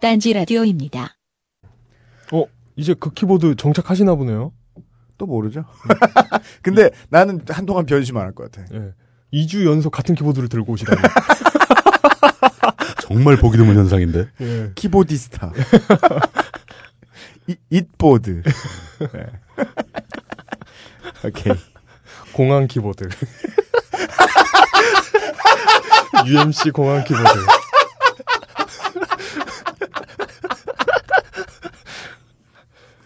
딴지라디오입니다. 이제 그 키보드 정착하시나 보네요. 또 모르죠. 근데 나는 한동안 변심 안 할 것 같아. 네. 2주 연속 같은 키보드를 들고 오시다니. 정말 보기 드문 현상인데. 네. 키보디스타. 잇보드. 네. 오케이. 공항 키보드. UMC 공항 키보드.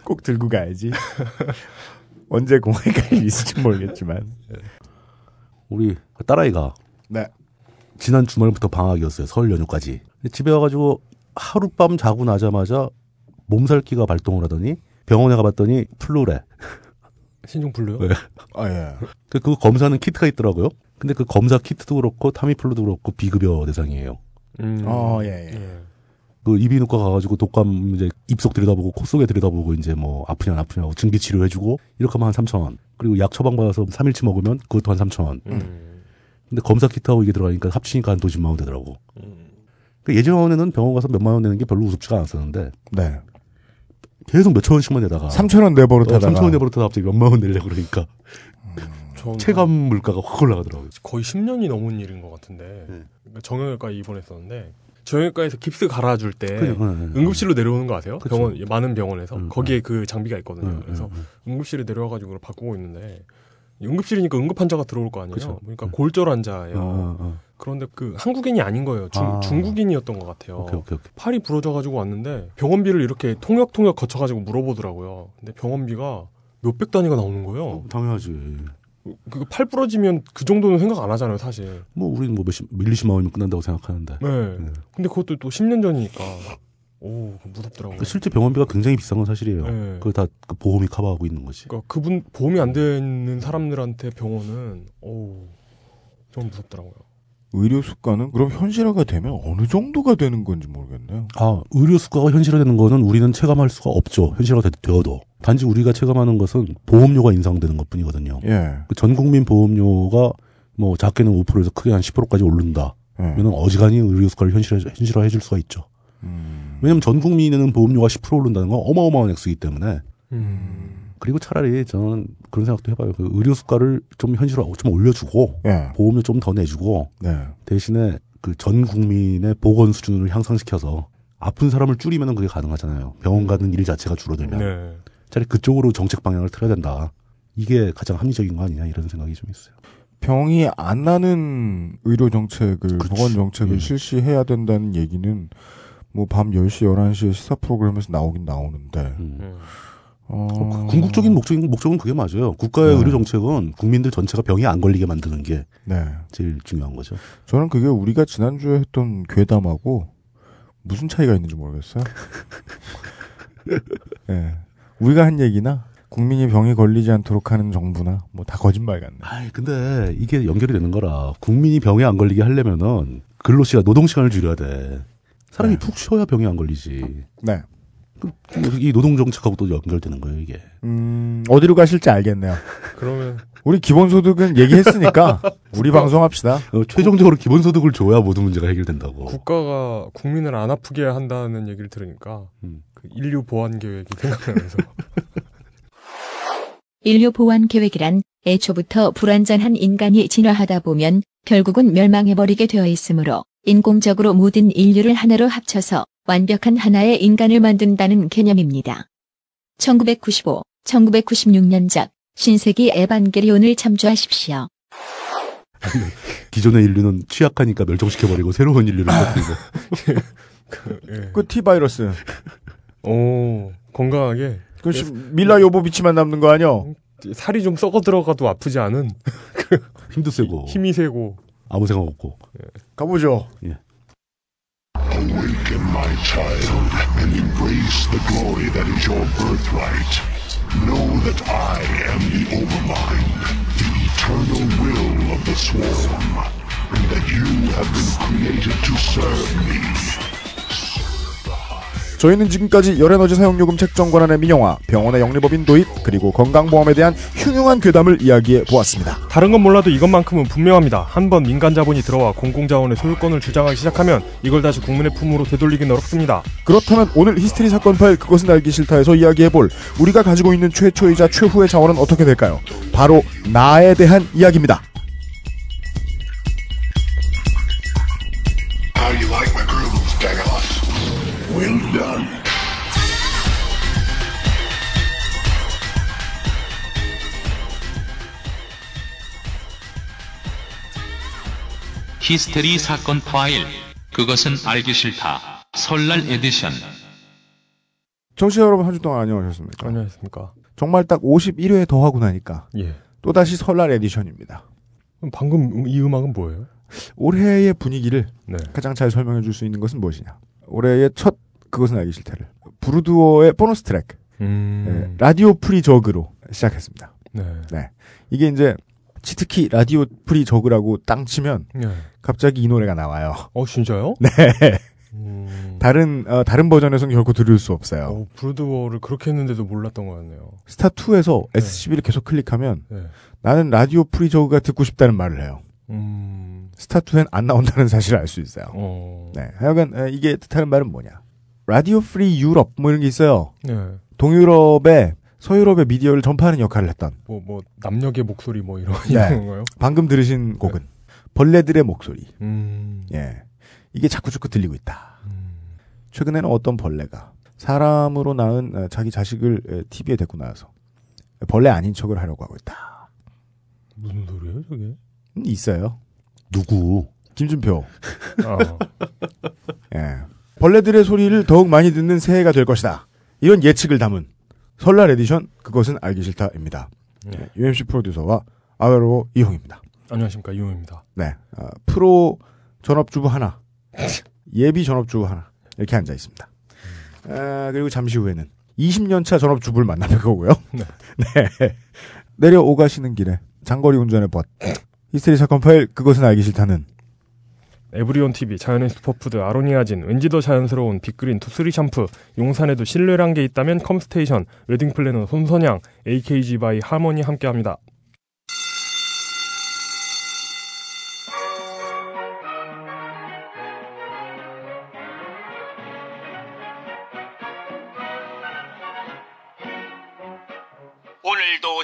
꼭 들고 가야지. 언제 공항에 갈 일이 있을지 모르겠지만. 우리 딸아이가 네. 지난 주말부터 방학이었어요. 설 연휴까지. 집에 와가지고 하룻밤 자고 나자마자 몸살기가 발동을 하더니 병원에 가봤더니 플루래. 신종 플루요? 네. 아, 예. 그 검사는 키트가 있더라고요. 근데 그 검사 키트도 그렇고 타미플루도 그렇고 비급여 대상이에요. 아, 예, 예. 그 이비인후과 가가지고 독감 이제 입속 들여다보고 코 속에 들여다보고 이제 뭐 아프냐 안 아프냐고 증기 치료해주고 이렇게 하면 한 3,000원. 그리고 약 처방 받아서 3일치 먹으면 그것도 한 3,000원. 근데 검사 키트하고 이게 들어가니까 합치니까 한 20,000원 되더라고. 그러니까 예전에는 병원 가서 몇만 원 내는 게 별로 우습지가 않았었는데. 네. 계속 몇천 원씩만 내다가. 3,000원 내버릇하다가. 3,000원 내버릇하다가 갑자기 몇만 원 내려고 그러니까. 체감 물가가 확 올라가더라고요. 거의 10년이 넘은 일인 것 같은데. 정형외과에 입원했었는데. 정형외과에서 깁스 갈아줄 때 그래, 응급실로 내려오는 거 아세요? 그쵸. 병원 많은 병원에서 거기에 그 장비가 있거든요. 그래서 응급실에 내려와가지고 바꾸고 있는데 응급실이니까 응급 환자가 들어올 거 아니에요. 그쵸. 그러니까 골절 환자예요. 그런데 그 한국인이 아닌 거예요. 중국인이었던 것 같아요. 오케이. 팔이 부러져가지고 왔는데 병원비를 이렇게 통역 거쳐가지고 물어보더라고요. 근데 병원비가 몇백 단위가 나오는 거예요. 당연하지. 그 팔 부러지면 그 정도는 생각 안 하잖아요, 사실. 뭐 우리는 뭐 몇십만 원이면 끝난다고 생각하는데. 네. 근데 그것도 또 10년 전이니까 오 무섭더라고요. 실제 병원비가 굉장히 비싼 건 사실이에요. 네. 그걸 다 그 보험이 커버하고 있는 거지. 그러니까 그분 보험이 안 되는 사람들한테 병원은 오 좀 무섭더라고요. 의료 수가는 그럼 현실화가 되면 어느 정도가 되는 건지 모르겠네요. 아, 의료 수가가 현실화되는 거는 우리는 체감할 수가 없죠. 현실화가 되어도. 단지 우리가 체감하는 것은 보험료가 인상되는 것 뿐이거든요. 예. 전 국민 보험료가 뭐 작게는 5%에서 크게 한 10%까지 오른다. 그러면 어지간히 의료 수가를 현실화해 줄 수가 있죠. 왜냐면 전 국민에는 보험료가 10% 오른다는 건 어마어마한 액수이기 때문에. 그리고 차라리 저는 그런 생각도 해봐요. 그 의료 수가를 좀 현실화하고 좀 올려주고 예. 보험료 좀 더 내주고 네. 대신에 그 전 국민의 보건 수준을 향상시켜서 아픈 사람을 줄이면 그게 가능하잖아요. 병원 가는 일 자체가 줄어들면 네. 차라리 그쪽으로 정책 방향을 틀어야 된다. 이게 가장 합리적인 거 아니냐 이런 생각이 좀 있어요. 병이 안 나는 의료 정책을 그치. 보건 정책을 예. 실시해야 된다는 얘기는 뭐 밤 10시 11시에 시사 프로그램에서 나오긴 나오는데 궁극적인 목적은 그게 맞아요. 국가의 네. 의료 정책은 국민들 전체가 병이 안 걸리게 만드는 게 네. 제일 중요한 거죠. 저는 그게 우리가 지난주에 했던 괴담하고 무슨 차이가 있는지 모르겠어요. 네. 우리가 한 얘기나 국민이 병이 걸리지 않도록 하는 정부나 뭐 다 거짓말 같네. 아, 근데 이게 연결이 되는 거라. 국민이 병에 안 걸리게 하려면은 노동 시간을 줄여야 돼. 사람이 네. 푹 쉬어야 병이 안 걸리지. 네. 이 노동 정책하고 또 연결되는 거예요, 이게. 어디로 가실지 알겠네요. 그러면 우리 기본소득은 얘기했으니까 우리 방송합시다. 최종적으로 기본소득을 줘야 모든 문제가 해결된다고. 국가가 국민을 안 아프게 한다는 얘기를 들으니까 그 인류 보완 계획이 생각나면서. 인류 보완 계획이란 애초부터 불완전한 인간이 진화하다 보면 결국은 멸망해버리게 되어 있으므로 인공적으로 모든 인류를 하나로 합쳐서 완벽한 하나의 인간을 만든다는 개념입니다. 1995-1996년작 신세기 에반게리온을 참조하십시오. 기존의 인류는 취약하니까 멸종시켜버리고 새로운 인류를 만드는 거. 그 T바이러스. 오, 건강하게. 그렇지, 밀라 요보비치만 남는 거 아니야? 살이 좀 썩어 들어가도 아프지 않은. 힘도 세고. 힘이 세고. 아무 생각 없고. 예. 가보죠. 예. Awaken, my child, and embrace the glory that is your birthright. Know that I am the Overmind, the eternal will of the Swarm, and that you have been created to serve me. Serve the Hive. 저희는 지금까지 열에너지 사용요금 책정 권한의 민영화, 병원의 영리법인 도입, 그리고 건강보험에 대한 흉흉한 괴담을 이야기해 보았습니다. 다른 건 몰라도 이것만큼은 분명합니다. 한번 민간 자본이 들어와 공공자원의 소유권을 주장하기 시작하면 이걸 다시 국민의 품으로 되돌리긴 어렵습니다. 그렇다면 오늘 히스테리 사건 파일 그것은 알기 싫다에서 이야기해볼 우리가 가지고 있는 최초이자 최후의 자원은 어떻게 될까요? 바로 나에 대한 이야기입니다. 히스테리 사건 파일 그것은 알기 싫다 설날 에디션. 청취자 여러분 한 주 동안 안녕하셨습니까? 안녕하셨습니까? 정말 딱 51회 더 하고 나니까 예. 또다시 설날 에디션입니다. 방금 이 음악은 뭐예요? 올해의 분위기를 네. 가장 잘 설명해 줄 수 있는 것은 무엇이냐. 올해의 첫 그것은 알기 싫다를 부르두어의 보너스 트랙 네, 라디오 프리 저그로 시작했습니다. 네. 네. 이게 이제 특히 라디오 프리 저그라고 땅 치면 네. 갑자기 이 노래가 나와요. 어 진짜요? 네. 다른 버전에서는 결코 들을 수 없어요. 브루드워를 그렇게 했는데도 몰랐던 거였네요. 스타2에서 네. SCB를 계속 클릭하면 네. 나는 라디오 프리 저그가 듣고 싶다는 말을 해요. 스타2엔 안 나온다는 사실을 알 수 있어요. 네. 하여간 이게 뜻하는 말은 뭐냐. 라디오 프리 유럽 뭐 이런 게 있어요. 네. 동유럽에 서유럽의 미디어를 전파하는 역할을 했던 남녘의 목소리 뭐 이런 네. 이런 거요. 방금 들으신 곡은 네. 벌레들의 목소리. 예, 이게 자꾸 들리고 있다. 최근에는 어떤 벌레가 사람으로 낳은 자기 자식을 TV에 데리고 나와서 벌레 아닌 척을 하려고 하고 있다. 무슨 소리예요, 저게? 있어요. 누구? 김준표. 예, 벌레들의 소리를 더욱 많이 듣는 새해가 될 것이다. 이런 예측을 담은. 설날 에디션 그것은 알기 싫다입니다. 네. UMC 프로듀서와 아외로 이홍입니다. 안녕하십니까 이홍입니다. 네, 프로 전업주부 하나, 예비 전업주부 하나 이렇게 앉아 있습니다. 그리고 잠시 후에는 20년차 전업주부를 만나볼 거고요. 네. 네. 내려오가시는 길에 장거리 운전의 벗 히스테리 사건 파일 그것은 알기 싫다는 에브리온 TV, 자연의 슈퍼푸드, 아로니아진, 왠지 더 자연스러운 빅그린 투쓰리 샴푸, 용산에도 신뢰란 게 있다면 컴스테이션, 웨딩 플래너 손선양, AKG 바이 하모니 함께합니다. 오늘도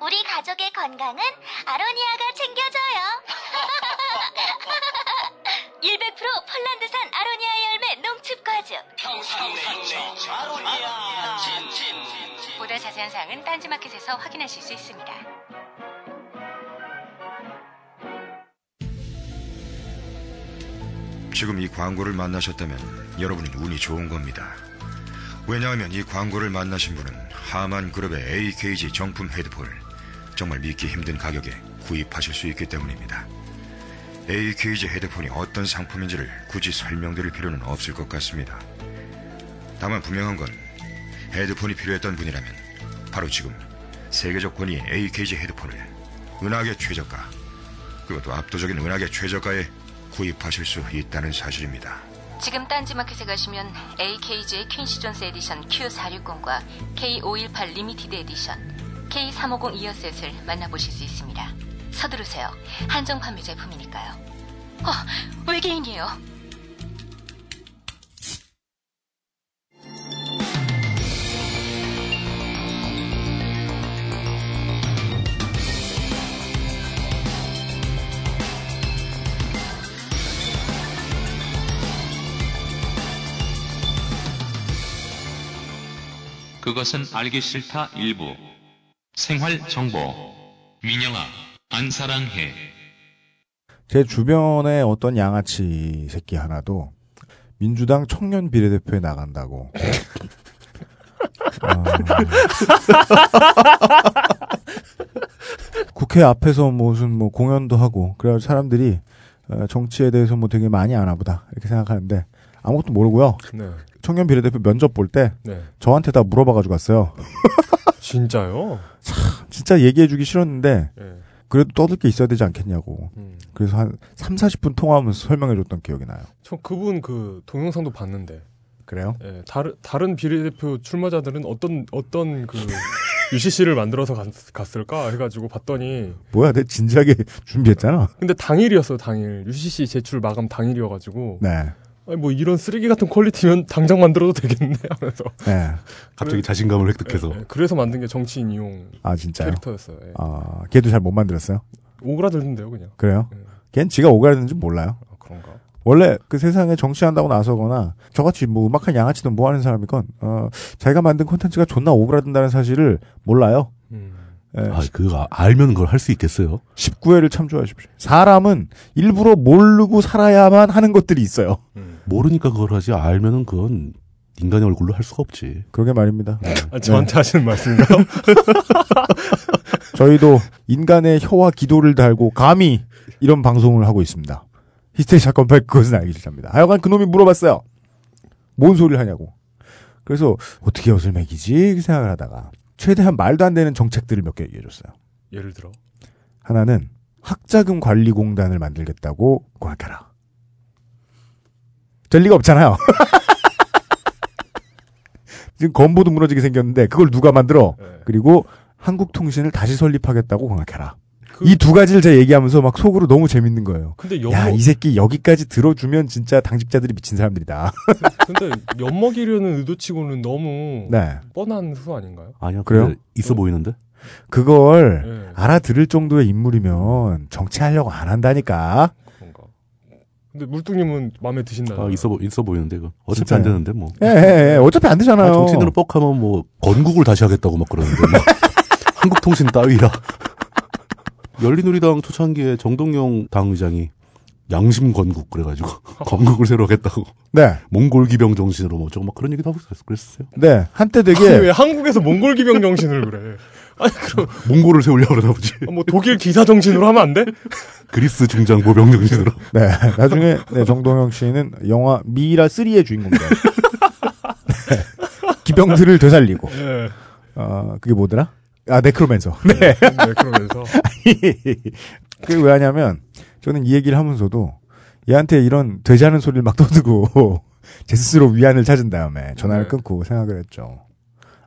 우리 가족의 건강은 아로니아가 챙겨줘요. 100% 폴란드산 아로니아 열매 농축과즙 평상네이처 아로니아 진. 보다 자세한 사항은 딴지마켓에서 확인하실 수 있습니다. 지금 이 광고를 만나셨다면 여러분이 운이 좋은 겁니다. 왜냐하면 이 광고를 만나신 분은 하만그룹의 AKG 정품 헤드폰을 정말 믿기 힘든 가격에 구입하실 수 있기 때문입니다. AKG 헤드폰이 어떤 상품인지를 굳이 설명드릴 필요는 없을 것 같습니다. 다만 분명한 건 헤드폰이 필요했던 분이라면 바로 지금 세계적 권위의 AKG 헤드폰을 은하계 최저가, 그것도 압도적인 은하계 최저가에 구입하실 수 있다는 사실입니다. 지금 딴지마켓에 가시면 AKG의 퀸시 존스 에디션 Q460과 K518 리미티드 에디션 K350 이어셋을 만나보실 수 있습니다. 서두르세요. 한정 판매 제품이니까요. 외계인이에요. 그것은 알기 싫다 일부 생활 정보 민영아 안 사랑해. 제 주변에 어떤 양아치 새끼 하나도 민주당 청년 비례대표에 나간다고 국회 앞에서 무슨 뭐 공연도 하고 그래서 사람들이 정치에 대해서 뭐 되게 많이 아나 보다 이렇게 생각하는데 아무것도 모르고요. 네. 청년 비례대표 면접 볼 때 네. 저한테 다 물어봐가지고 갔어요. 진짜요? 참 진짜 얘기해주기 싫었는데 네. 그래도 떠들 게 있어야 되지 않겠냐고. 그래서 한 3, 40분 통화하면서 설명해줬던 기억이 나요. 저 그분 그 동영상도 봤는데. 그래요? 예, 다른 비례대표 출마자들은 어떤 그 UCC를 만들어서 갔을까 해가지고 봤더니 뭐야, 내 진지하게 준비했잖아. 근데 당일이었어요, 당일. UCC 제출 마감 당일이어가지고. 네. 아니 뭐 이런 쓰레기 같은 퀄리티면 당장 만들어도 되겠네 하면서. 네. 갑자기 자신감을 획득해서. 네, 그래서 만든 게 정치인 이용. 아, 진짜요? 캐릭터였어요. 네. 아, 걔도 잘 못 만들었어요? 오그라들던데요, 그냥. 그래요? 네. 걘 지가 오그라드는지 몰라요. 아, 그런가? 원래 그 세상에 정치한다고 나서거나 저같이 뭐 음악한 양아치든 뭐하는 사람이건 자기가 만든 콘텐츠가 존나 오그라든다는 사실을 몰라요. 예. 아, 그거 알면 그걸 할 수 있겠어요? 19회를 참조하십시오. 사람은 일부러 모르고 살아야만 하는 것들이 있어요. 모르니까 그걸 하지 알면은 그건 인간의 얼굴로 할 수가 없지. 그러게 말입니다. 아, 저한테 네. 하시는 말씀인가요? 저희도 인간의 혀와 기도를 달고 감히 이런 방송을 하고 있습니다. 히스테리 사건 파일 그것은 알기 싫답니다. 하여간 그놈이 물어봤어요. 뭔 소리를 하냐고. 그래서 어떻게 엿을 먹이지 생각을 하다가 최대한 말도 안 되는 정책들을 몇 개 얘기해줬어요. 예를 들어? 하나는 학자금관리공단을 만들겠다고 공약해라. 될 리가 없잖아요. 지금 건보도 무너지게 생겼는데 그걸 누가 만들어? 네. 그리고 한국통신을 다시 설립하겠다고 공약해라. 이 두 가지를 제가 얘기하면서 막 속으로 너무 재밌는 거예요. 근데 야, 이 새끼 여기까지 들어주면 진짜 당직자들이 미친 사람들이다. 근데 엿먹이려는 의도치고는 너무 네. 뻔한 수 아닌가요? 아니요. 그래요? 있어 보이는데? 그걸 네. 알아들을 정도의 인물이면 정치하려고 안 한다니까. 그런가. 근데 물뚱님은 마음에 드신다. 아, 있어 보이는데 이거. 어차피 진짜요? 안 되는데 뭐. 예. 어차피 안 되잖아요. 아, 정치인으로 뻑하면 뭐 건국을 다시 하겠다고 막 그러는데. 뭐. 한국통신 따위라. 열린우리당 초창기에 정동영 당의장이 양심 건국 그래가지고 건국을 새로 하겠다고. 네. 몽골 기병 정신으로 뭐 저거 막 그런 얘기도 하고 그랬어요. 네. 한때 되게 아니, 왜 한국에서 몽골 기병 정신을 그래? 아니 그럼 몽골을 세우려고 그러나 보지. 뭐 독일 기사 정신으로 하면 안 돼? 그리스 중장 보병 정신으로. 네. 나중에 네, 정동영 씨는 영화 미이라 3의 주인공이에요. 네. 기병들을 되살리고. 네. 그게 뭐더라? 아, 네크로맨서. 네. 네크로맨서. 그게 왜 하냐면, 저는 이 얘기를 하면서도, 얘한테 이런 되지 않은 소리를 막 떠들고, 제 스스로 위안을 찾은 다음에 전화를 네. 끊고 생각을 했죠.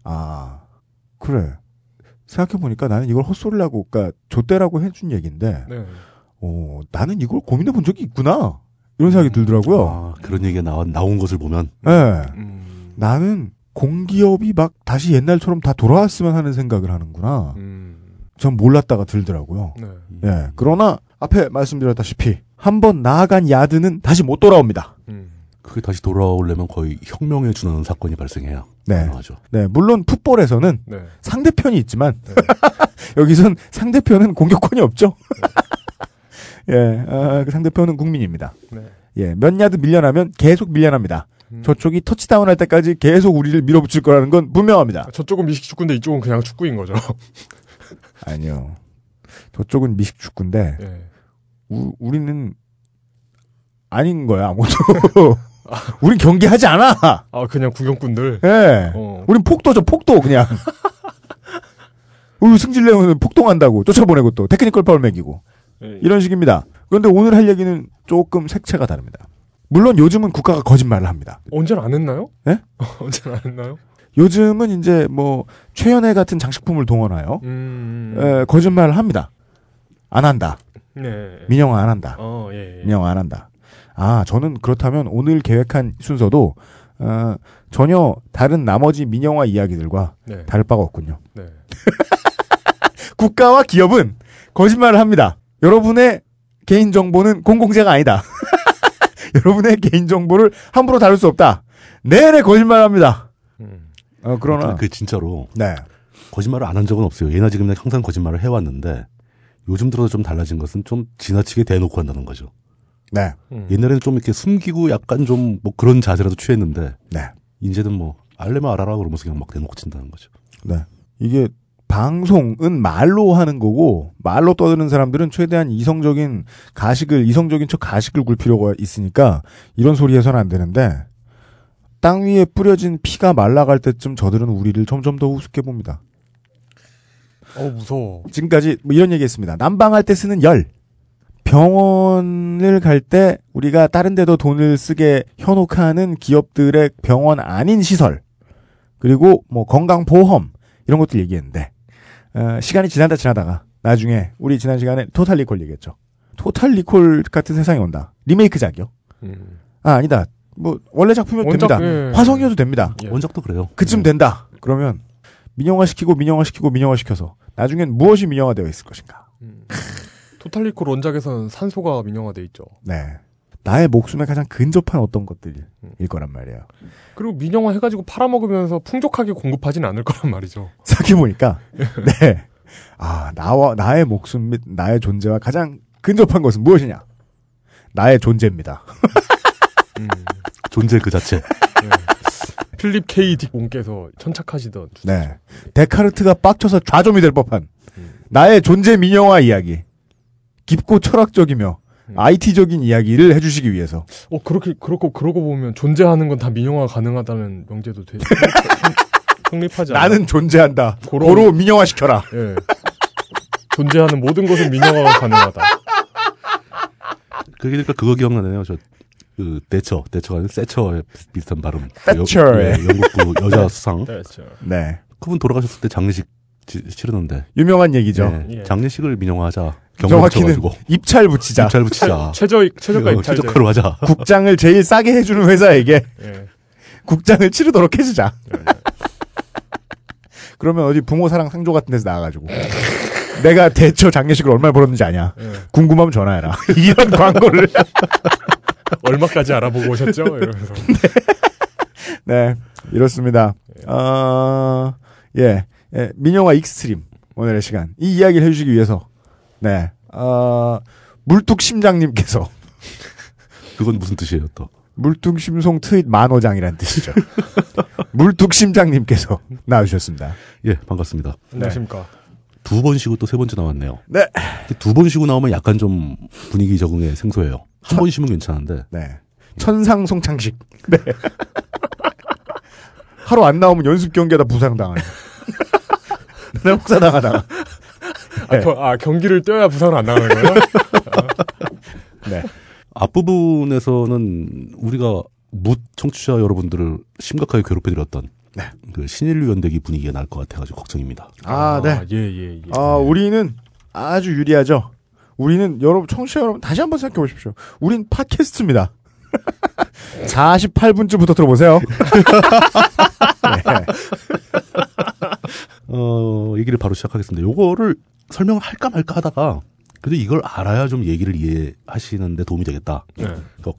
아, 그래. 생각해보니까 나는 이걸 헛소리를 하고, 그러니까 좆대라고 해준 얘기인데, 네. 나는 이걸 고민해본 적이 있구나. 이런 생각이 들더라고요. 아, 그런 얘기가 나온 것을 보면. 네. 나는, 공기업이 막 다시 옛날처럼 다 돌아왔으면 하는 생각을 하는구나. 전 몰랐다가 들더라고요. 네. 예. 그러나 앞에 말씀드렸다시피 한번 나아간 야드는 다시 못 돌아옵니다. 그게 다시 돌아오려면 거의 혁명에 준하는 사건이 발생해요. 네. 맞아. 네. 물론 풋볼에서는 네. 상대편이 있지만 네. 여기선 상대편은 공격권이 없죠. 네. 예. 그 상대편은 국민입니다. 네. 예. 몇 야드 밀려나면 계속 밀려납니다. 저쪽이 터치다운 할 때까지 계속 우리를 밀어붙일 거라는 건 분명합니다. 저쪽은 미식축구인데 이쪽은 그냥 축구인 거죠. 아니요. 저쪽은 미식축구인데 네. 우리는 아닌 거야 아무것도. 아. 우린 경기하지 않아. 아 그냥 구경꾼들. 예. 네. 우린 폭도죠 폭도 그냥. 우리 승질내면 폭동한다고 쫓아보내고 또 테크니컬 파울 매기고 네. 이런 식입니다. 그런데 오늘 할 얘기는 조금 색채가 다릅니다. 물론 요즘은 국가가 거짓말을 합니다. 언제는 안 했나요? 예? 네? 언제는 안 했나요? 요즘은 이제 뭐 최연애 같은 장식품을 동원하여 에, 거짓말을 합니다. 안 한다. 네. 민영아 안 한다. 예. 민영아 안 한다. 아, 저는 그렇다면 오늘 계획한 순서도 전혀 다른 나머지 민영아 이야기들과 네. 다를 바가 없군요. 네. 국가와 기업은 거짓말을 합니다. 여러분의 개인정보는 공공재가 아니다. 여러분의 개인정보를 함부로 다룰 수 없다. 내내 거짓말합니다. 그러나 그 진짜로 네. 거짓말을 안 한 적은 없어요. 예나 지금이나 항상 거짓말을 해왔는데 요즘 들어서 좀 달라진 것은 좀 지나치게 대놓고 한다는 거죠. 네. 옛날에는 좀 이렇게 숨기고 약간 좀 뭐 그런 자세라도 취했는데 네. 이제는 뭐 알려면 알아라 그러면서 그냥 막 대놓고 친다는 거죠. 네. 이게 방송은 말로 하는 거고 말로 떠드는 사람들은 최대한 이성적인 척 가식을 굴 필요가 있으니까 이런 소리 해서는 안 되는데 땅 위에 뿌려진 피가 말라갈 때쯤 저들은 우리를 점점 더 우습게 봅니다. 무서워. 지금까지 뭐 이런 얘기했습니다. 난방할 때 쓰는 열, 병원을 갈 때 우리가 다른 데도 돈을 쓰게 현혹하는 기업들의 병원 아닌 시설, 그리고 뭐 건강보험 이런 것들 얘기했는데 시간이 지나다가 나중에 우리 지난 시간에 토탈리콜 얘기했죠. 토탈리콜 같은 세상이 온다. 리메이크작이요. 아니다. 뭐 원래 작품이어도 됩니다. 예. 화성이어도 됩니다. 예. 원작도 그래요. 그쯤 된다. 그러면 민영화시켜서 나중엔 무엇이 민영화되어 있을 것인가. 토탈리콜 원작에서는 산소가 민영화되어 있죠. 네. 나의 목숨에 가장 근접한 어떤 것들일 거란 말이에요. 그리고 민영화 해가지고 팔아먹으면서 풍족하게 공급하진 않을 거란 말이죠. 생각해보니까 네. 아, 나의 목숨 및 나의 존재와 가장 근접한 것은 무엇이냐? 나의 존재입니다. 존재 그 자체. 네. 필립 K. 딕 공께서 천착하시던 주제죠. 네. 데카르트가 빡쳐서 좌점이 될 법한 나의 존재 민영화 이야기. 깊고 철학적이며 IT적인 이야기를 해주시기 위해서. 그러고 보면 존재하는 건 다 민영화 가능하다는 명제도 되게 성립하지 않아. 나는 존재한다. 고로 민영화 시켜라. 예. 존재하는 모든 것은 민영화가 가능하다. 그러니까 그거 기억나네요. 그 대처가 아니라 세처 비슷한 발음. 세처. 예, 영국구 여자 수상. 네. 그분 돌아가셨을 때 장례식 치르는데. 유명한 얘기죠. 네. 예. 장례식을 민영화하자. 정확히는 입찰 붙이자. 입찰 붙이자. 최저가 입찰. 최저가로 하자. 국장을 제일 싸게 해주는 회사에게 예. 국장을 치르도록 해주자. 예. 그러면 어디 부모 사랑 상조 같은 데서 나와가지고. 내가 대처 장례식을 얼마 벌었는지 아냐. 예. 궁금하면 전화해라. 이런 광고를. 얼마까지 알아보고 오셨죠? 이러면서. 네. 이렇습니다. 민영화 익스트림. 오늘의 시간. 이 이야기를 해주시기 위해서. 네. 물뚝심장님께서. 그건 무슨 뜻이에요, 또? 물뚝심송 트윗 10,000장이란 뜻이죠. 물뚝심장님께서 나와주셨습니다. 예, 반갑습니다. 안녕하십니까. 네. 두 번 쉬고 또 세 번째 나왔네요. 네. 두 번 쉬고 나오면 약간 좀 분위기 적응에 생소해요. 한 번 쉬면 괜찮은데. 네. 천상송창식. 네. 하루 안 나오면 연습 경기하다 부상당하네. 내가 혹사당하다가. 네. 경기를 뛰어야 부상을 안 나가는 거예요? 네. 앞부분에서는 우리가 묻 청취자 여러분들을 심각하게 괴롭혀드렸던 네. 그 신인류 연대기 분위기가 날 것 같아가지고 걱정입니다. 네. 예. 우리는 아주 유리하죠. 우리는 여러분, 청취자 여러분, 다시 한번 생각해 보십시오. 우린 팟캐스트입니다. 48분쯤부터 들어보세요. 네. 얘기를 바로 시작하겠습니다. 요거를 설명을 할까 말까 하다가, 그래도 이걸 알아야 좀 얘기를 이해하시는데 도움이 되겠다. 네.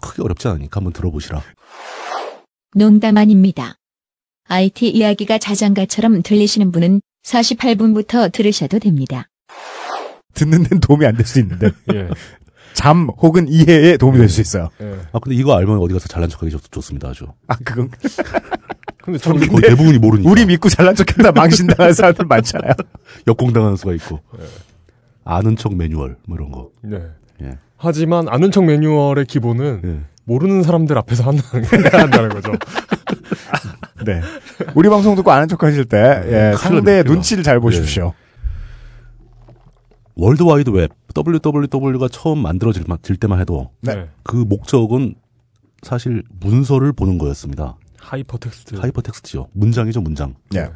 크게 어렵지 않으니까 한번 들어보시라. 농담 아닙니다. IT 이야기가 자장가처럼 들리시는 분은 48분부터 들으셔도 됩니다. 듣는 데는 도움이 안 될 수 있는데. 예. 잠 혹은 이해에 도움이 될 수 있어요. 예. 근데 이거 알면 어디 가서 잘난 척하기 좋습니다, 아주. 그건. 근데 저는 거의 대부분이 모르니까. 우리 믿고 잘난 척했다 망신당한 사람들 많잖아요. 역공당하는 수가 있고. 예. 아는 척 매뉴얼, 뭐 이런 거. 네. 예. 하지만 아는 척 매뉴얼의 기본은 예. 모르는 사람들 앞에서 한다는 거죠. 네. 우리 방송 듣고 아는 척 하실 때, 상대의 눈치를 잘 보십시오. 예. 월드와이드 웹, WWW가 처음 만들어질 때만 해도 네. 그 목적은 사실 문서를 보는 거였습니다. 하이퍼텍스트죠. 문장이죠, 문장. 예.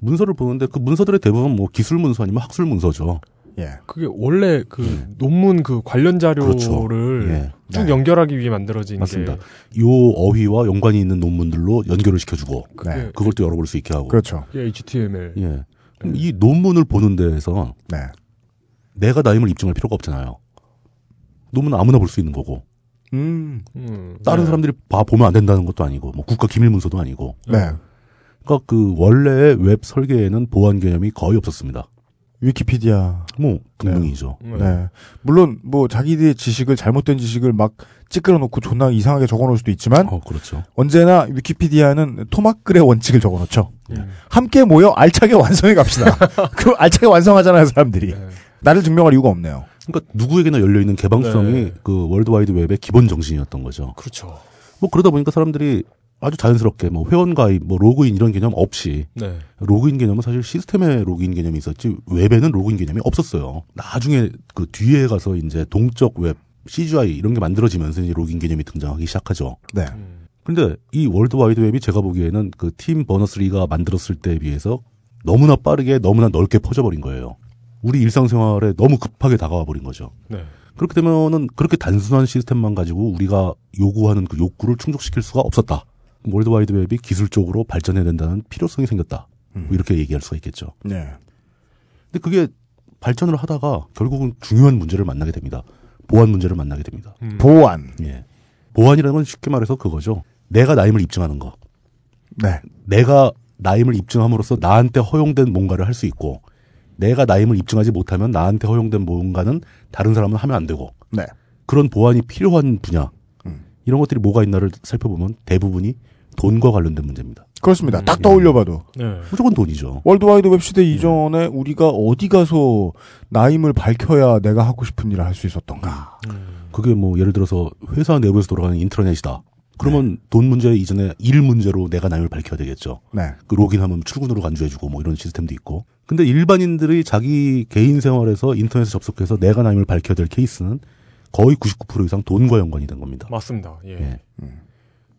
문서를 보는데 그 문서들의 대부분 뭐 기술 문서 아니면 학술 문서죠. 예. 그게 원래 그 논문 그 관련 자료를 쭉 연결하기 위해 만들어진 맞습니다. 게. 요 어휘와 연관이 있는 논문들로 연결을 시켜주고 그걸 또 열어볼 수 있게 하고. 그렇죠. 예, HTML. 예. 이 논문을 보는 데에서 내가 나임을 입증할 필요가 없잖아요. 논문은 아무나 볼 수 있는 거고. 다른 사람들이 보면 안 된다는 것도 아니고, 뭐 국가 기밀 문서도 아니고. 네. 그러니까 그 원래의 웹 설계에는 보안 개념이 거의 없었습니다. 위키피디아 뭐 금융이죠. 네. 네. 물론 뭐 자기들의 지식을 잘못된 지식을 막 찌끄러 놓고 존나 이상하게 적어 놓을 수도 있지만 그렇죠. 언제나 위키피디아는 토막글의 원칙을 적어 놓죠. 함께 모여 알차게 완성해 갑시다. 그럼 알차게 완성하잖아요, 사람들이. 네. 나를 증명할 이유가 없네요. 그러니까 누구에게나 열려 있는 개방성이 네. 그 월드와이드 웹의 기본 정신이었던 거죠. 그렇죠. 뭐 그러다 보니까 사람들이 아주 자연스럽게 뭐 회원가입, 뭐 로그인 이런 개념 없이 네. 로그인 개념은 사실 시스템에 로그인 개념이 있었지 웹에는 로그인 개념이 없었어요. 나중에 그 뒤에 가서 이제 동적 웹, CGI 이런 게 만들어지면서 이제 로그인 개념이 등장하기 시작하죠. 네. 근데 이 월드와이드 웹이 제가 보기에는 그 팀 버너스리가 만들었을 때에 비해서 너무나 빠르게 너무나 넓게 퍼져버린 거예요. 우리 일상생활에 너무 급하게 다가와 버린 거죠. 네. 그렇게 되면은 그렇게 단순한 시스템만 가지고 우리가 요구하는 그 욕구를 충족시킬 수가 없었다. 월드와이드 웹이 기술적으로 발전해야 된다는 필요성이 생겼다. 뭐 이렇게 얘기할 수가 있겠죠. 네. 근데 그게 발전을 하다가 결국은 중요한 문제를 만나게 됩니다. 보안 문제를 만나게 됩니다. 보안. 예. 보안이라는 건 쉽게 말해서 그거죠. 내가 나임을 입증하는 거. 네. 내가 나임을 입증함으로써 나한테 허용된 뭔가를 할 수 있고, 내가 나임을 입증하지 못하면 나한테 허용된 뭔가는 다른 사람은 하면 안 되고. 네. 그런 보안이 필요한 분야. 이런 것들이 뭐가 있나를 살펴보면 대부분이 돈과 관련된 문제입니다. 그렇습니다. 딱 떠올려봐도. 네. 무조건 돈이죠. 월드와이드 웹시대 이전에 우리가 어디 가서 나임을 밝혀야 내가 하고 싶은 일을 할 수 있었던가. 그게 뭐 예를 들어서 회사 내부에서 돌아가는 인트라넷이다. 그러면 네. 돈 문제 이전에 일 문제로 내가 나임을 밝혀야 되겠죠. 네. 그 로그인하면 출근으로 간주해주고 뭐 이런 시스템도 있고. 근데 일반인들이 자기 개인 생활에서 인터넷에 접속해서 내가 나임을 밝혀야 될 케이스는 거의 99% 이상 돈과 연관이 된 겁니다. 맞습니다. 예. 예.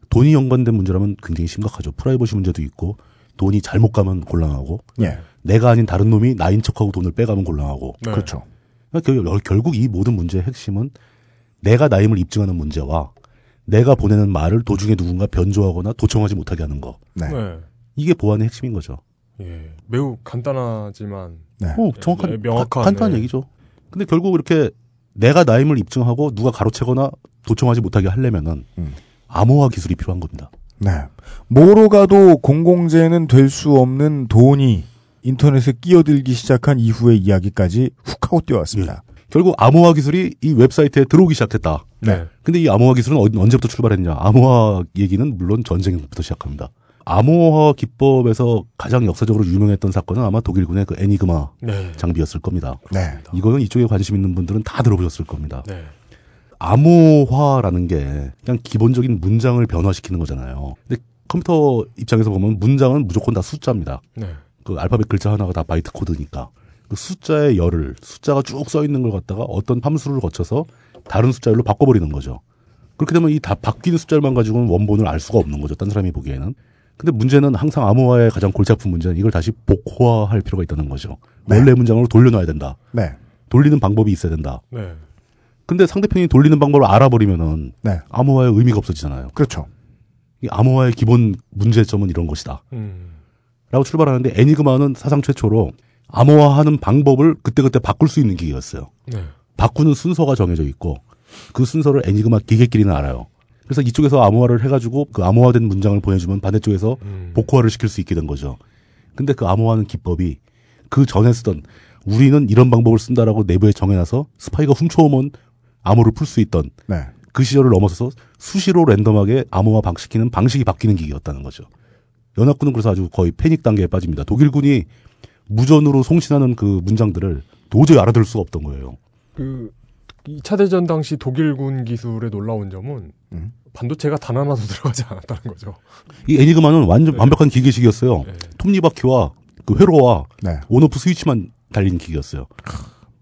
돈이 연관된 문제라면 굉장히 심각하죠. 프라이버시 문제도 있고 돈이 잘못 가면 곤란하고 예. 내가 아닌 다른 놈이 나인 척하고 돈을 빼가면 곤란하고 네. 그렇죠. 그러니까 결국 이 모든 문제의 핵심은 내가 나임을 입증하는 문제와 내가 보내는 말을 도중에 누군가 변조하거나 도청하지 못하게 하는 거. 네. 네. 이게 보안의 핵심인 거죠. 예. 매우 간단하지만 네. 정확한 명확한 간단한 네. 얘기죠. 근데 결국 이렇게 내가 나임을 입증하고 누가 가로채거나 도청하지 못하게 하려면은 암호화 기술이 필요한 겁니다. 네. 뭐로 가도 공공재는 될 수 없는 돈이 인터넷에 끼어들기 시작한 이후의 이야기까지 훅 하고 뛰어왔습니다. 네. 결국 암호화 기술이 이 웹사이트에 들어오기 시작했다. 네. 근데 이 암호화 기술은 언제부터 출발했냐? 암호화 얘기는 물론 전쟁부터 시작합니다. 암호화 기법에서 가장 역사적으로 유명했던 사건은 아마 독일군의 그 애니그마 네. 장비였을 겁니다. 네. 이거는 이쪽에 관심 있는 분들은 다 들어보셨을 겁니다. 네. 암호화라는 게 그냥 기본적인 문장을 변화시키는 거잖아요. 근데 컴퓨터 입장에서 보면 문장은 무조건 다 숫자입니다. 네. 그 알파벳 글자 하나가 다 바이트 코드니까 그 숫자의 열을 숫자가 쭉 써 있는 걸 갖다가 어떤 함수를 거쳐서 다른 숫자열로 바꿔버리는 거죠. 그렇게 되면 이 다 바뀐 숫자열만 가지고는 원본을 알 수가 없는 거죠. 딴 사람이 보기에는. 근데 문제는 항상 암호화의 가장 골치 아픈 문제는 이걸 다시 복호화할 필요가 있다는 거죠. 네. 원래 문장으로 돌려놔야 된다. 네. 돌리는 방법이 있어야 된다. 네. 근데 상대편이 돌리는 방법을 알아버리면은 네. 암호화의 의미가 없어지잖아요. 그렇죠. 이 암호화의 기본 문제점은 이런 것이다. 라고 출발하는데 애니그마는 사상 최초로 암호화하는 방법을 그때그때 바꿀 수 있는 기계였어요. 네. 바꾸는 순서가 정해져 있고 그 순서를 애니그마 기계끼리는 알아요. 그래서 이쪽에서 암호화를 해가지고 그 암호화된 문장을 보내주면 반대쪽에서 복호화를 시킬 수 있게 된 거죠. 근데 그 암호화하는 기법이 그 전에 쓰던 우리는 이런 방법을 쓴다라고 내부에 정해놔서 스파이가 훔쳐오면 암호를 풀 수 있던 네. 그 시절을 넘어서서 수시로 랜덤하게 암호화 방식시키는 방식이 바뀌는 기기였다는 거죠. 연합군은 그래서 아주 거의 패닉 단계에 빠집니다. 독일군이 무전으로 송신하는 그 문장들을 도저히 알아들을 수가 없던 거예요. 그 2차 대전 당시 독일군 기술의 놀라운 점은 반도체가 단 하나도 들어가지 않았다는 거죠. 이 애니그마는 완전 네. 완벽한 기계식이었어요. 네. 톱니바퀴와 그 회로와 네. 온오프 스위치만 달린 기계였어요.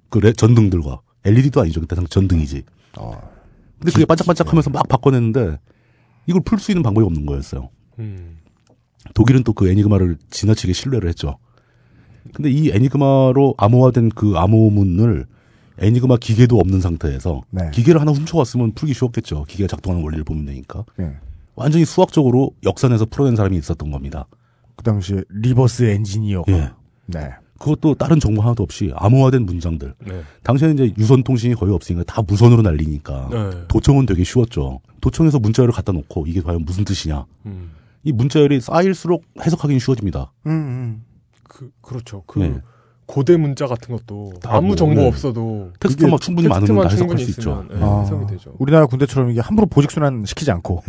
그 전등들과 LED도 아니죠. 그때 전등이지. 근데 그게 반짝반짝하면서 막 바꿔냈는데 이걸 풀 수 있는 방법이 없는 거였어요. 독일은 또 그 애니그마를 지나치게 신뢰를 했죠. 근데 이 애니그마로 암호화된 그 암호문을 애니그마 기계도 없는 상태에서 네. 기계를 하나 훔쳐왔으면 풀기 쉬웠겠죠. 기계가 작동하는 원리를 보면 되니까. 네. 완전히 수학적으로 역산해서 풀어낸 사람이 있었던 겁니다. 그 당시에 리버스 엔지니어가. 네. 네. 그것도 다른 정보 하나도 없이 암호화된 문장들. 네. 당시에는 이제 유선 통신이 거의 없으니까 다 무선으로 날리니까 네. 도청은 되게 쉬웠죠. 도청에서 문자열을 갖다 놓고 이게 과연 무슨 뜻이냐. 이 문자열이 쌓일수록 해석하기는 쉬워집니다. 그렇죠. 그 네. 고대 문자 같은 것도 아무 정보 없어도 텍스트만 충분히 많으면 다 해석할 수 있죠. 네, 아, 해석이 되죠. 우리나라 군대처럼 이게 함부로 보직순환 시키지 않고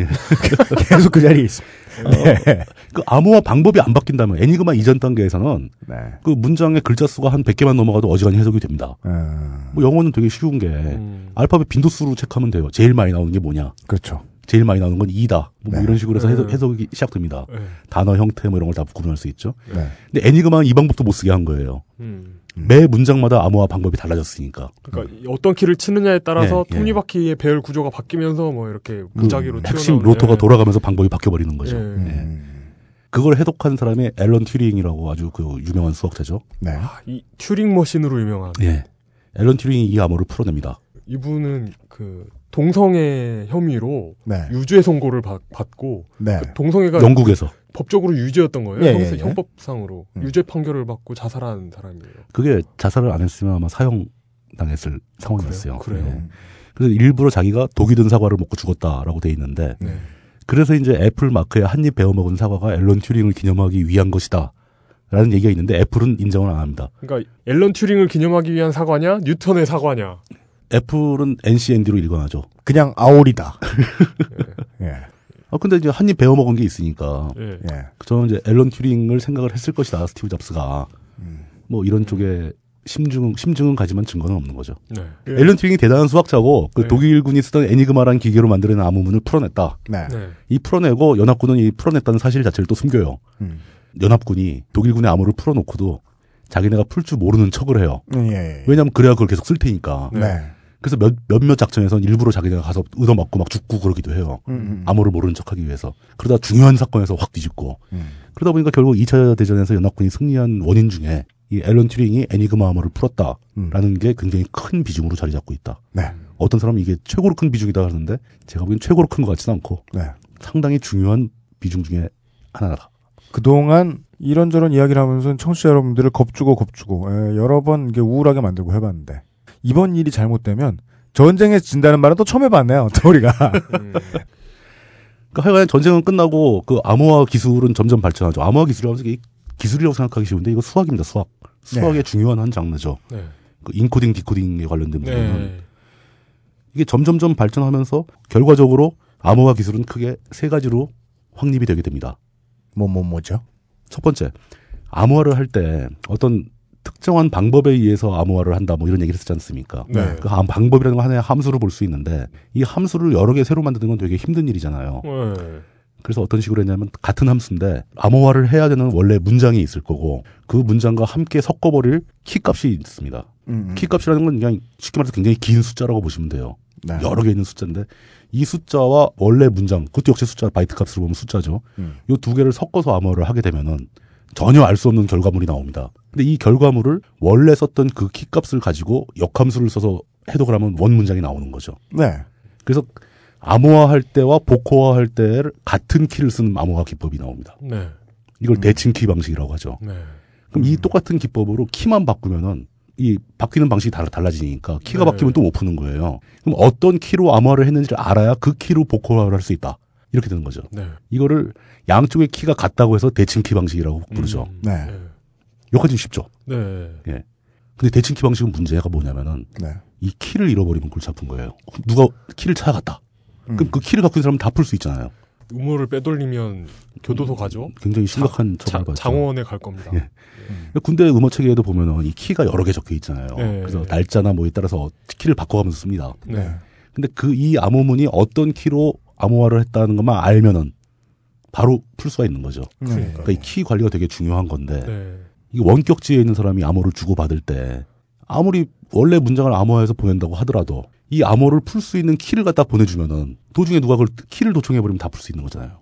계속 그 자리에 있습니다. 네. 그 암호화 방법이 안 바뀐다면 애니그마 이전 단계에서는 네. 그 문장의 글자 수가 한 100개만 넘어가도 어지간히 해석이 됩니다. 뭐 영어는 되게 쉬운 게 알파벳 빈도수로 체크하면 돼요. 제일 많이 나오는 게 뭐냐? 그렇죠. 제일 많이 나오는 건 2다. 뭐, 네. 뭐 이런 식으로 해서 해석이 시작됩니다. 단어 형태 뭐 이런 걸 다 구분할 수 있죠. 네. 근데 애니그마는 이 방법도 못 쓰게 한 거예요. 매 문장마다 암호화 방법이 달라졌으니까. 그러니까 어떤 키를 치느냐에 따라서 네, 톱니바퀴의 배열 구조가 바뀌면서 뭐 이렇게 무작위로 핵심 로터가 돌아가면서 방법이 바뀌어버리는 거죠. 네. 그걸 해독한 사람이 앨런 튜링이라고 아주 그 유명한 수학자죠. 네. 아, 이 튜링 머신으로 유명한. 네. 앨런 튜링이 이 암호를 풀어냅니다. 이분은 그 동성애 혐의로 네. 유죄 선고를 받고 네. 그 동성애가 영국에서 법적으로 유죄였던 거예요. 예, 형법상으로 유죄 판결을 받고 자살한 사람이에요. 그게 자살을 안 했으면 아마 사형 당했을 상황이었어요. 그래요. 네. 그래서 일부러 자기가 독이 든 사과를 먹고 죽었다라고 돼 있는데 네. 그래서 이제 애플 마크에 한입 베어 먹은 사과가 앨런 튜링을 기념하기 위한 것이다. 라는 얘기가 있는데 애플은 인정을 안 합니다. 그러니까 앨런 튜링을 기념하기 위한 사과냐, 뉴턴의 사과냐. 애플은 NCND로 일관하죠. 그냥 아오리다. 예. 아, 근데 이제 한입 베어 먹은 게 있으니까. 예. 저는 이제 앨런 튜링을 생각을 했을 것이다, 스티브 잡스가. 뭐 이런 쪽에 심증은 가지만 증거는 없는 거죠. 네. 예. 앨런 튜링이 대단한 수학자고, 그 예. 독일군이 쓰던 애니그마라는 기계로 만들어낸 암호문을 풀어냈다. 네. 네. 이 풀어내고, 연합군은 이 풀어냈다는 사실 자체를 또 숨겨요. 연합군이 독일군의 암호를 풀어놓고도 자기네가 풀 줄 모르는 척을 해요. 예. 왜냐면 그래야 그걸 계속 쓸 테니까. 네. 그래서 몇몇 작전에서는 일부러 자기네가 가서 얻어맞고 막 죽고 그러기도 해요. 암호를 모르는 척하기 위해서. 그러다 중요한 사건에서 확 뒤집고. 그러다 보니까 결국 2차 대전에서 연합군이 승리한 원인 중에 이 앨런 튜링이 애니그마 암호를 풀었다라는 게 굉장히 큰 비중으로 자리 잡고 있다. 네. 어떤 사람은 이게 최고로 큰 비중이다 하는데 제가 보기엔 최고로 큰 것 같지는 않고 네. 상당히 중요한 비중 중에 하나다. 그동안 이런저런 이야기를 하면서 청취자 여러분들을 겁주고 여러 번 우울하게 만들고 해봤는데 이번 일이 잘못되면 전쟁에 진다는 말은 또 처음 해봤네요. 우리가. 그러니까 하여간 전쟁은 끝나고 그 암호화 기술은 점점 발전하죠. 암호화 기술이라면서 기술이라고 생각하기 쉬운데 이거 수학입니다. 수학의 네. 중요한 한 장르죠. 네. 그 인코딩 디코딩에 관련된 부분은 네. 이게 점점점 발전하면서 결과적으로 암호화 기술은 크게 세 가지로 확립이 되게 됩니다. 뭐죠? 첫 번째, 암호화를 할 때 어떤 특정한 방법에 의해서 암호화를 한다, 뭐 이런 얘기를 쓰지 않습니까? 네. 그 방법이라는 건 하나의 함수를 볼 수 있는데, 이 함수를 여러 개 새로 만드는 건 되게 힘든 일이잖아요. 네. 그래서 어떤 식으로 했냐면, 같은 함수인데, 암호화를 해야 되는 원래 문장이 있을 거고, 그 문장과 함께 섞어버릴 키 값이 있습니다. 키 값이라는 건 그냥 쉽게 말해서 굉장히 긴 숫자라고 보시면 돼요. 네. 여러 개 있는 숫자인데, 이 숫자와 원래 문장, 그것도 역시 숫자, 바이트 값으로 보면 숫자죠. 이 두 개를 섞어서 암호화를 하게 되면은, 전혀 알 수 없는 결과물이 나옵니다. 근데 이 결과물을 원래 썼던 그 키값을 가지고 역함수를 써서 해독을 하면 원 문장이 나오는 거죠. 네. 그래서 암호화할 때와 복호화할 때 같은 키를 쓰는 암호화 기법이 나옵니다. 네. 이걸 대칭키 방식이라고 하죠. 네. 그럼 이 똑같은 기법으로 키만 바꾸면은 이 바뀌는 방식이 달라지니까 키가 네. 바뀌면 또 못 푸는 거예요. 그럼 어떤 키로 암호화를 했는지를 알아야 그 키로 복호화를 할 수 있다. 이렇게 되는 거죠. 네. 이거를 양쪽의 키가 같다고 해서 대칭키 방식이라고 부르죠. 네. 여기까지는 쉽죠. 네. 예. 근데 대칭키 방식은 문제가 뭐냐면은 네. 이 키를 잃어버리면 골치 아픈 거예요. 누가 키를 찾아갔다. 그럼 그 키를 갖고 있는 사람은 다 풀 수 있잖아요. 음호를 빼돌리면 교도소 가죠. 굉장히 심각한 처벌을 받죠. 장원에 갈 겁니다. 예. 군대 음호 체계에도 보면은 이 키가 여러 개 적혀 있잖아요. 네. 그래서 날짜나 뭐에 따라서 키를 바꿔가면서 씁니다. 네. 근데 그 이 암호문이 어떤 키로 암호화를 했다는 것만 알면은 바로 풀 수가 있는 거죠. 그러니까 이 키 관리가 되게 중요한 건데 네. 이 원격지에 있는 사람이 암호를 주고받을 때 아무리 원래 문장을 암호화해서 보낸다고 하더라도 이 암호를 풀 수 있는 키를 갖다 보내주면은 도중에 누가 그걸 키를 도청해버리면 다 풀 수 있는 거잖아요.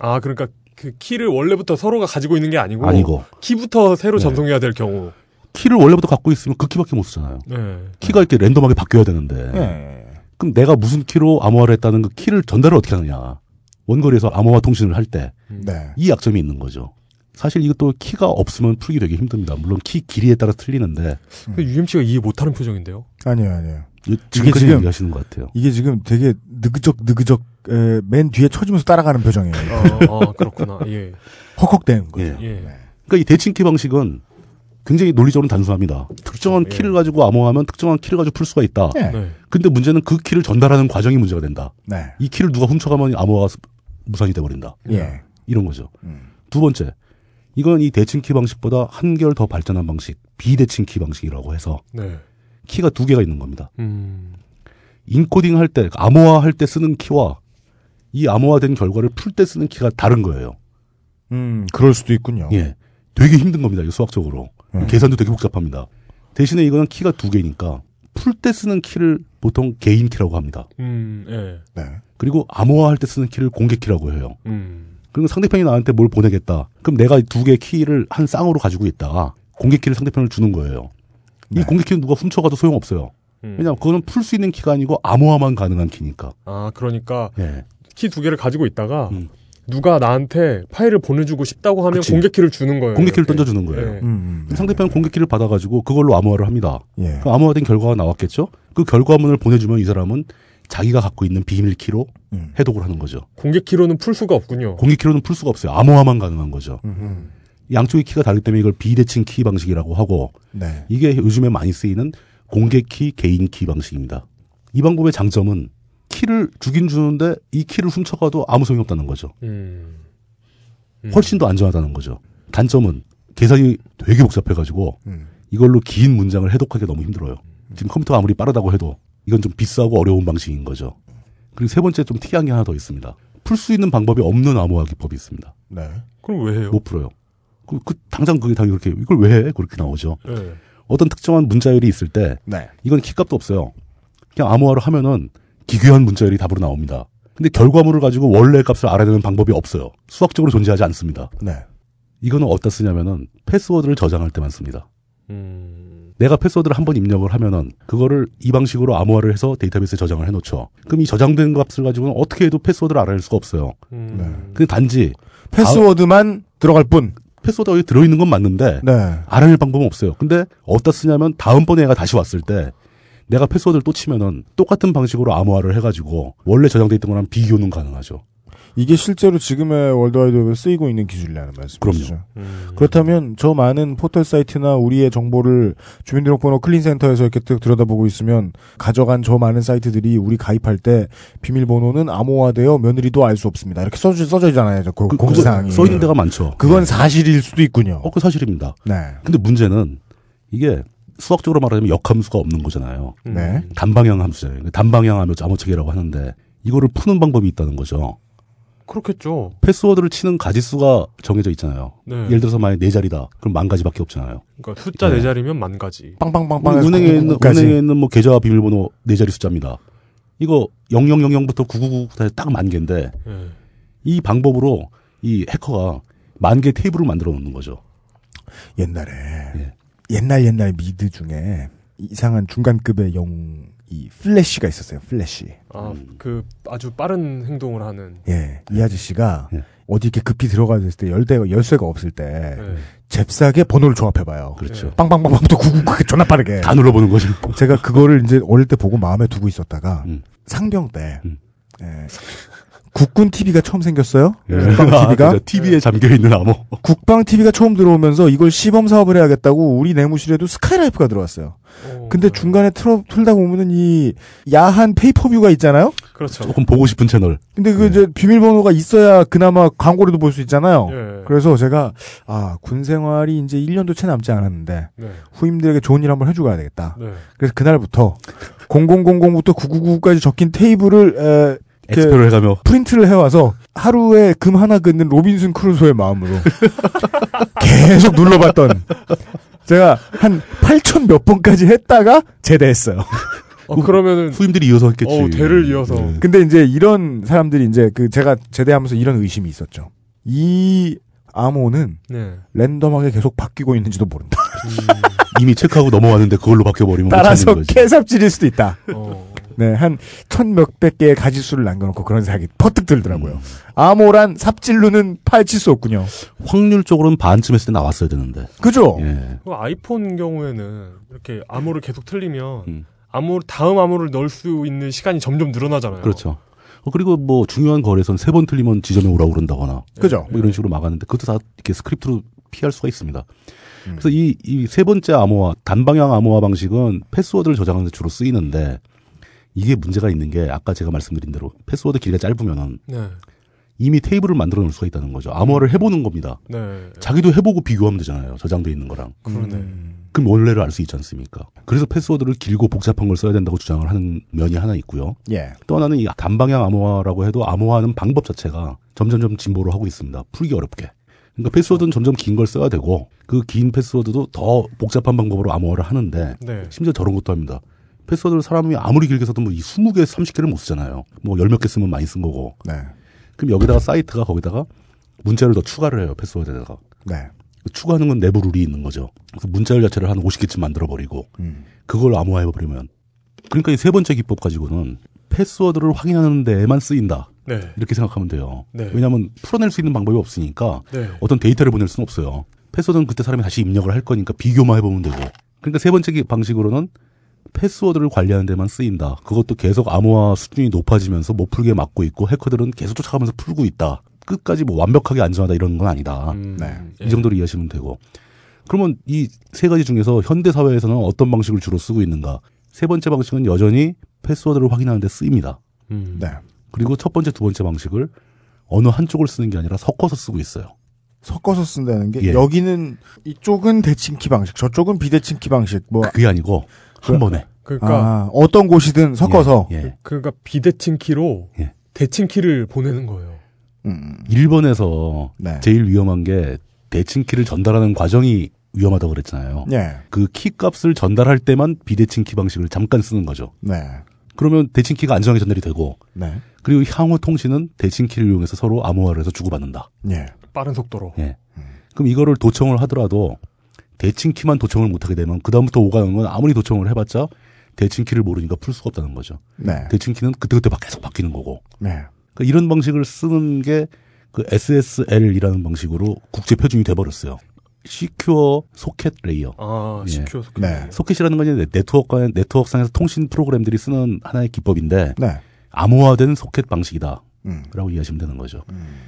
아 그러니까 그 키를 원래부터 서로가 가지고 있는 게 아니고. 키부터 새로 네. 전송해야 될 경우 키를 원래부터 갖고 있으면 그 키밖에 못 쓰잖아요. 네. 키가 이렇게 랜덤하게 바뀌어야 되는데 네. 그럼 내가 무슨 키로 암호화를 했다는 그 키를 전달을 어떻게 하느냐. 원거리에서 암호화 통신을 할 때 네. 이 약점이 있는 거죠. 사실 이것도 키가 없으면 풀기 되게 힘듭니다. 물론 키 길이에 따라 틀리는데. UMC가 이해 못하는 표정인데요? 아니요. 지금까지 얘기하시는 것 같아요. 이게 지금 되게 느그적 맨 뒤에 쳐지면서 따라가는 표정이에요. 그렇구나. 예. 헉헉대는 거죠. 예. 네. 그러니까 이 대칭키 방식은 굉장히 논리적으로는 단순합니다. 특정한 그렇죠. 키를 가지고 암호하면 특정한 키를 가지고 풀 수가 있다. 네. 네. 근데 문제는 그 키를 전달하는 과정이 문제가 된다. 네. 이 키를 누가 훔쳐가면 암호화가 무산이 돼버린다. 예. 이런 거죠. 두 번째, 이건 이 대칭키 방식보다 한결 더 발전한 방식, 비대칭키 방식이라고 해서 네. 키가 두 개가 있는 겁니다. 인코딩 할 때, 암호화 할 때 쓰는 키와 이 암호화된 결과를 풀 때 쓰는 키가 다른 거예요. 그럴 수도 있군요. 예. 되게 힘든 겁니다. 이거 수학적으로. 계산도 되게 복잡합니다. 대신에 이거는 키가 두 개니까 풀 때 쓰는 키를 보통 개인 키라고 합니다. 예. 네. 그리고 암호화할 때 쓰는 키를 공개 키라고 해요. 그리고 상대편이 나한테 뭘 보내겠다. 그럼 내가 두 개의 키를 한 쌍으로 가지고 있다. 공개 키를 상대편을 주는 거예요. 네. 이 공개 키는 누가 훔쳐가도 소용없어요. 왜냐하면 그거는 풀 수 있는 키가 아니고 암호화만 가능한 키니까. 아, 그러니까 예. 키 두 개를 가지고 있다가 누가 나한테 파일을 보내주고 싶다고 하면 그치. 공개 키를 주는 거예요. 공개 키를 던져주는 거예요. 네. 상대편은 공개 키를 받아가지고 그걸로 암호화를 합니다. 예. 그 암호화된 결과가 나왔겠죠. 그 결과문을 보내주면 이 사람은 자기가 갖고 있는 비밀 키로 해독을 하는 거죠. 공개 키로는 풀 수가 없군요. 공개 키로는 풀 수가 없어요. 암호화만 가능한 거죠. 양쪽의 키가 다르기 때문에 이걸 비대칭 키 방식이라고 하고 네. 이게 요즘에 많이 쓰이는 공개 키, 개인 키 방식입니다. 이 방법의 장점은 키를 주긴 주는데 이 키를 훔쳐가도 아무 소용이 없다는 거죠. 훨씬 더 안전하다는 거죠. 단점은 계산이 되게 복잡해가지고 이걸로 긴 문장을 해독하기 너무 힘들어요. 지금 컴퓨터가 아무리 빠르다고 해도 이건 좀 비싸고 어려운 방식인 거죠. 그리고 세 번째 좀 특이한 게 하나 더 있습니다. 풀 수 있는 방법이 없는 암호화 기법이 있습니다. 네. 그럼 왜 해요? 못 풀어요. 그 당장 그게 당연히 그렇게 이걸 왜 해? 그렇게 나오죠. 네. 어떤 특정한 문자열이 있을 때 네. 이건 키값도 없어요. 그냥 암호화로 하면은 기괴한 문자열이 답으로 나옵니다. 근데 결과물을 가지고 원래 값을 알아내는 방법이 없어요. 수학적으로 존재하지 않습니다. 네. 이거는 어디다 쓰냐면은 패스워드를 저장할 때만 씁니다. 내가 패스워드를 한번 입력을 하면은 그거를 이 방식으로 암호화를 해서 데이터베이스에 저장을 해놓죠. 그럼 이 저장된 값을 가지고는 어떻게 해도 패스워드를 알아낼 수가 없어요. 네. 근데 단지 패스워드만 들어갈 뿐. 패스워드가 여기 들어있는 건 맞는데 네. 알아낼 방법은 없어요. 근데 어디다 쓰냐면 다음번에 얘가 다시 왔을 때 내가 패스워드를 또 치면은 똑같은 방식으로 암호화를 해가지고 원래 저장돼 있던 거랑 비교는 가능하죠. 이게 실제로 지금의 월드와이드웹에 쓰이고 있는 기술이라는 말씀이시죠. 그렇다면 저 많은 포털 사이트나 우리의 정보를 주민등록번호 클린센터에서 이렇게 들여다보고 있으면 가져간 저 많은 사이트들이 우리 가입할 때 비밀번호는 암호화되어 며느리도 알 수 없습니다. 이렇게 써져있잖아요. 공지사항이. 써있는 데가 많죠. 그건 네. 사실일 수도 있군요. 그 사실입니다. 네. 근데 문제는 이게 수학적으로 말하자면 역함수가 없는 거잖아요. 네. 단방향 함수잖아요. 단방향 암호체계라고 하는데 이거를 푸는 방법이 있다는 거죠. 그렇겠죠. 패스워드를 치는 가지수가 정해져 있잖아요. 네. 예를 들어서 만약에 4자리다. 그럼 10,000가지밖에 없잖아요. 그러니까 숫자 네 자리면 10,000가지. 빵빵빵빵. 은행에 있는 뭐 계좌 비밀번호 4자리 숫자입니다. 이거 0000부터 9999까지 딱 10,000개인데 네. 이 방법으로 이 해커가 10,000개 테이블을 만들어 놓는 거죠. 옛날에 예. 옛날 미드 중에 이상한 중간급의 이 플래시가 있었어요. 플래시. 아, 그 아주 빠른 행동을 하는. 예, 이 아저씨가 예. 어디 이렇게 급히 들어가야 됐을 때 열쇠가 없을 때 예. 잽싸게 번호를 조합해봐요. 그렇죠. 예. 빵빵빵빵부터 구구구 존나 빠르게. 다 눌러보는 거죠. 제가 그거를 이제 어릴 때 보고 마음에 두고 있었다가 상병 때 예. 국군 TV가 처음 생겼어요. 예. 국방 TV가 TV에 잠겨 있는 암호. 국방 TV가 처음 들어오면서 이걸 시범 사업을 해야겠다고 우리 내무실에도 스카이라이프가 들어왔어요. 오, 근데 네. 중간에 틀다 보면은 이 야한 페이퍼뷰가 있잖아요. 그렇죠. 조금 보고 싶은 채널. 근데 그 네. 이제 비밀번호가 있어야 그나마 광고라도 볼 수 있잖아요. 네. 그래서 제가 군 생활이 이제 1년도 채 남지 않았는데 네. 후임들에게 좋은 일 한번 해주고 가야 되겠다. 네. 그래서 그날부터 0000부터 9999까지 적힌 테이블을 엑스페로 해가며 프린트를 해와서 하루에 금 하나 긋는 로빈슨 크루소의 마음으로 계속 눌러봤던 제가 한 8,000 몇 번까지 했다가 제대했어요. 그러면은 후임들이 이어서 했겠지. 대를 이어서. 네. 근데 이제 이런 사람들이 이제 그 제가 제대하면서 이런 의심이 있었죠. 이 암호는 네. 랜덤하게 계속 바뀌고 있는지도 모른다. 이미 체크하고 넘어왔는데 그걸로 바뀌어버리면 따라서 개삽질일 수도 있다. 네, 한 1,000몇백 개의 가지수를 남겨놓고 그런 생각이 퍼뜩 들더라고요. 암호란 삽질로는 파헤칠 수 없군요. 확률적으로는 반쯤 했을 때 나왔어야 되는데. 그죠? 예. 아이폰 경우에는 이렇게 암호를 계속 틀리면 다음 암호를 넣을 수 있는 시간이 점점 늘어나잖아요. 그렇죠. 그리고 뭐 중요한 거래선 3번 틀리면 지점에 오라고 그런다거나. 그죠? 뭐 이런 식으로 막았는데 그것도 다 이렇게 스크립트로 피할 수가 있습니다. 그래서 이 세 번째 암호화, 단방향 암호화 방식은 패스워드를 저장하는 데 주로 쓰이는데 이게 문제가 있는 게 아까 제가 말씀드린 대로 패스워드 길이가 짧으면은 네. 이미 테이블을 만들어 놓을 수가 있다는 거죠. 암호화를 해보는 겁니다. 네. 자기도 해보고 비교하면 되잖아요. 저장돼 있는 거랑. 그러네. 그럼 원래를 알 수 있지 않습니까? 그래서 패스워드를 길고 복잡한 걸 써야 된다고 주장을 하는 면이 하나 있고요. 예. 또 하나는 이 단방향 암호화라고 해도 암호화하는 방법 자체가 점점점 진보를 하고 있습니다. 풀기 어렵게. 그러니까 패스워드는 점점 긴 걸 써야 되고 그 긴 패스워드도 더 복잡한 방법으로 암호화를 하는데 네. 심지어 저런 것도 합니다. 패스워드를 사람이 아무리 길게 써도 뭐 20개, 30개를 못 쓰잖아요. 뭐 10몇 개 쓰면 많이 쓴 거고. 네. 그럼 여기다가 사이트가 거기다가 문자를 더 추가를 해요. 패스워드에다가. 네. 추가하는 건 내부 룰이 있는 거죠. 그래서 문자열 자체를 한 50개쯤 만들어버리고 그걸 암호화해버리면. 그러니까 이 세 번째 기법 가지고는 패스워드를 확인하는 데에만 쓰인다. 네. 이렇게 생각하면 돼요. 네. 왜냐하면 풀어낼 수 있는 방법이 없으니까 네. 어떤 데이터를 보낼 수는 없어요. 패스워드는 그때 사람이 다시 입력을 할 거니까 비교만 해보면 되고. 그러니까 세 번째 방식으로는 패스워드를 관리하는 데만 쓰인다. 그것도 계속 암호화 수준이 높아지면서 못 풀게 막고 있고 해커들은 계속 쫓아가면서 풀고 있다. 끝까지 뭐 완벽하게 안전하다 이런 건 아니다. 네. 이 정도로 이해하시면 되고. 그러면 이 세 가지 중에서 현대 사회에서는 어떤 방식을 주로 쓰고 있는가? 세 번째 방식은 여전히 패스워드를 확인하는 데 쓰입니다. 네. 그리고 첫 번째, 두 번째 방식을 어느 한쪽을 쓰는 게 아니라 섞어서 쓰고 있어요. 섞어서 쓴다는 게 예. 여기는 이쪽은 대칭키 방식, 저쪽은 비대칭키 방식. 뭐 그게 아니고 한 번에. 그러니까 어떤 곳이든 섞어서. 예. 예. 그러니까 비대칭키로 예. 대칭키를 보내는 거예요. 일본에서 네. 제일 위험한 게 대칭키를 전달하는 과정이 위험하다고 그랬잖아요. 네. 그 키값을 전달할 때만 비대칭키 방식을 잠깐 쓰는 거죠. 네. 그러면 대칭키가 안전하게 전달이 되고 네. 그리고 향후 통신은 대칭키를 이용해서 서로 암호화를 해서 주고받는다. 네. 빠른 속도로. 네. 그럼 이거를 도청을 하더라도 대칭키만 도청을 못하게 되면 그다음부터 오가는 건 아무리 도청을 해봤자 대칭키를 모르니까 풀 수가 없다는 거죠. 네. 대칭키는 그때그때 계속 바뀌는 거고. 네. 이런 방식을 쓰는 게 그 SSL이라는 방식으로 국제 표준이 돼버렸어요. 시큐어 소켓 레이어. 아, 예. 시큐어 소켓. 네. 소켓이라는 건 네트워크상에서 통신 프로그램들이 쓰는 하나의 기법인데 네. 암호화된 소켓 방식이다. 라고 이해하시면 되는 거죠.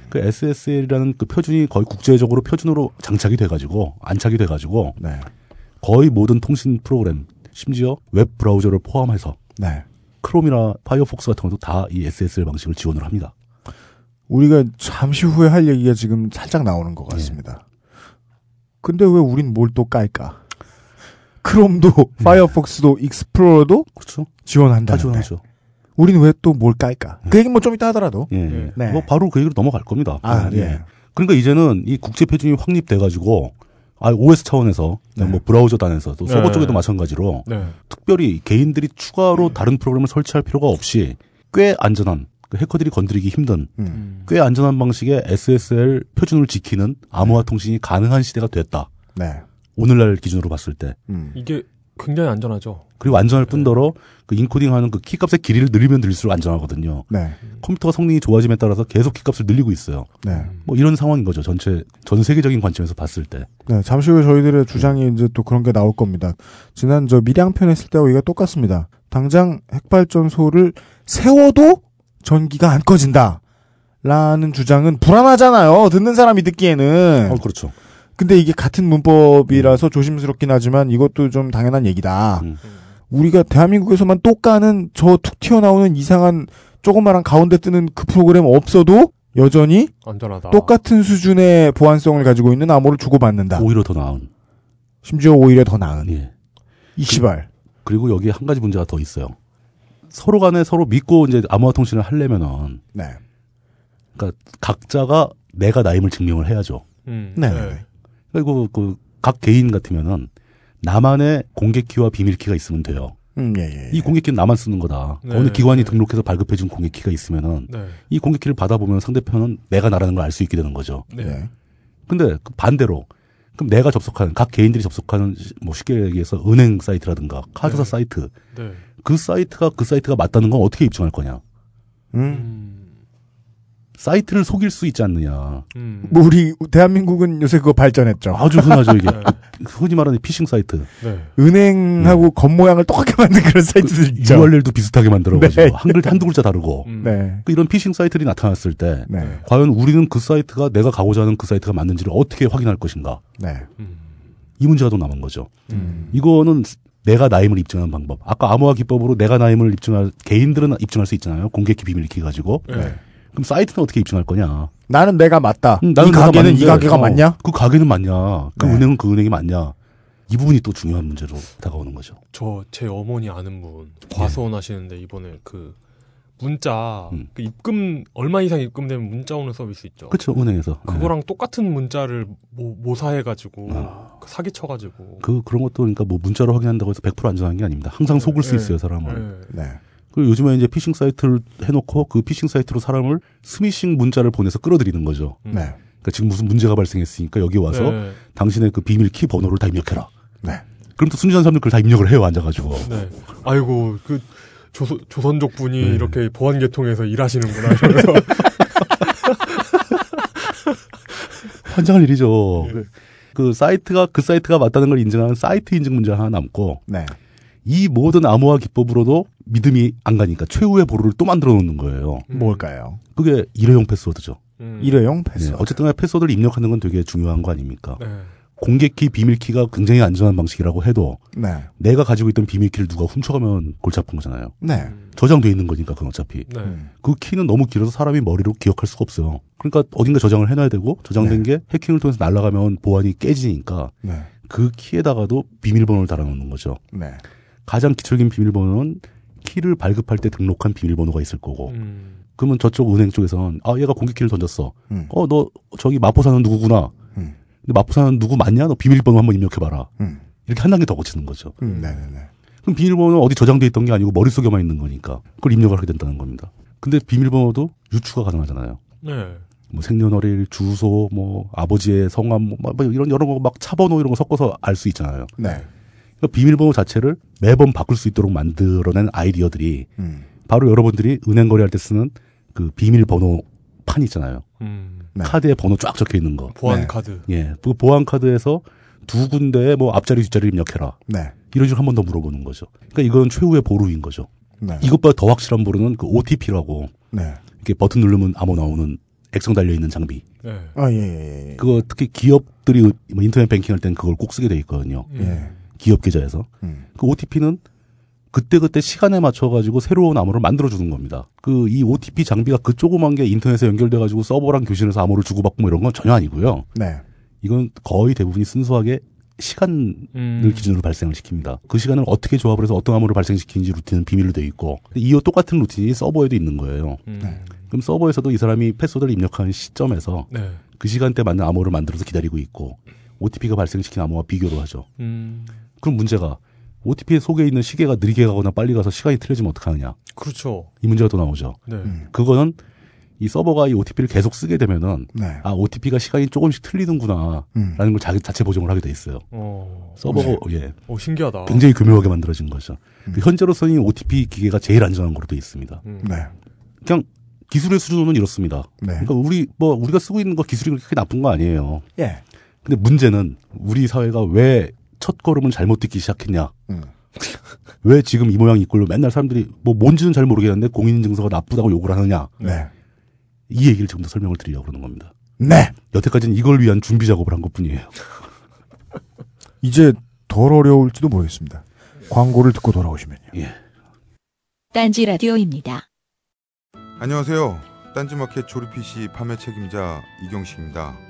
그 SSL이라는 그 표준이 거의 국제적으로 표준으로 장착이 돼가지고 안착이 돼가지고 네. 거의 모든 통신 프로그램, 심지어 웹 브라우저를 포함해서. 네. 크롬이나 파이어폭스 같은 것도 다 이 SSL 방식을 지원을 합니다. 우리가 잠시 후에 할 얘기가 지금 살짝 나오는 것 같습니다. 예. 근데 왜 우린 뭘 또 깔까? 크롬도 파이어폭스도 익스플로러도 그렇죠. 지원한다는데. 지원하죠. 우린 왜 또 뭘 깔까? 그 얘기는 뭐 좀 이따 하더라도. 예. 예. 네. 뭐 바로 그 얘기로 넘어갈 겁니다. 아, 예. 예. 그러니까 이제는 이 국제 표준이 확립돼가지고 iOS 차원에서 네. 뭐 브라우저 단에서 또 서버 네. 쪽에도 마찬가지로 네. 특별히 개인들이 추가로 다른 프로그램을 설치할 필요가 없이 꽤 안전한 해커들이 건드리기 힘든 꽤 안전한 방식의 SSL 표준을 지키는 암호화 통신이 가능한 시대가 됐다. 네. 오늘날 기준으로 봤을 때 이게 굉장히 안전하죠. 그리고 안전할 뿐더러 그 인코딩하는 그 키값의 길이를 늘리면 늘릴수록 안전하거든요. 네. 컴퓨터가 성능이 좋아짐에 따라서 계속 키값을 늘리고 있어요. 네. 뭐 이런 상황인 거죠. 전 세계적인 관점에서 봤을 때. 네. 잠시 후에 저희들의 주장이 이제 또 그런 게 나올 겁니다. 지난 저 밀양편 했을 때와 이게 똑같습니다. 당장 핵발전소를 세워도 전기가 안 꺼진다라는 주장은 불안하잖아요. 듣는 사람이 듣기에는. 그렇죠. 근데 이게 같은 문법이라서 조심스럽긴 하지만 이것도 좀 당연한 얘기다. 우리가 대한민국에서만 또 까는 저 툭 튀어나오는 이상한 조그마한 가운데 뜨는 그 프로그램 없어도 여전히 안전하다. 똑같은 수준의 보안성을 가지고 있는 암호를 주고받는다. 오히려 더 나은. 심지어 오히려 더 나은. 예. 이시발. 그리고 여기에 한 가지 문제가 더 있어요. 서로 간에 서로 믿고 이제 암호화 통신을 하려면은. 네. 그러니까 각자가 내가 나임을 증명을 해야죠. 네. 네. 그리고 그 각 개인 같으면은 나만의 공개키와 비밀키가 있으면 돼요. 예. 이 공개키는 나만 쓰는 거다. 네, 어느 기관이 네. 등록해서 발급해준 공개키가 있으면은 네. 이 공개키를 받아보면 상대편은 내가 나라는 걸 알 수 있게 되는 거죠. 네. 근데 반대로 그럼 내가 접속하는 각 개인들이 접속하는 뭐 쉽게 얘기해서 은행 사이트라든가 카드사 네. 사이트 네. 그 사이트가 맞다는 건 어떻게 입증할 거냐? 사이트를 속일 수 있지 않느냐. 뭐 우리 대한민국은 요새 그거 발전했죠. 아주 흔하죠 이게. 흔히 말하는 피싱 사이트. 네. 은행하고 겉모양을 똑같게 만든 그런 사이트들 있죠. URL도 비슷하게 만들어가지고. 네. 한글 한두 글자 다르고. 그 이런 피싱 사이트들이 나타났을 때 과연 우리는 그 사이트가 내가 가고자 하는 그 사이트가 맞는지를 어떻게 확인할 것인가. 네. 이 문제가 또 남은 거죠. 이거는 내가 나임을 입증하는 방법. 아까 암호화 기법으로 내가 나임을 입증할 개인들은 입증할 수 있잖아요. 공개키 비밀키 가지고. 네. 그럼 사이트는 어떻게 입증할 거냐? 나는 내가 맞다. 나는 가게는 이 가게가 맞냐? 그 가게는 맞냐? 그 은행은 그 은행이 맞냐? 이 부분이 또 중요한 문제로 다가오는 거죠. 저 제 어머니 아는 분 과수원하시는데 이번에 그 문자 그 입금 얼마 이상 입금되면 문자 오는 서비스 있죠. 그렇죠, 은행에서. 그거랑 똑같은 문자를 모사해가지고 사기쳐가지고. 그런 것도 그러니까 뭐 문자로 확인한다고 해서 100% 안전한 게 아닙니다. 항상 속을 수 있어요, 사람을. 네. 그리고 요즘에 이제 피싱 사이트를 해놓고 그 피싱 사이트로 사람을 스미싱 문자를 보내서 끌어들이는 거죠. 네. 그러니까 지금 무슨 문제가 발생했으니까 여기 와서 당신의 그 비밀 키 번호를 다 입력해라. 네. 그럼 또 순진한 사람들 그걸 다 입력을 해요, 앉아가지고. 네. 아이고 그 조선족 분이 이렇게 보안 계통에서 일하시는구나. 그래서 환장할 일이죠. 네. 그 사이트가 맞다는 걸 인증하는 사이트 인증 문제 하나 남고. 네. 이 모든 암호화 기법으로도 믿음이 안 가니까 최후의 보루를 또 만들어 놓는 거예요. 뭘까요? 그게 일회용 패스워드죠. 일회용 패스워드. 네, 어쨌든 패스워드를 입력하는 건 되게 중요한 거 아닙니까? 네. 공개키, 비밀키가 굉장히 안전한 방식이라고 해도 내가 가지고 있던 비밀키를 누가 훔쳐가면 골치 아픈 거잖아요. 네. 저장돼 있는 거니까 그건 어차피. 네. 그 키는 너무 길어서 사람이 머리로 기억할 수가 없어요. 그러니까 어딘가 저장을 해놔야 되고 저장된 게 해킹을 통해서 날아가면 보안이 깨지니까 그 키에다가도 비밀번호를 달아놓는 거죠. 네. 가장 기초적인 비밀번호는 키를 발급할 때 등록한 비밀번호가 있을 거고 그러면 저쪽 은행 쪽에선 아 얘가 공개키를 던졌어. 너 저기 마포 사는 누구구나. 근데 마포 사는 누구 맞냐? 너 비밀번호 한번 입력해봐라. 이렇게 한 단계 더 거치는 거죠. 네네네. 그럼 비밀번호는 어디 저장돼 있던 게 아니고 머릿속에만 있는 거니까 그걸 입력을 하게 된다는 겁니다. 근데 비밀번호도 유추가 가능하잖아요. 네. 뭐 생년월일, 주소, 뭐 아버지의 성함, 뭐 이런 여러 거 막 차번호 이런 거 섞어서 알 수 있잖아요. 네. 그러니까 비밀번호 자체를 매번 바꿀 수 있도록 만들어낸 아이디어들이 바로 여러분들이 은행 거래할 때 쓰는 그 비밀번호 판이 있잖아요. 카드에 번호 쫙 적혀 있는 거. 보안 카드. 예, 그 보안 카드에서 두 군데에 뭐 앞자리 뒷자리 입력해라. 네. 이런 식으로 한 번 더 물어보는 거죠. 그러니까 이건 최후의 보루인 거죠. 네. 이것보다 더 확실한 보루는 그 OTP라고 이렇게 버튼 누르면 암호 나오는 액정 달려 있는 장비. 네. 아 예. 그거 특히 기업들이 뭐 인터넷 뱅킹 할 땐 그걸 꼭 쓰게 돼 있거든요. 예. 기업 계좌에서. 그 OTP는 그때그때 시간에 맞춰가지고 새로운 암호를 만들어주는 겁니다. 그 이 OTP 장비가 그 조그만 게 인터넷에 연결돼가지고 서버랑 교신해서 암호를 주고받고 뭐 이런 건 전혀 아니고요. 네. 이건 거의 대부분이 순수하게 시간을 기준으로 발생을 시킵니다. 그 시간을 어떻게 조합을 해서 어떤 암호를 발생시키는지 루틴은 비밀로 되어 있고 이와 똑같은 루틴이 서버에도 있는 거예요. 그럼 서버에서도 이 사람이 패스워드를 입력한 시점에서 그 시간대에 맞는 암호를 만들어서 기다리고 있고 OTP가 발생시킨 암호와 비교를 하죠. 그럼 문제가 OTP 속에 있는 시계가 느리게 가거나 빨리 가서 시간이 틀려지면 어떡하느냐. 그렇죠. 이 문제가 또 나오죠. 네. 그거는 이 서버가 이 OTP를 계속 쓰게 되면은 아 OTP가 시간이 조금씩 틀리는구나 라는 걸 자체 보정을 하게 돼 있어요. 서버가 신기하다. 굉장히 교묘하게 만들어진 거죠. 현재로서는 이 OTP 기계가 제일 안전한 걸로 돼 있습니다. 그냥 기술의 수준은 이렇습니다. 그러니까 우리가 쓰고 있는 거 기술이 그렇게 나쁜 거 아니에요. 예. 근데 문제는 우리 사회가 왜 첫 걸음은 잘못 듣기 시작했냐. 왜 지금 이 모양 이 꼴로 맨날 사람들이 뭐 뭔지는 잘 모르겠는데 공인인증서가 나쁘다고 욕을 하느냐. 이 얘기를 지금 더 설명을 드리려고 그러는 겁니다. 네. 여태까지는 이걸 위한 준비 작업을 한 것뿐이에요. 이제 덜 어려울지도 모르겠습니다. 광고를 듣고 돌아오시면요. 예. 딴지 라디오입니다. 안녕하세요. 딴지마켓 조립 PC 판매 책임자 이경식입니다.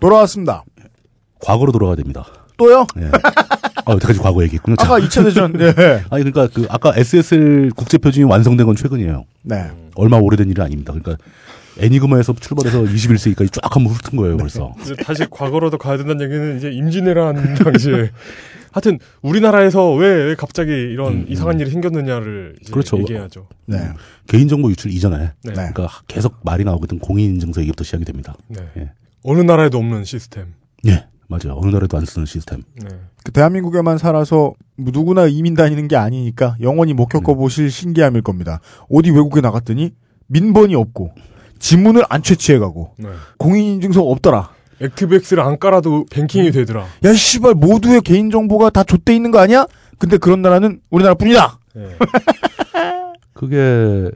돌아왔습니다. 과거로 돌아가야 됩니다. 또요? 네. 아, 여태까지 과거 얘기했군요. 아까 2차 대전. 네. 아니 그러니까 그 아까 SSL 국제표준이 완성된 건 최근이에요. 네. 얼마 오래된 일이 아닙니다. 그러니까 애니그마에서 출발해서 21세기까지 쫙 한번 훑은 거예요, 네. 벌써. 이제 다시 과거로도 가야 된다는 얘기는 이제 임진왜란 당시에. 하여튼 우리나라에서 왜 갑자기 이런 이상한 일이 생겼느냐를 이제 그렇죠. 얘기해야죠. 네. 개인정보 유출 이전에. 네. 그러니까 계속 말이 나오거든 공인인증서 얘기부터 시작이 됩니다. 네. 예. 어느 나라에도 없는 시스템. 예. 맞아요. 어느 나라에도 안 쓰는 시스템. 네. 그 대한민국에만 살아서 누구나 이민 다니는 게 아니니까 영원히 못 겪어보실 신기함일 겁니다. 어디 외국에 나갔더니 민번이 없고 지문을 안 채취해가고 네. 공인인증서 없더라. 액티브엑스를 안 깔아도 뱅킹이 되더라. 야 씨발 모두의 개인정보가 다 좆돼 있는 거 아니야? 근데 그런 나라는 우리나라뿐이다. 네. 그게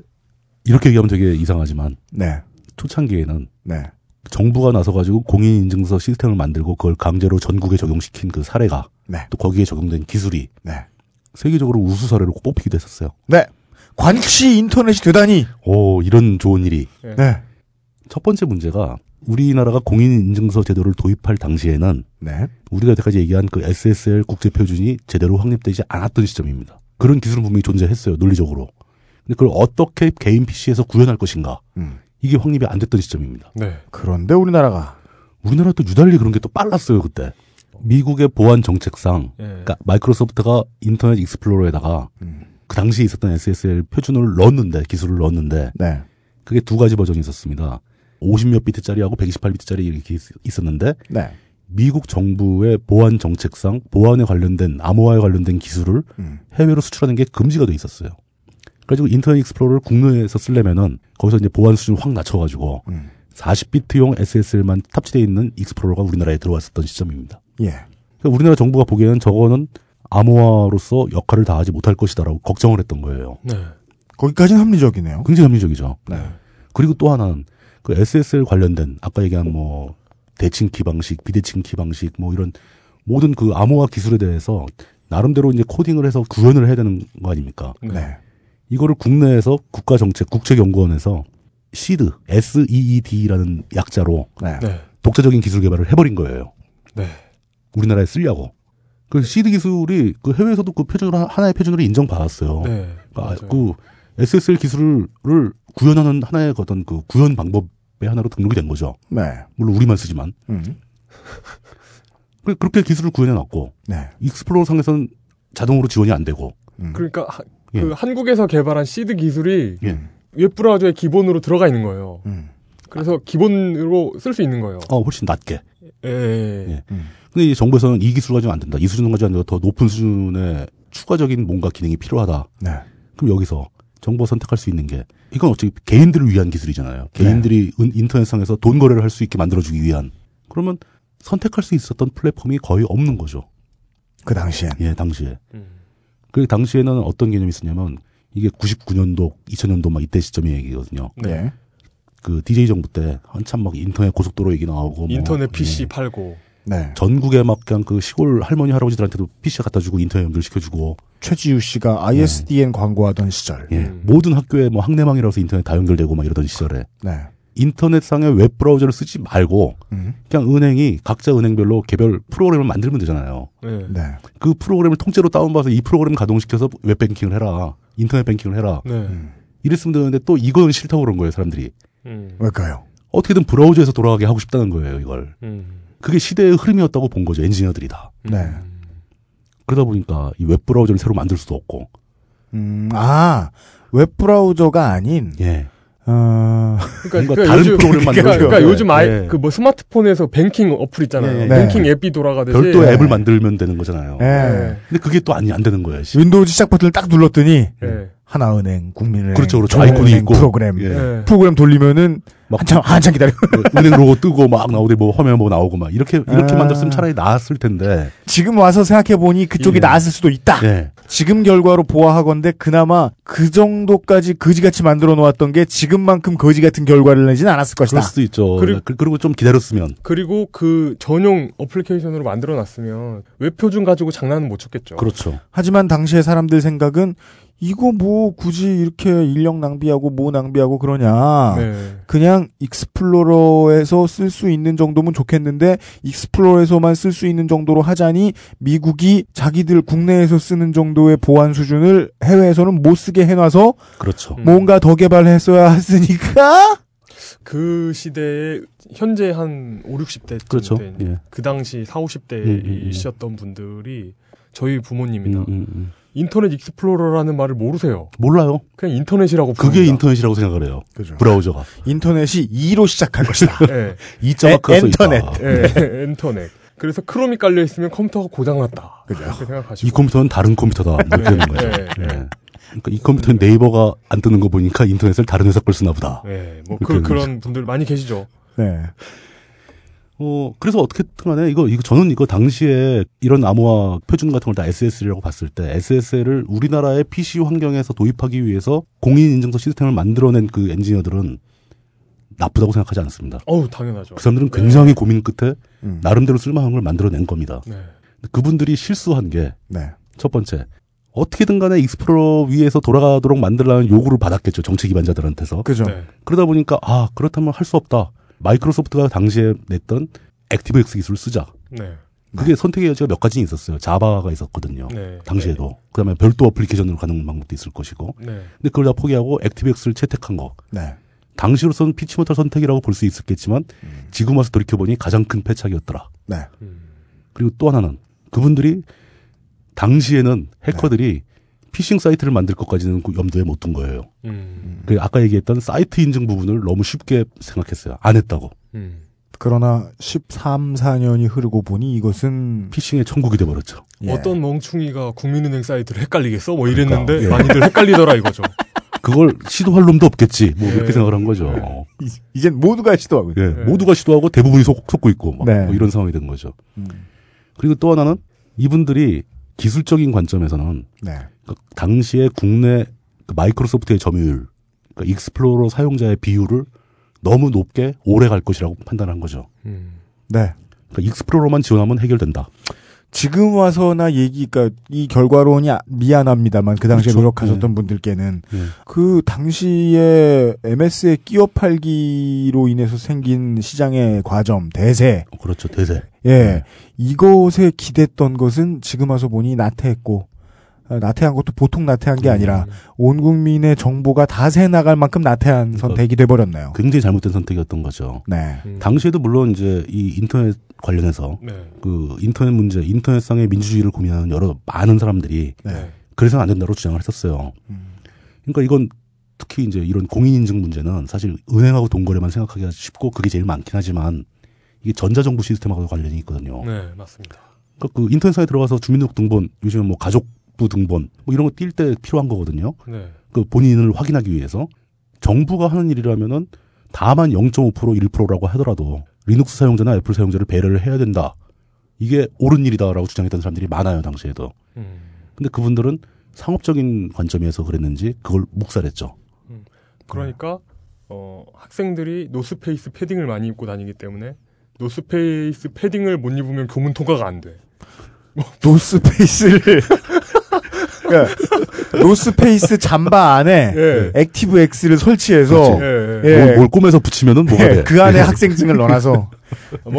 이렇게 얘기하면 되게 이상하지만 네. 초창기에는 네. 정부가 나서가지고 공인인증서 시스템을 만들고 그걸 강제로 전국에 적용시킨 그 사례가 네. 또 거기에 적용된 기술이 네. 세계적으로 우수 사례로 뽑히기도 했었어요. 네. 관치 인터넷이 되다니. 오, 이런 좋은 일이. 네. 첫 번째 문제가 우리나라가 공인인증서 제도를 도입할 당시에는 네. 우리가 여태까지 얘기한 그 SSL 국제표준이 제대로 확립되지 않았던 시점입니다. 그런 기술은 분명히 존재했어요. 논리적으로. 근데 그걸 어떻게 개인 PC에서 구현할 것인가. 이게 확립이 안 됐던 시점입니다. 네. 그런데 우리나라 또 유달리 그런 게 또 빨랐어요 그때. 미국의 보안 정책상, 네. 그러니까 마이크로소프트가 인터넷 익스플로러에다가 그 당시에 있었던 SSL 표준을 넣었는데 기술을 넣었는데, 네. 그게 두 가지 버전이 있었습니다. 50몇 비트짜리하고 128비트짜리 이렇게 있었는데, 네. 미국 정부의 보안 정책상 보안에 관련된 암호화에 관련된 기술을 해외로 수출하는 게 금지가 돼 있었어요. 그래가지고 인터넷 익스플로러를 국내에서 쓰려면은 거기서 이제 보안 수준 확 낮춰가지고 40비트용 SSL만 탑재되어 있는 익스플로러가 우리나라에 들어왔었던 시점입니다. 예. 그러니까 우리나라 정부가 보기에는 저거는 암호화로서 역할을 다하지 못할 것이다라고 걱정을 했던 거예요. 네. 거기까지는 합리적이네요. 굉장히 합리적이죠. 네. 그리고 또 하나는 그 SSL 관련된 아까 얘기한 뭐 대칭 키 방식, 비대칭 키 방식 뭐 이런 모든 그 암호화 기술에 대해서 나름대로 이제 코딩을 해서 구현을 해야 되는 거 아닙니까? 네. 이거를 국내에서 국가정책, 국책연구원에서 SEED, SEED라는 약자로 네. 독자적인 기술 개발을 해버린 거예요. 네. 우리나라에 쓰려고. 그 SEED 기술이 그 해외에서도 그 표준으로 하나의 표준으로 인정받았어요. 네. 그러니까 그 SSL 기술을 구현하는 하나의 어떤 그 구현 방법의 하나로 등록이 된 거죠. 네. 물론 우리만 쓰지만. 그렇게 기술을 구현해놨고 네. 익스플로러 상에서는 자동으로 지원이 안 되고. 그러니까. 그 예. 한국에서 개발한 시드 기술이 예. 웹 브라우저의 기본으로 들어가 있는 거예요. 그래서 기본으로 쓸 수 있는 거예요. 훨씬 낮게. 예. 예. 근데 이제 정부에서는 이 기술 가지고 안 된다. 이 수준 가지고 안 된다. 더 높은 수준의 추가적인 뭔가 기능이 필요하다. 네. 그럼 여기서 정부가 선택할 수 있는 게 이건 어차피 개인들을 위한 기술이잖아요. 개인들이 네. 인터넷상에서 돈 거래를 할 수 있게 만들어주기 위한. 그러면 선택할 수 있었던 플랫폼이 거의 없는 거죠. 그 당시에. 예, 당시에. 그 당시에는 어떤 개념이 있었냐면 이게 99년도, 2000년도 막 이때 시점의 얘기거든요. 네. 그 DJ 정부 때 한참 막 인터넷 고속도로 얘기 나오고 인터넷 뭐, PC 예. 팔고 네. 전국에 막 그냥 그 시골 할머니 할아버지들한테도 PC 갖다 주고 인터넷 연결시켜 주고 최지우 씨가 ISDN 예. 광고하던 시절. 예. 모든 학교에 뭐 학내망이라서 인터넷 다 연결되고 막 이러던 시절에. 네. 인터넷상에 웹 브라우저를 쓰지 말고 그냥 은행이 각자 은행별로 개별 프로그램을 만들면 되잖아요. 네. 그 프로그램을 통째로 다운받아서 이 프로그램 가동시켜서 웹뱅킹을 해라. 인터넷 뱅킹을 해라. 네. 이랬으면 되는데 또 이건 싫다고 그런 거예요. 사람들이. 왜일까요? 어떻게든 브라우저에서 돌아가게 하고 싶다는 거예요. 이걸. 그게 시대의 흐름이었다고 본 거죠. 엔지니어들이 다. 네. 그러다 보니까 이 웹 브라우저를 새로 만들 수도 없고. 웹 브라우저가 아닌 예. 그러니까 다른 요즘, 프로그램만 그러니까 요즘 아예 그 뭐 스마트폰에서 뱅킹 어플 있잖아요. 네. 뱅킹 앱이 돌아가듯이 별도 네. 앱을 만들면 되는 거잖아요. 네. 네. 근데 그게 또 안 되는 거예요. 윈도우 시작 버튼을 딱 눌렀더니 네. 하나은행, 국민은행, 그렇죠, 그렇죠. 아이콘이 있고 프로그램 돌리면은 막 한참 기다려. 은행 로고 뜨고 막 나오고 뭐 화면 뭐 나오고 막 이렇게 만들었으면 차라리 나았을 텐데. 지금 와서 생각해 보니 그쪽이 나았을 수도 있다. 예. 지금 결과로 보아하건대 그나마 그 정도까지 거지같이 만들어 놓았던 게 지금만큼 거지 같은 결과를 내지는 않았을 것이다. 그럴 수도 있죠. 그리고 좀 기다렸으면. 그리고 그 전용 어플리케이션으로 만들어 놨으면 웹표준 가지고 장난은 못 쳤겠죠. 그렇죠. 하지만 당시의 사람들 생각은 이거 뭐 굳이 이렇게 인력 낭비하고 뭐 낭비하고 그러냐. 네. 그냥 익스플로러에서 쓸 수 있는 정도면 좋겠는데 익스플로러에서만 쓸 수 있는 정도로 하자니 미국이 자기들 국내에서 쓰는 정도의 보안 수준을 해외에서는 못 쓰게 해놔서 그렇죠. 뭔가 더 개발했어야 했으니까 그 시대에 현재 한 5, 60대 그렇죠. 예. 그 당시 4, 50대이셨던 분들이 저희 부모님이나 인터넷 익스플로러라는 말을 모르세요. 몰라요. 그냥 인터넷이라고 부릅니다. 그게 인터넷이라고 생각을 해요. 그죠. 브라우저가. 인터넷이 2로 시작할 것이다. 네. 2자가 커서 인터넷. 네. 인터넷. 그래서 크롬이 깔려 있으면 컴퓨터가 고장났다. 그죠. 그렇게 생각하시고. 이 컴퓨터는 다른 컴퓨터다. 네. 되는 거예요. 네. 네. 네. 그러니까 이 컴퓨터는 네이버가 안 뜨는 거 보니까 인터넷을 다른 회사 걸 쓰나 보다. 네. 뭐 그런 분들 많이 계시죠. 네. 그래서 어떻게든 간에 이거 저는 이거 당시에 이런 암호화 표준 같은 걸 다 SSL이라고 봤을 때 SSL을 우리나라의 PC 환경에서 도입하기 위해서 공인 인증서 시스템을 만들어낸 그 엔지니어들은 나쁘다고 생각하지 않습니다. 어우, 당연하죠. 그 사람들은 굉장히 네. 고민 끝에 나름대로 쓸만한 걸 만들어낸 겁니다. 네. 그분들이 실수한 게 첫 번째 어떻게든 간에 익스플로러 위에서 돌아가도록 만들라는 요구를 받았겠죠. 정치 기반자들한테서. 그죠. 네. 그러다 보니까 아, 그렇다면 할 수 없다. 마이크로소프트가 당시에 냈던 액티브엑스 기술을 쓰자. 네. 그게 선택의 여지가 몇 가지는 있었어요. 자바가 있었거든요. 네. 당시에도. 네. 그다음에 별도 어플리케이션으로 가는 방법도 있을 것이고. 네. 근데 그걸 다 포기하고 액티브엑스를 채택한 거. 네. 당시로서는 피치 못할 선택이라고 볼 수 있었겠지만 지금 와서 돌이켜보니 가장 큰 패착이었더라. 네. 그리고 또 하나는 그분들이 당시에는 해커들이 네. 피싱 사이트를 만들 것까지는 염두에 못 둔 거예요. 아까 얘기했던 사이트 인증 부분을 너무 쉽게 생각했어요. 안 했다고. 그러나 13, 14년이 흐르고 보니 이것은 피싱의 천국이 돼버렸죠. 예. 어떤 멍충이가 국민은행 사이트를 헷갈리겠어? 뭐 이랬는데 그러니까, 예. 많이들 헷갈리더라 이거죠. 그걸 시도할 놈도 없겠지. 뭐 이렇게 예. 생각을 한 거죠. 예. 이젠 모두가 시도하고. 예. 예. 모두가 시도하고 대부분이 속고 있고 막 네. 뭐 이런 상황이 된 거죠. 그리고 또 하나는 이분들이 기술적인 관점에서는 네. 그러니까 당시에 국내 마이크로소프트의 점유율, 그러니까 익스플로러 사용자의 비율을 너무 높게 오래 갈 것이라고 판단한 거죠. 네. 그러니까 익스플로러만 지원하면 해결된다. 지금 와서나 그러니까 이 결과론이 미안합니다만 그 당시에 그렇죠. 노력하셨던 네. 분들께는 네. 그 당시에 MS의 끼어 팔기로 인해서 생긴 시장의 과점, 대세. 그렇죠, 대세. 예. 네. 이것에 기댔던 것은 지금 와서 보니 나태했고, 나태한 것도 보통 나태한 게 아니라 온 국민의 정보가 다 새나갈 만큼 나태한 그러니까 선택이 돼버렸네요. 굉장히 잘못된 선택이었던 거죠. 네. 당시에도 물론 이제 이 인터넷 관련해서 네. 그 인터넷 문제, 인터넷상의 민주주의를 고민하는 여러 많은 사람들이 네. 그래서는 안 된다고 주장을 했었어요. 그러니까 이건 특히 이제 이런 공인인증 문제는 사실 은행하고 돈거래만 생각하기가 쉽고 그게 제일 많긴 하지만 이게 전자정부 시스템하고 관련이 있거든요. 네, 맞습니다. 그러니까 그 인터넷상에 들어가서 주민등록등본 요즘에 뭐 가족 등본 뭐 이런 거 띌 때 필요한 거거든요. 네. 그 본인을 확인하기 위해서 정부가 하는 일이라면은 다만 0.5% 1%라고 하더라도 리눅스 사용자나 애플 사용자를 배려를 해야 된다. 이게 옳은 일이다라고 주장했던 사람들이 많아요 당시에도. 근데 그분들은 상업적인 관점에서 그랬는지 그걸 묵살했죠. 그러니까 학생들이 노스페이스 패딩을 많이 입고 다니기 때문에 노스페이스 패딩을 못 입으면 교문 통과가 안 돼. 노스페이스를 노스페이스 잠바 안에 예. 액티브엑스를 설치해서 예. 뭘 꼬매서 붙이면은 뭐가 돼? 그 안에 학생증을 넣어놔서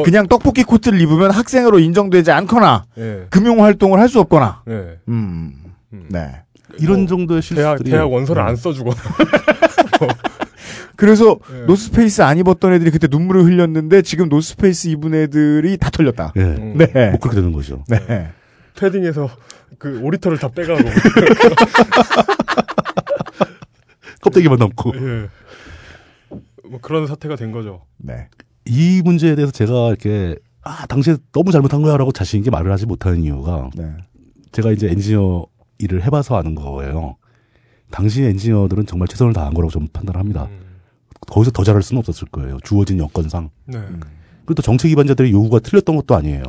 그냥 떡볶이 코트를 입으면 학생으로 인정되지 않거나 예. 금융 활동을 할 수 없거나 예. 네. 이런 정도의 실수들이 대학 원서를 안 써주거나 그래서 예. 노스페이스 안 입었던 애들이 그때 눈물을 흘렸는데 지금 노스페이스 입은 애들이 다 털렸다. 예. 네, 뭐 그렇게 되는 거죠. 네. 네. 패딩에서 그 오리터를 다 빼가고 껍데기만 남고 예. 뭐 그런 사태가 된 거죠. 네. 이 문제에 대해서 제가 이렇게 당시에 너무 잘못한 거야라고 자신 있게 말을 하지 못하는 이유가 네. 제가 이제 엔지니어 일을 해봐서 아는 거예요. 당시 엔지니어들은 정말 최선을 다한 거라고 좀 판단합니다. 거기서 더 잘할 수는 없었을 거예요. 주어진 여건상. 네. 그리고 또 정책 기반자들의 요구가 틀렸던 것도 아니에요.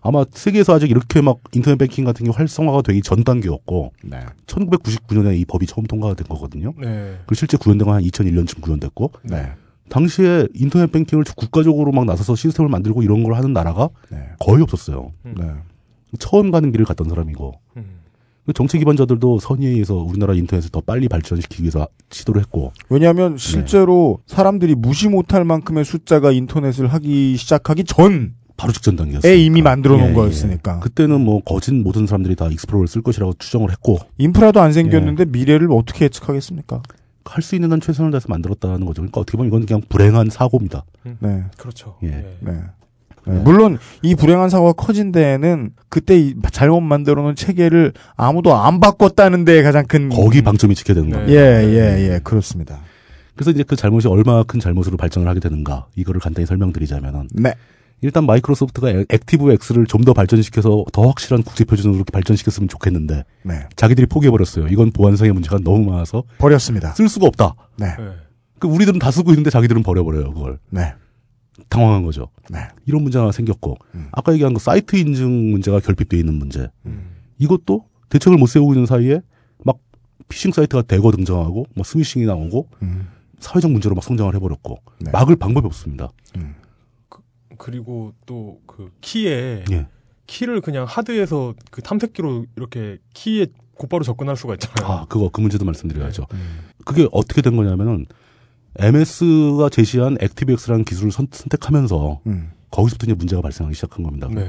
아마 세계에서 아직 이렇게 막 인터넷 뱅킹 같은 게 활성화가 되기 전 단계였고, 네. 1999년에 이 법이 처음 통과된 거거든요. 네. 그리고 실제 구현된 건 한 2001년쯤 구현됐고, 네. 당시에 인터넷 뱅킹을 국가적으로 막 나서서 시스템을 만들고 이런 걸 하는 나라가 네. 거의 없었어요. 네. 처음 가는 길을 갔던 사람이고, 정책 기반자들도 선의에 의해서 우리나라 인터넷을 더 빨리 발전시키기 위해서 시도를 했고. 왜냐하면 실제로 네. 사람들이 무시 못할 만큼의 숫자가 인터넷을 하기 시작하기 전 바로 직전 단계였어요. 이미 만들어 놓은 거였으니까. 예. 그때는 뭐 거진 모든 사람들이 다 익스플로러를 쓸 것이라고 추정을 했고. 인프라도 안 생겼는데 예. 미래를 어떻게 예측하겠습니까? 할 수 있는 한 최선을 다해서 만들었다는 거죠. 그러니까 어떻게 보면 이건 그냥 불행한 사고입니다. 네, 그렇죠. 예. 네. 네. 네. 물론 이 불행한 사고가 커진 데에는 그때 잘못 만들어 놓은 체계를 아무도 안 바꿨다는 데에 가장 큰 거기 방점이 찍혀야 되는 거예요. 예, 그렇습니다. 그래서 이제 그 잘못이 얼마나 큰 잘못으로 발전을 하게 되는가 이거를 간단히 설명드리자면은 네. 일단 마이크로소프트가 액티브X를 좀 더 발전시켜서 더 확실한 국제표준으로 발전시켰으면 좋겠는데 네. 자기들이 포기해버렸어요. 이건 보안상의 문제가 너무 많아서 버렸습니다. 쓸 수가 없다. 네. 그 우리들은 다 쓰고 있는데 자기들은 버려버려요. 그걸. 네. 당황한 거죠. 네. 이런 문제 하나 생겼고 아까 얘기한 거 사이트 인증 문제가 결핍되어 있는 문제. 이것도 대책을 못 세우고 있는 사이에 막 피싱 사이트가 대거 등장하고 뭐 스미싱이 나오고 사회적 문제로 막 성장을 해버렸고 네. 막을 방법이 없습니다. 그리고 또 그 키에 예. 키를 그냥 하드에서 그 탐색기로 이렇게 키에 곧바로 접근할 수가 있잖아요. 아, 그 문제도 말씀드려야죠. 네. 그게 어떻게 된 거냐면은 MS가 제시한 액티브X라는 기술을 선택하면서 거기서부터 이제 문제가 발생하기 시작한 겁니다. 네.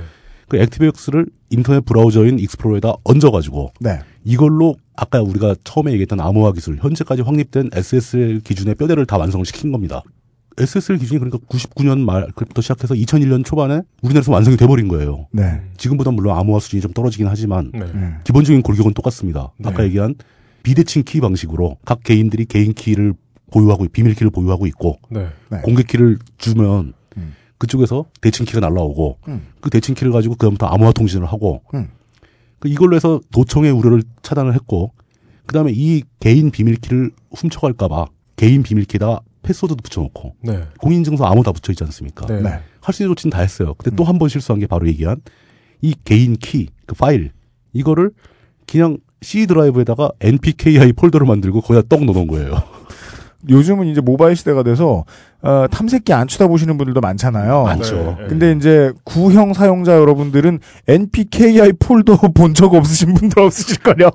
그 액티브X를 인터넷 브라우저인 익스플로러에다 얹어가지고 네. 이걸로 아까 우리가 처음에 얘기했던 암호화 기술, 현재까지 확립된 SSL 기준의 뼈대를 다 완성을 시킨 겁니다. SSL 기준이 그러니까 99년 말부터 시작해서 2001년 초반에 우리나라에서 완성이 돼버린 거예요. 네. 지금보다 물론 암호화 수준이 좀 떨어지긴 하지만 네. 기본적인 골격은 똑같습니다. 네. 아까 얘기한 비대칭 키 방식으로 각 개인들이 개인 키를 보유하고 비밀 키를 보유하고 있고 네. 공개 키를 주면 그쪽에서 대칭 키가 날라오고 그 대칭 키를 가지고 그다음부터 암호화 통신을 하고 이걸로 해서 도청의 우려를 차단을 했고 그다음에 이 개인 비밀 키를 훔쳐갈까 봐 개인 비밀 키에다 패스워드도 붙여놓고 네. 공인증서 암호 다 붙여있지 않습니까? 네. 네. 할 수 있는 조치는 다 했어요. 근데 또 한 번 실수한 게 바로 얘기한 이 개인 키, 그 파일 이거를 그냥 C 드라이브에다가 NPKI 폴더를 만들고 거기다 떡 넣어놓은 거예요. 요즘은 이제 모바일 시대가 돼서 탐색기 안 쳐다보시는 분들도 많잖아요. 많죠. 네. 근데 이제 구형 사용자 여러분들은 NPKI 폴더 본 적 없으신 분들 없으실걸요.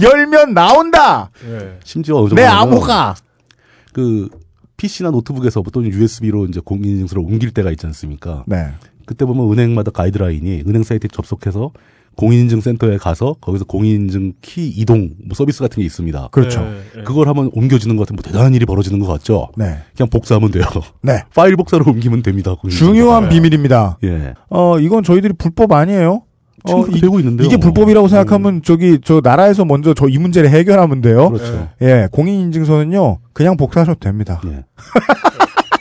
열면 나온다. 네. 심지어 내 암호가 그 PC나 노트북에서 또는 USB로 이제 공인인증서를 옮길 때가 있지 않습니까? 네. 그때 보면 은행마다 가이드라인이 은행 사이트에 접속해서 공인인증 센터에 가서 거기서 공인인증 키 이동 뭐 서비스 같은 게 있습니다. 그렇죠. 네, 네. 그걸 하면 옮겨지는 것 같은 뭐 대단한 일이 벌어지는 것 같죠. 네. 그냥 복사하면 돼요. 네. 파일 복사로 옮기면 됩니다. 중요한 네. 비밀입니다. 예. 이건 저희들이 불법 아니에요. 되고 있는데요. 이게 불법이라고 생각하면 저기 저 나라에서 먼저 저 이 문제를 해결하면 돼요. 그렇죠. 예, 공인인증서는요 그냥 복사하셔도 됩니다. 예.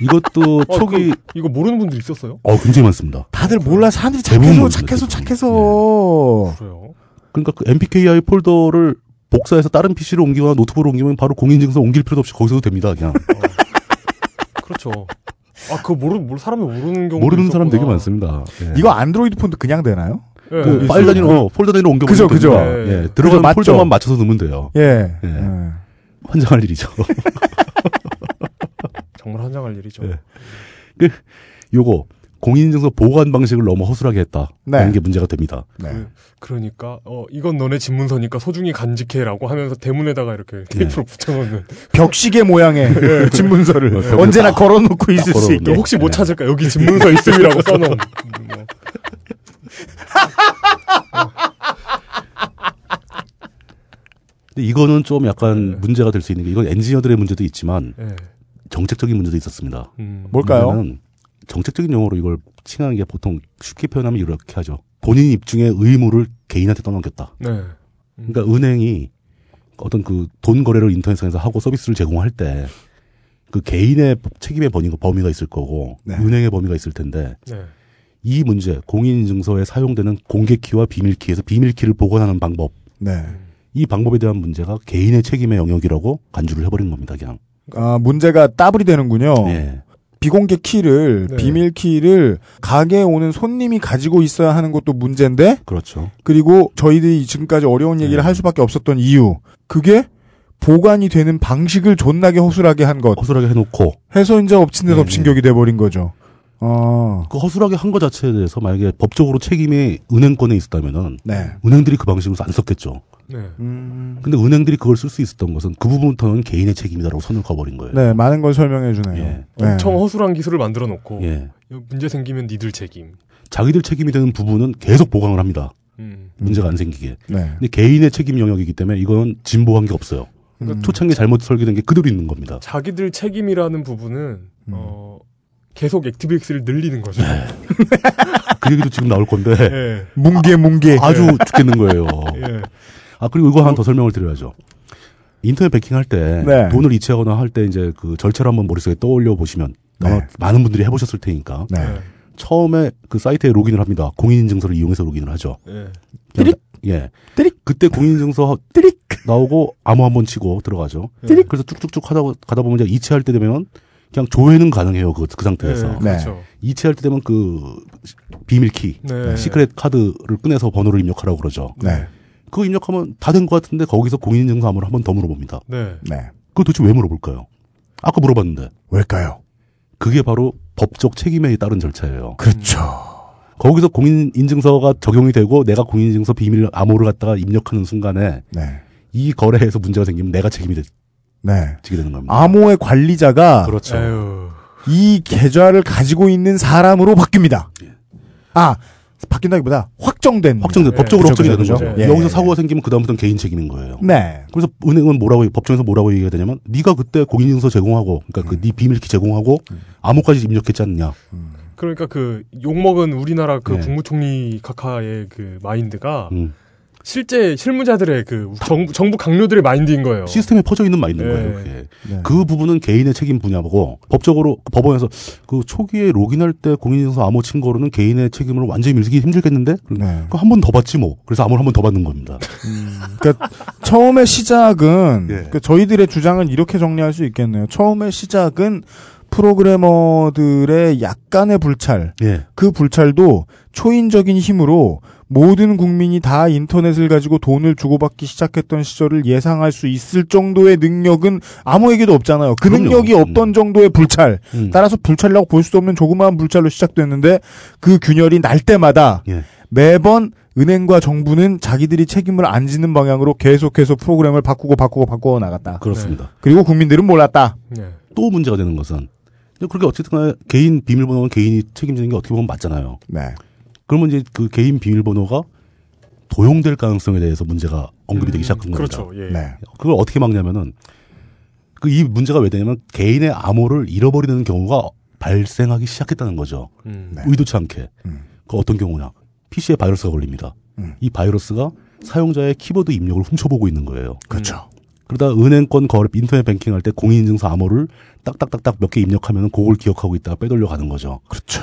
이것도 초기 이거 모르는 분들 있었어요? 굉장히 많습니다. 다들 몰라 사람들이 착해서. 예. 그래요. 그러니까 그 MPKI 폴더를 복사해서 다른 PC로 옮기거나 노트북으로 옮기면 바로 공인인증서 옮길 필요도 없이 거기서도 됩니다. 그냥. 그렇죠. 그거 사람이 모르는 경우 모르는 있었구나. 사람 되게 많습니다. 예. 이거 안드로이드 폰도 그냥 되나요? 예, 그 파일 단위로 폴더 단위로 옮겨. 그죠. 예, 예. 들어간 폴더만 맞춰서 넣으면 돼요. 예. 환장할 일이죠. 정말 환장할 일이죠. 예. 요거 공인인증서 보관 방식을 너무 허술하게 했다. 네. 이런 게 문제가 됩니다. 네. 그러니까 이건 너네 집문서니까 소중히 간직해라고 하면서 대문에다가 이렇게 테이프로 붙여놓는 벽시계 모양의 예. 집문서를 언제나 걸어놓고 있을 수 있게. 혹시 못 찾을까 여기 집문서 있음이라고 써놓은. 근데 이거는 좀 약간 문제가 될 수 있는 게 이건 엔지니어들의 문제도 있지만 정책적인 문제도 있었습니다. 뭘까요? 정책적인 용어로 이걸 칭하는 게 보통 쉽게 표현하면 이렇게 하죠. 본인 입증의 의무를 개인한테 떠넘겼다. 네. 그러니까 은행이 어떤 그 돈 거래를 인터넷상에서 하고 서비스를 제공할 때 그 개인의 책임의 범위가 있을 거고 은행의 범위가 있을 텐데 이 문제, 공인인증서에 사용되는 공개키와 비밀키에서 비밀키를 보관하는 방법. 네. 이 방법에 대한 문제가 개인의 책임의 영역이라고 간주를 해버린 겁니다, 그냥. 아, 문제가 따블이 되는군요. 예. 비공개 키를, 네. 비밀 키를 가게에 오는 손님이 가지고 있어야 하는 것도 문제인데. 그렇죠. 그리고 저희들이 지금까지 어려운 얘기를 할 수밖에 없었던 이유. 그게 보관이 되는 방식을 존나게 허술하게 한 것. 허술하게 해놓고. 해서 이제 엎친 데 덮친 격이 돼버린 거죠. 아. 그 허술하게 한 것 자체에 대해서 만약에 법적으로 책임이 은행권에 있었다면은. 네. 은행들이 그 방식으로 안 썼겠죠. 네. 근데 은행들이 그걸 쓸 수 있었던 것은 그 부분부터는 개인의 책임이다라고 선을 그어버린 거예요. 네, 많은 걸 설명해 주네요. 예. 엄청 네. 허술한 기술을 만들어 놓고 예. 문제 생기면 니들 책임. 자기들 책임이 되는 부분은 계속 보강을 합니다. 문제가 안 생기게. 네. 근데 개인의 책임 영역이기 때문에 이건 진보한 게 없어요. 그러니까 초창기 잘못 설계된 게 그대로 있는 겁니다. 자기들 책임이라는 부분은 계속 액티비엑스를 늘리는 거죠. 네. 그 얘기도 지금 나올 건데 예. 뭉개 아주 예. 죽겠는 거예요. 예. 아, 그리고 이거 하나 더 설명을 드려야죠. 인터넷 베킹 할 때, 네. 돈을 이체하거나 할 때, 이제 그 절차를 한번 머릿속에 떠올려 보시면, 네. 많은 분들이 해보셨을 테니까, 네. 처음에 그 사이트에 로그인을 합니다. 공인인증서를 이용해서 로그인을 하죠. 네. 띠릭? 예. 띠릭? 그때 공인인증서 띠릭! 나오고, 암호 한번 치고 들어가죠. 띠릭! 그래서 쭉쭉쭉 하다, 가다 보면 이제 이체할 때 되면, 그냥 조회는 가능해요. 그 상태에서. 네. 그렇죠. 이체할 때 되면 그, 비밀키, 네. 시크릿 카드를 꺼내서 번호를 입력하라고 그러죠. 네. 그거 입력하면 다 된 것 같은데 거기서 공인인증서 암호를 한 번 더 물어봅니다. 네. 네. 그거 도대체 왜 물어볼까요? 아까 물어봤는데. 왜일까요? 그게 바로 법적 책임에 따른 절차예요. 그렇죠. 거기서 공인인증서가 적용이 되고 내가 공인인증서 비밀 암호를 갖다가 입력하는 순간에 네. 이 거래에서 문제가 생기면 내가 책임이 되게 되는 겁니다. 암호의 관리자가 그렇죠. 에휴. 이 계좌를 가지고 있는 사람으로 바뀝니다. 예. 아. 바뀐다기보다 확정된 네. 법적으로 확정이 되는 거죠. 네. 여기서 사고가 생기면 그 다음부터는 개인 책임인 거예요. 네. 그래서 은행은 뭐라고 법정에서 뭐라고 얘기가 되냐면 네가 그때 공인인증서 제공하고 그러니까 그 네 비밀키 제공하고 암호까지 입력했지 않느냐. 그러니까 그 욕먹은 우리나라 그 네. 국무총리 카카의 그 마인드가 실제 실무자들의 그 정부 강료들의 마인드인 거예요. 시스템에 퍼져 있는 마인드인 네. 거예요. 그게. 네. 그 부분은 개인의 책임 분야고 법적으로 법원에서 그 초기에 로그인할 때 공인인증서 암호 친 거로는 개인의 책임으로 완전히 밀기 힘들겠는데 네. 그 한 번 더 받지 뭐. 그래서 암호를 한 번 더 받는 겁니다. 그러니까 처음에 시작은 네. 그러니까 저희들의 주장은 이렇게 정리할 수 있겠네요. 처음에 시작은 프로그래머들의 약간의 불찰, 예. 그 불찰도 초인적인 힘으로 모든 국민이 다 인터넷을 가지고 돈을 주고받기 시작했던 시절을 예상할 수 있을 정도의 능력은 아무에게도 없잖아요. 그 그럼요. 능력이 없던 정도의 불찰, 따라서 불찰이라고 볼 수도 없는 조그마한 불찰로 시작됐는데 그 균열이 날 때마다 예. 매번 은행과 정부는 자기들이 책임을 안 지는 방향으로 계속해서 프로그램을 바꾸고 나갔다. 그렇습니다. 그리고 국민들은 몰랐다. 네. 또 문제가 되는 것은 그렇게 어쨌든 간에 개인 비밀번호는 개인이 책임지는 게 어떻게 보면 맞잖아요. 네. 그러면 이제 그 개인 비밀번호가 도용될 가능성에 대해서 문제가 언급이 되기 시작한 그렇죠. 겁니다. 그렇죠. 예. 네. 그걸 어떻게 막냐면은 그 이 문제가 왜 되냐면 개인의 암호를 잃어버리는 경우가 발생하기 시작했다는 거죠. 네. 의도치 않게. 그 어떤 경우냐? PC에 바이러스가 걸립니다. 이 바이러스가 사용자의 키보드 입력을 훔쳐보고 있는 거예요. 그렇죠. 그러다 은행권 거래, 인터넷 뱅킹 할 때 공인인증서 암호를 딱딱딱딱 몇 개 입력하면 그걸 기억하고 있다가 빼돌려가는 거죠. 그렇죠.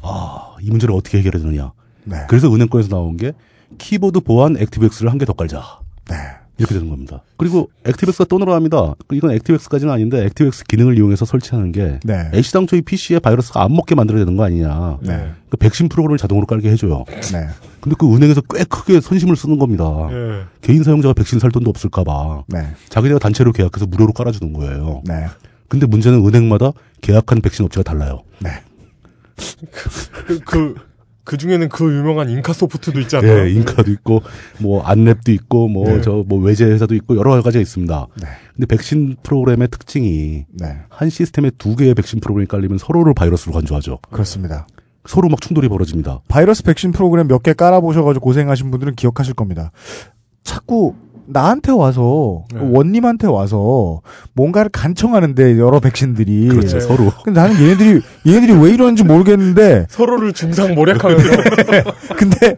아, 이 문제를 어떻게 해결해야 되느냐. 네. 그래서 은행권에서 나온 게 키보드 보안 액티브엑스를 한 개 더 깔자. 네. 이렇게 되는 겁니다. 그리고 액티브엑스가 또 늘어납니다. 이건 액티브엑스까지는 아닌데 액티브엑스 기능을 이용해서 설치하는 게 네. 애시당초에 PC에 바이러스가 안 먹게 만들어야 되는 거 아니냐. 네. 그러니까 백신 프로그램을 자동으로 깔게 해줘요. 네. 근데 그 은행에서 꽤 크게 선심을 쓰는 겁니다. 네. 개인 사용자가 백신 살 돈도 없을까 봐. 네. 자기네가 단체로 계약해서 무료로 깔아주는 거예요. 네. 근데 문제는 은행마다 계약한 백신 업체가 달라요. 네. 그 중에는 그 유명한 잉카 소프트도 있잖아요. 네, 잉카도 있고, 뭐, 안랩도 있고, 뭐, 네. 외제회사도 있고, 여러 가지가 있습니다. 네. 근데 백신 프로그램의 특징이, 네. 한 시스템에 두 개의 백신 프로그램이 깔리면 서로를 바이러스로 간주하죠. 그렇습니다. 서로 막 충돌이 벌어집니다. 바이러스 백신 프로그램 몇 개 깔아보셔가지고 고생하신 분들은 기억하실 겁니다. 자꾸, 나한테 와서 네. 원님한테 와서 뭔가를 간청하는데 여러 백신들이 그렇죠, 서로. 근데 나는 얘네들이 왜 이러는지 모르겠는데 서로를 중상모략하면서. 근데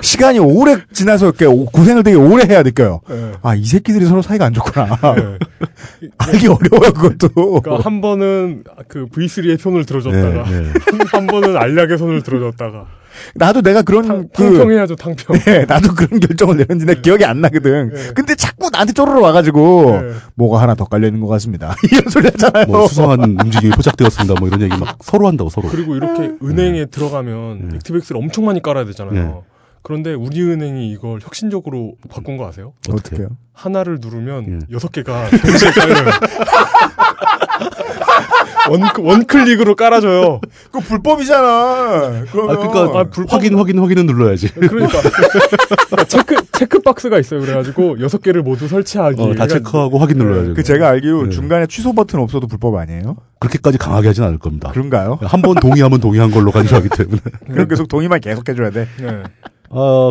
시간이 오래 지나서 이렇게 고생을 되게 오래 해야 느껴요. 네. 아, 이 새끼들이 서로 사이가 안 좋구나. 네. 알기 어려워요 그것도. 그러니까 한 번은 그 V3의 편을 들어줬다가 네, 네. 한 번은 알약의 손을 들어줬다가. 나도 내가 그런 당평해야죠 당평. 네, 나도 그런 결정을 내렸는데 네. 기억이 안 나거든. 네. 근데 자꾸 나한테 쪼르르 와가지고 네. 뭐가 하나 더 깔려 있는 것 같습니다. 이런 소리 하잖아요. 뭐 수상한 움직임이 포착되었습니다. 뭐 이런 얘기 막 서로 한다고 서로. 그리고 이렇게 은행에 들어가면 액티브엑스를 엄청 많이 깔아야 되잖아요. 그런데 우리은행이 이걸 혁신적으로 바꾼 거 아세요? 어떻게요? 하나를 누르면 6개가 동시에 깔려요. 원클릭으로 깔아줘요. 그거 불법이잖아. 그러면. 그러니까 불법... 확인은 눌러야지. 그러니까. 체크박스가 있어요. 그래가지고 6개를 모두 설치하기. 다 체크하고 확인 눌러야죠. 그 제가 알기로 중간에 취소 버튼 없어도 불법 아니에요? 그렇게까지 강하게 하진 않을 겁니다. 그런가요? 한 번 동의하면 동의한 걸로 간주하기 때문에. 그럼 계속 동의만 계속 해줘야 돼. 네.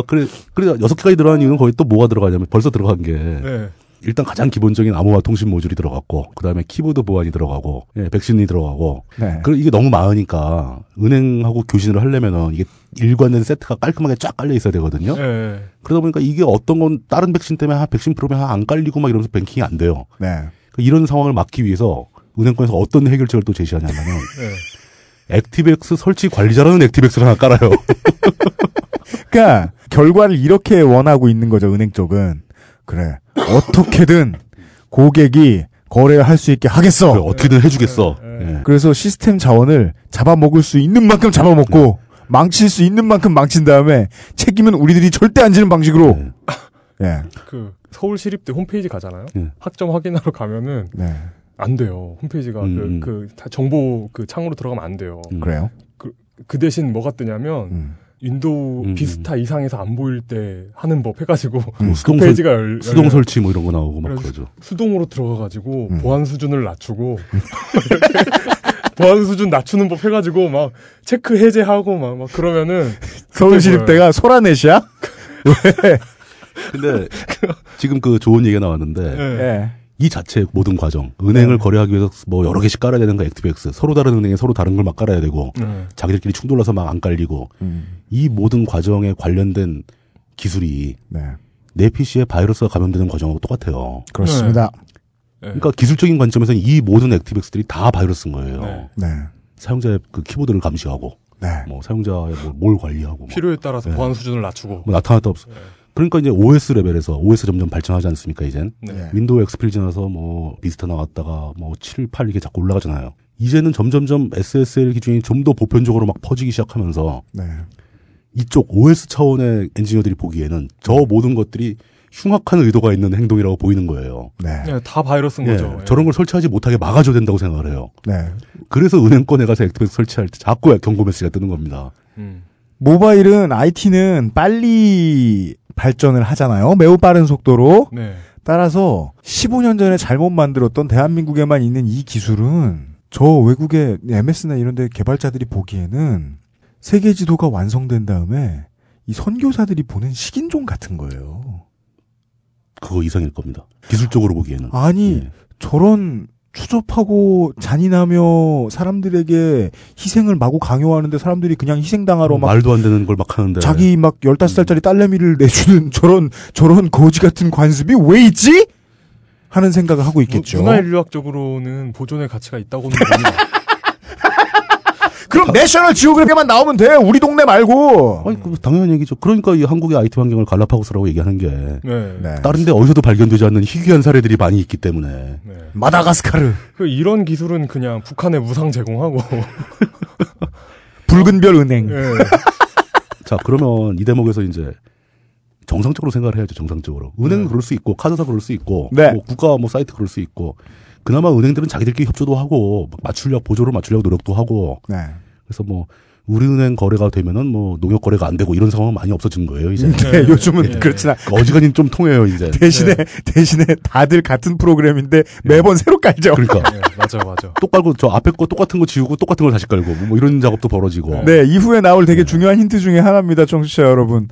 그래 6개까지 들어간 이유는 거의 또 뭐가 들어가냐면 벌써 들어간 게. 네. 일단 가장 기본적인 암호화 통신 모듈이 들어갔고, 그 다음에 키보드 보안이 들어가고, 백신이 들어가고, 네. 그리고 이게 너무 많으니까, 은행하고 교신을 하려면은, 이게 일관된 세트가 깔끔하게 쫙 깔려 있어야 되거든요? 네. 그러다 보니까 이게 어떤 건 다른 백신 때문에, 백신 프로그램이 안 깔리고 막 이러면서 뱅킹이 안 돼요. 네. 이런 상황을 막기 위해서, 은행권에서 어떤 해결책을 또 제시하냐면은, 네. 액티브엑스 설치 관리자라는 액티브엑스를 하나 깔아요. 그러니까, 결과를 이렇게 원하고 있는 거죠, 은행 쪽은. 그래. 어떻게든 고객이 거래를 할 수 있게 하겠어. 그래, 어떻게든 해주겠어. 네. 그래서 시스템 자원을 잡아먹을 수 있는 만큼 잡아먹고 망칠 수 있는 만큼 망친 다음에 책임은 우리들이 절대 안 지는 방식으로. 네. 그 서울시립대 홈페이지 가잖아요. 학점 확인하러 가면은 안 돼요. 홈페이지가 그 정보 그 창으로 들어가면 안 돼요. 그래요? 그 대신 뭐가 뜨냐면. 윈도우 비스타 이상에서 안 보일 때 하는 법 해가지고 그 페이지가 수동 설치 뭐 이런 거 나오고 막 그러죠. 수동으로 들어가가지고 보안 수준을 낮추고 보안 수준 낮추는 법 해가지고 막 체크 해제하고 막 그러면은 서울시립대가 소라넷이야? 왜? 근데 지금 그 좋은 얘기가 나왔는데 네. 이 자체 모든 과정, 은행을 거래하기 위해서 뭐 여러 개씩 깔아야 되는 거 액티브엑스, 서로 다른 은행에 서로 다른 걸 막 깔아야 되고, 자기들끼리 충돌라서 막 안 깔리고, 이 모든 과정에 관련된 기술이 내 PC에 바이러스가 감염되는 과정하고 똑같아요. 그렇습니다. 그러니까 기술적인 관점에서는 이 모든 액티브엑스들이 다 바이러스인 거예요. 네. 사용자의 그 키보드를 감시하고, 뭐 사용자의 뭘 관리하고, 필요에 따라서 보안 수준을 낮추고, 뭐 나타났다 없어. 그러니까 이제 OS 레벨에서 OS 점점 발전하지 않습니까 이젠 윈도우 XP를 지나서 뭐 비스타 나왔다가 뭐 7, 8 이게 자꾸 올라가잖아요. 이제는 점점점 SSL 기준이 좀 더 보편적으로 막 퍼지기 시작하면서 이쪽 OS 차원의 엔지니어들이 보기에는 저 모든 것들이 흉악한 의도가 있는 행동이라고 보이는 거예요. 다 바이러스인 거죠. 저런 걸 설치하지 못하게 막아줘야 된다고 생각을 해요. 그래서 은행권에 가서 액티브엑스 설치할 때 자꾸 경고 메시지가 뜨는 겁니다. 모바일은 IT는 빨리 발전을 하잖아요. 매우 빠른 속도로. 따라서 15년 전에 잘못 만들었던 대한민국에만 있는 이 기술은 저 외국의 MS나 이런 데 개발자들이 보기에는 세계 지도가 완성된 다음에 이 선교사들이 보는 식인종 같은 거예요. 그거 이상일 겁니다. 기술적으로 보기에는. 아니 저런 추접하고 잔인하며 사람들에게 희생을 마구 강요하는데 사람들이 그냥 희생당하러 막 말도 안 되는 걸 막 하는데 자기 막 15살짜리 딸내미를 내주는 저런 거지 같은 관습이 왜 있지? 하는 생각을 하고 있겠죠. 문화인류학적으로는 보존의 가치가 있다고는 봅니다. 그럼 내셔널 지오그래피만 나오면 돼. 우리 동네 말고. 아니, 그 당연한 얘기죠. 그러니까 이 한국의 IT 환경을 갈라파고스라고 얘기하는 게 다른 데 어디서도 발견되지 않는 희귀한 사례들이 많이 있기 때문에. 마다가스카르. 이런 기술은 그냥 북한에 무상 제공하고 붉은별 은행. 자, 그러면 이 대목에서 이제 정상적으로 생각을 해야죠. 정상적으로. 은행은 그럴 수 있고 카드사 그럴 수 있고 뭐 국가 뭐 사이트 그럴 수 있고 그나마 은행들은 자기들끼리 협조도 하고 보조로 맞추려고 노력도 하고 그래서 뭐 우리은행 거래가 되면은 뭐 농협 거래가 안 되고 이런 상황은 많이 없어진 거예요 이제. 요즘은 그렇지나 어지간히 좀 통해요 이제. 대신에 다들 같은 프로그램인데 매번 새로 깔죠. 그러니까 맞아. 똑 깔고 저 앞에 거 똑같은 거 지우고 똑같은 걸 다시 깔고 뭐 이런 작업도 벌어지고. 이후에 나올 되게 중요한 힌트 중에 하나입니다, 청취자 여러분.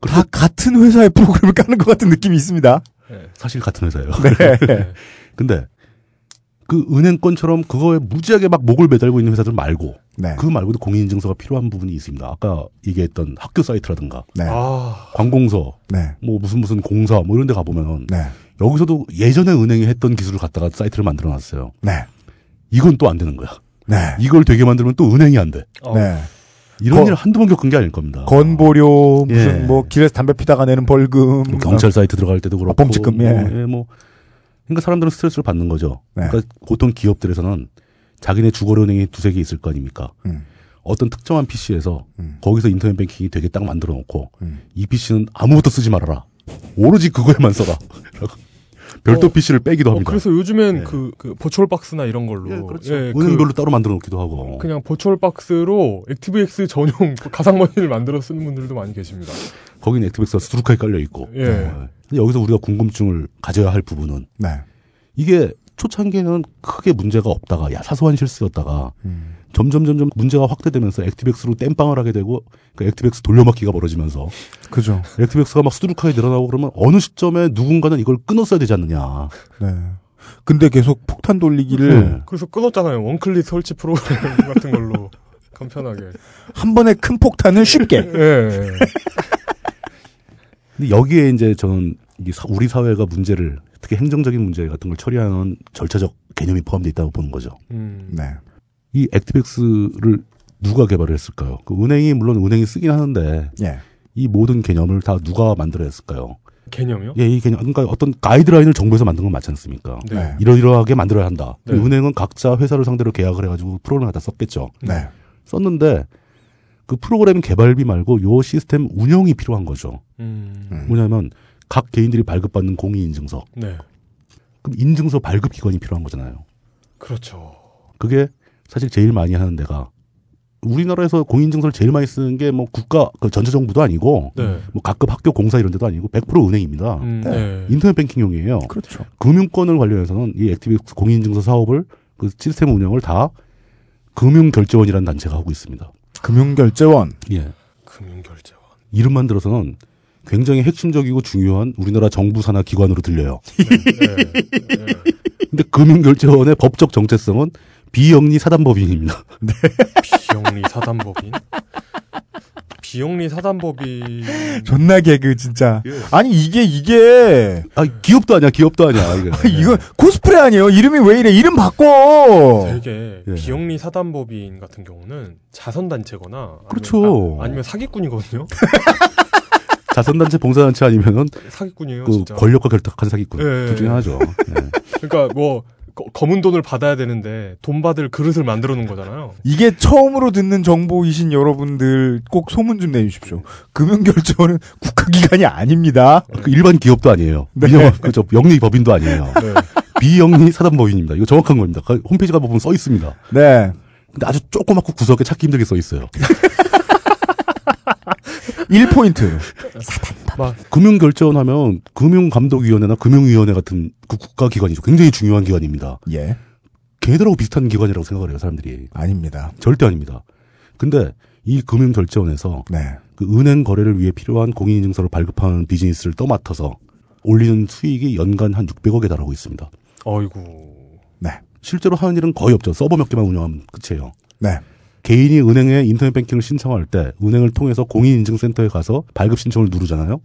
다 같은 회사의 프로그램을 까는 것 같은 느낌이 있습니다. 사실 같은 회사예요. 근데 그 은행권처럼 그거에 무지하게 막 목을 매달고 있는 회사들 말고 그 말고도 공인인증서가 필요한 부분이 있습니다. 아까 얘기했던 학교 사이트라든가 관공서 뭐 무슨 공사 뭐 이런 데 가보면 여기서도 예전에 은행이 했던 기술을 갖다가 사이트를 만들어놨어요. 이건 또 안 되는 거야. 이걸 되게 만들면 또 은행이 안 돼. 이런 일을 한두 번 겪은 게 아닐 겁니다. 건보료, 무슨 예. 뭐 길에서 담배 피다가 내는 벌금, 경찰 사이트 들어갈 때도 그렇고, 범칙금, 예. 뭐, 예, 뭐 그러니까 사람들은 스트레스를 받는 거죠. 네. 그러니까 보통 기업들에서는 자기네 주거은행이 두세 개 있을 거 아닙니까? 어떤 특정한 PC에서 거기서 인터넷 뱅킹이 되게 딱 만들어 놓고 이 PC는 아무것도 쓰지 말아라. 오로지 그거에만 써라. 별도 PC를 빼기도 합니다. 그래서 요즘엔 네. 그 버추얼박스나 이런 걸로 예, 그렇죠. 예, 은행별로 따로 만들어 놓기도 하고 그냥 버추얼박스로 액티브엑스 전용 가상머니를 만들어 쓰는 분들도 많이 계십니다. 거긴 액티브엑스가 수두룩하게 깔려 있고 예. 근데 여기서 우리가 궁금증을 가져야 할 부분은 네. 이게 초창기에는 크게 문제가 없다가 사소한 실수였다가 점점 문제가 확대되면서 액티브엑스로 땜빵을 하게 되고 그 액티브엑스 돌려막기가 벌어지면서 그죠. 액티브엑스가 막 수두룩하게 늘어나고 그러면 어느 시점에 누군가는 이걸 끊었어야 되지 않느냐. 네. 근데 계속 폭탄 돌리기를 그래서 끊었잖아요. 원클릭 설치 프로그램 같은 걸로 간편하게 한 번에 큰 폭탄을 쉽게. 네. 근데 여기에 이제 저는 우리 사회가 문제를 특히 행정적인 문제 같은 걸 처리하는 절차적 개념이 포함되어 있다고 보는 거죠. 네. 이 액티브엑스를 누가 개발을 했을까요? 그 은행이 물론 은행이 쓰긴 하는데 예. 이 모든 개념을 다 누가 만들어냈을까요? 개념이요? 예, 이 개념. 그러니까 어떤 가이드라인을 정부에서 만든 건 맞지 않습니까? 네. 이러이러하게 만들어야 한다. 네. 은행은 각자 회사를 상대로 계약을 해가지고 프로그램을 갖다 썼겠죠. 네. 썼는데 그 프로그램 개발비 말고 요 시스템 운영이 필요한 거죠. 뭐냐면 각 개인들이 발급받는 공인인증서. 네. 그럼 인증서 발급 기관이 필요한 거잖아요. 그렇죠. 그게 사실 제일 많이 하는 데가 우리나라에서 공인증서를 제일 많이 쓰는 게 뭐 국가 그 전체정부도 아니고 네. 뭐 각급 학교 공사 이런 데도 아니고 100% 은행입니다. 네. 인터넷 뱅킹용이에요. 그렇죠. 금융권을 관련해서는 이 액티브엑스 공인증서 사업을 그 시스템 운영을 다 금융결제원이라는 단체가 하고 있습니다. 금융결제원. 예. 금융결제원. 이름만 들어서는 굉장히 핵심적이고 중요한 우리나라 정부 산하 기관으로 들려요. 네. 근데 금융결제원의 법적 정체성은 비영리 사단법인입니다. 네. 비영리 사단법인? 비영리 사단법인. 존나 개그, 진짜. 아니, 이게. 아, 기업도 아니야. 이거 코스프레 아니에요? 이름이 왜 이래? 이름 바꿔! 되게, 예. 비영리 사단법인 같은 경우는 자선단체거나. 아니면, 그렇죠. 아니면 사기꾼이거든요? 자선단체, 봉사단체 아니면은. 사기꾼이에요. 그 진짜. 권력과 결탁한 사기꾼. 예. 둘 중에 하나죠. 예. 그러니까 뭐. 검은 돈을 받아야 되는데 돈 받을 그릇을 만들어 놓은 거잖아요. 이게 처음으로 듣는 정보이신 여러분들 꼭 소문 좀 내주십시오. 금융결제원은 국가기관이 아닙니다. 네. 그 일반 기업도 아니에요. 네. 그저 영리법인도 아니에요. 네. 비영리 사단법인입니다. 이거 정확한 겁니다. 홈페이지 가보면 써 있습니다. 네. 근데 아주 조그맣고 구석에 찾기 힘들게 써 있어요. 1포인트. 사단법인. 금융결제원 하면 금융감독위원회나 금융위원회 같은 그 국가기관이죠. 굉장히 중요한 기관입니다. 예. 걔들하고 비슷한 기관이라고 생각을 해요, 사람들이. 아닙니다. 절대 아닙니다. 근데 이 금융결제원에서 네. 그 은행 거래를 위해 필요한 공인인증서를 발급하는 비즈니스를 떠맡아서 올리는 수익이 연간 한 600억에 달하고 있습니다. 어이구. 네. 실제로 하는 일은 거의 없죠. 서버 몇 개만 운영하면 끝이에요. 네. 개인이 은행에 인터넷 뱅킹을 신청할 때 은행을 통해서 공인인증센터에 가서 발급 신청을 누르잖아요.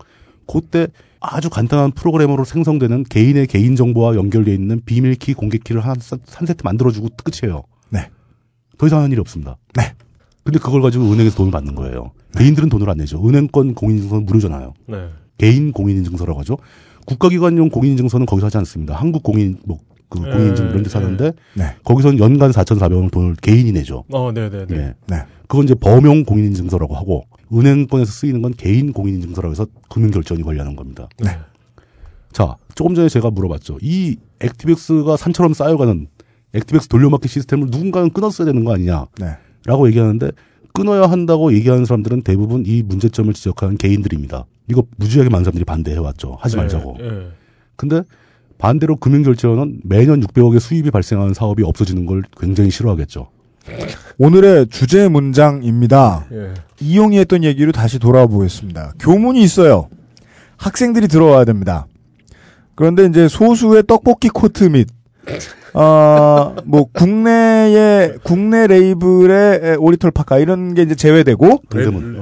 그때 아주 간단한 프로그램으로 생성되는 개인의 개인정보와 연결되어 있는 비밀키, 공개키를 한 세트 만들어주고 끝이에요. 네. 더 이상 하는 일이 없습니다. 네. 근데 그걸 가지고 은행에서 돈을 받는 거예요. 네. 개인들은 돈을 안 내죠. 은행권 공인인증서는 무료잖아요. 네. 개인 공인인증서라고 하죠. 국가기관용 공인인증서는 거기서 하지 않습니다. 한국 공인... 공인인증 이런 데서 하는데 네. 거기서는 연간 4,400원 돈을 개인이 내죠. 네. 그건 이제 범용 공인인증서라고 하고 은행권에서 쓰이는 건 개인 공인인증서라고 해서 금융결제원이 관리하는 겁니다. 네. 자, 조금 전에 제가 물어봤죠. 이 액티브엑스가 산처럼 쌓여가는 액티브엑스 돌려막기 시스템을 누군가는 끊었어야 되는 거 아니냐라고 네. 얘기하는데 끊어야 한다고 얘기하는 사람들은 대부분 이 문제점을 지적하는 개인들입니다. 이거 무지하게 많은 사람들이 반대해왔죠. 하지 말자고. 네. 근데 반대로 금융결제원은 매년 600억의 수입이 발생하는 사업이 없어지는 걸 굉장히 싫어하겠죠. 오늘의 주제 문장입니다. 예. 이용이 했던 얘기로 다시 돌아보겠습니다. 교문이 있어요. 학생들이 들어와야 됩니다. 그런데 이제 소수의 떡볶이 코트 및 뭐 국내 레이블의 오리털 파카 이런 게 이제 제외되고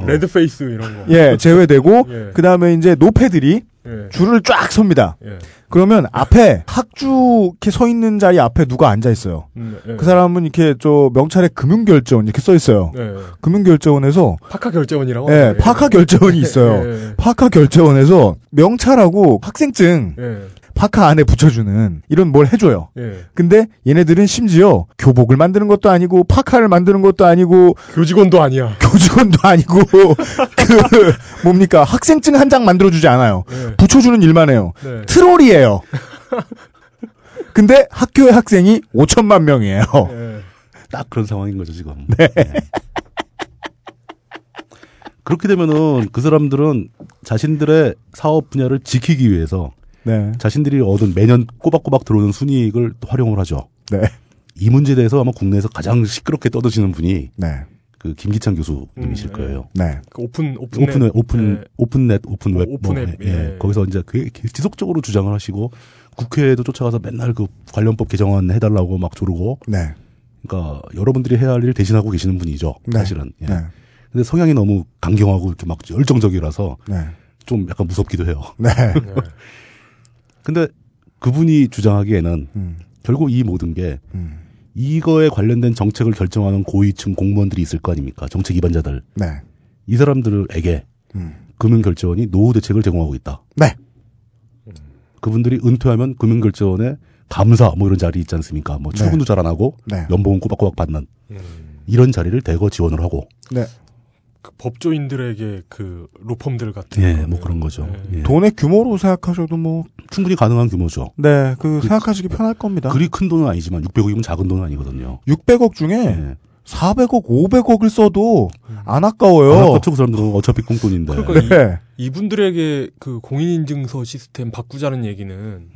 레드페이스 이런 거. 예, 제외되고 예. 그다음에 이제 노패들이 예. 줄을 쫙 섭니다. 예. 그러면 앞에 학주 이렇게 서 있는 자리 앞에 누가 앉아 있어요. 예. 그 사람은 이렇게 저 명찰에 금융결제원 이렇게 써 있어요. 예. 금융결제원에서 파카결제원이라고. 예, 파카결제원이 있어요. 예. 파카결제원에서 명찰하고 학생증. 예. 파카 안에 붙여주는 이런 뭘 해줘요. 예. 근데 얘네들은 심지어 교복을 만드는 것도 아니고 파카를 만드는 것도 아니고 교직원도 아니야. 교직원도 아니고 그 뭡니까 학생증 한 장 만들어주지 않아요. 예. 붙여주는 일만 해요. 네. 트롤이에요. 근데 학교의 학생이 5천만 명이에요. 예. 딱 그런 상황인 거죠 지금. 네. 네. 그렇게 되면은 그 사람들은 자신들의 사업 분야를 지키기 위해서 네. 자신들이 얻은 매년 꼬박꼬박 들어오는 순이익을 활용을 하죠. 네. 이 문제에 대해서 아마 국내에서 가장 시끄럽게 떠드시는 분이 네. 그 김기찬 교수님이실 거예요. 네. 그 오픈넷 오픈웹 오픈앱. 예. 거기서 이제 그 지속적으로 주장을 하시고 국회에도 쫓아가서 맨날 그 관련법 개정안 해달라고 막 조르고. 네. 그러니까 여러분들이 해야 할 일을 대신하고 계시는 분이죠. 네. 사실은. 예. 네. 근데 성향이 너무 강경하고 이렇게 막 열정적이라서 네. 좀 약간 무섭기도 해요. 네. 근데 그분이 주장하기에는 결국 이 모든 게 이거에 관련된 정책을 결정하는 고위층 공무원들이 있을 거 아닙니까? 정책 입안자들. 네. 이 사람들에게 금융결제원이 노후 대책을 제공하고 있다. 네. 그분들이 은퇴하면 금융결제원에 감사 뭐 이런 자리 있지 않습니까? 뭐 출근도 네. 잘 안 하고 네. 연봉은 꼬박꼬박 받는 이런 자리를 대거 지원을 하고. 네. 그 법조인들에게 그 로펌들 같은 예, 뭐 그런 거죠. 예. 돈의 규모로 생각하셔도 뭐 충분히 가능한 규모죠. 네, 그 생각하시기 편할 겁니다. 그리 큰 돈은 아니지만 600억이면 작은 돈은 아니거든요. 600억 중에 예. 400억, 500억을 써도 안 아까워요. 안 아깝죠, 그 사람들은 어차피 꽁돈인데. 그러니까 네. 이분들에게 그 공인인증서 시스템 바꾸자는 얘기는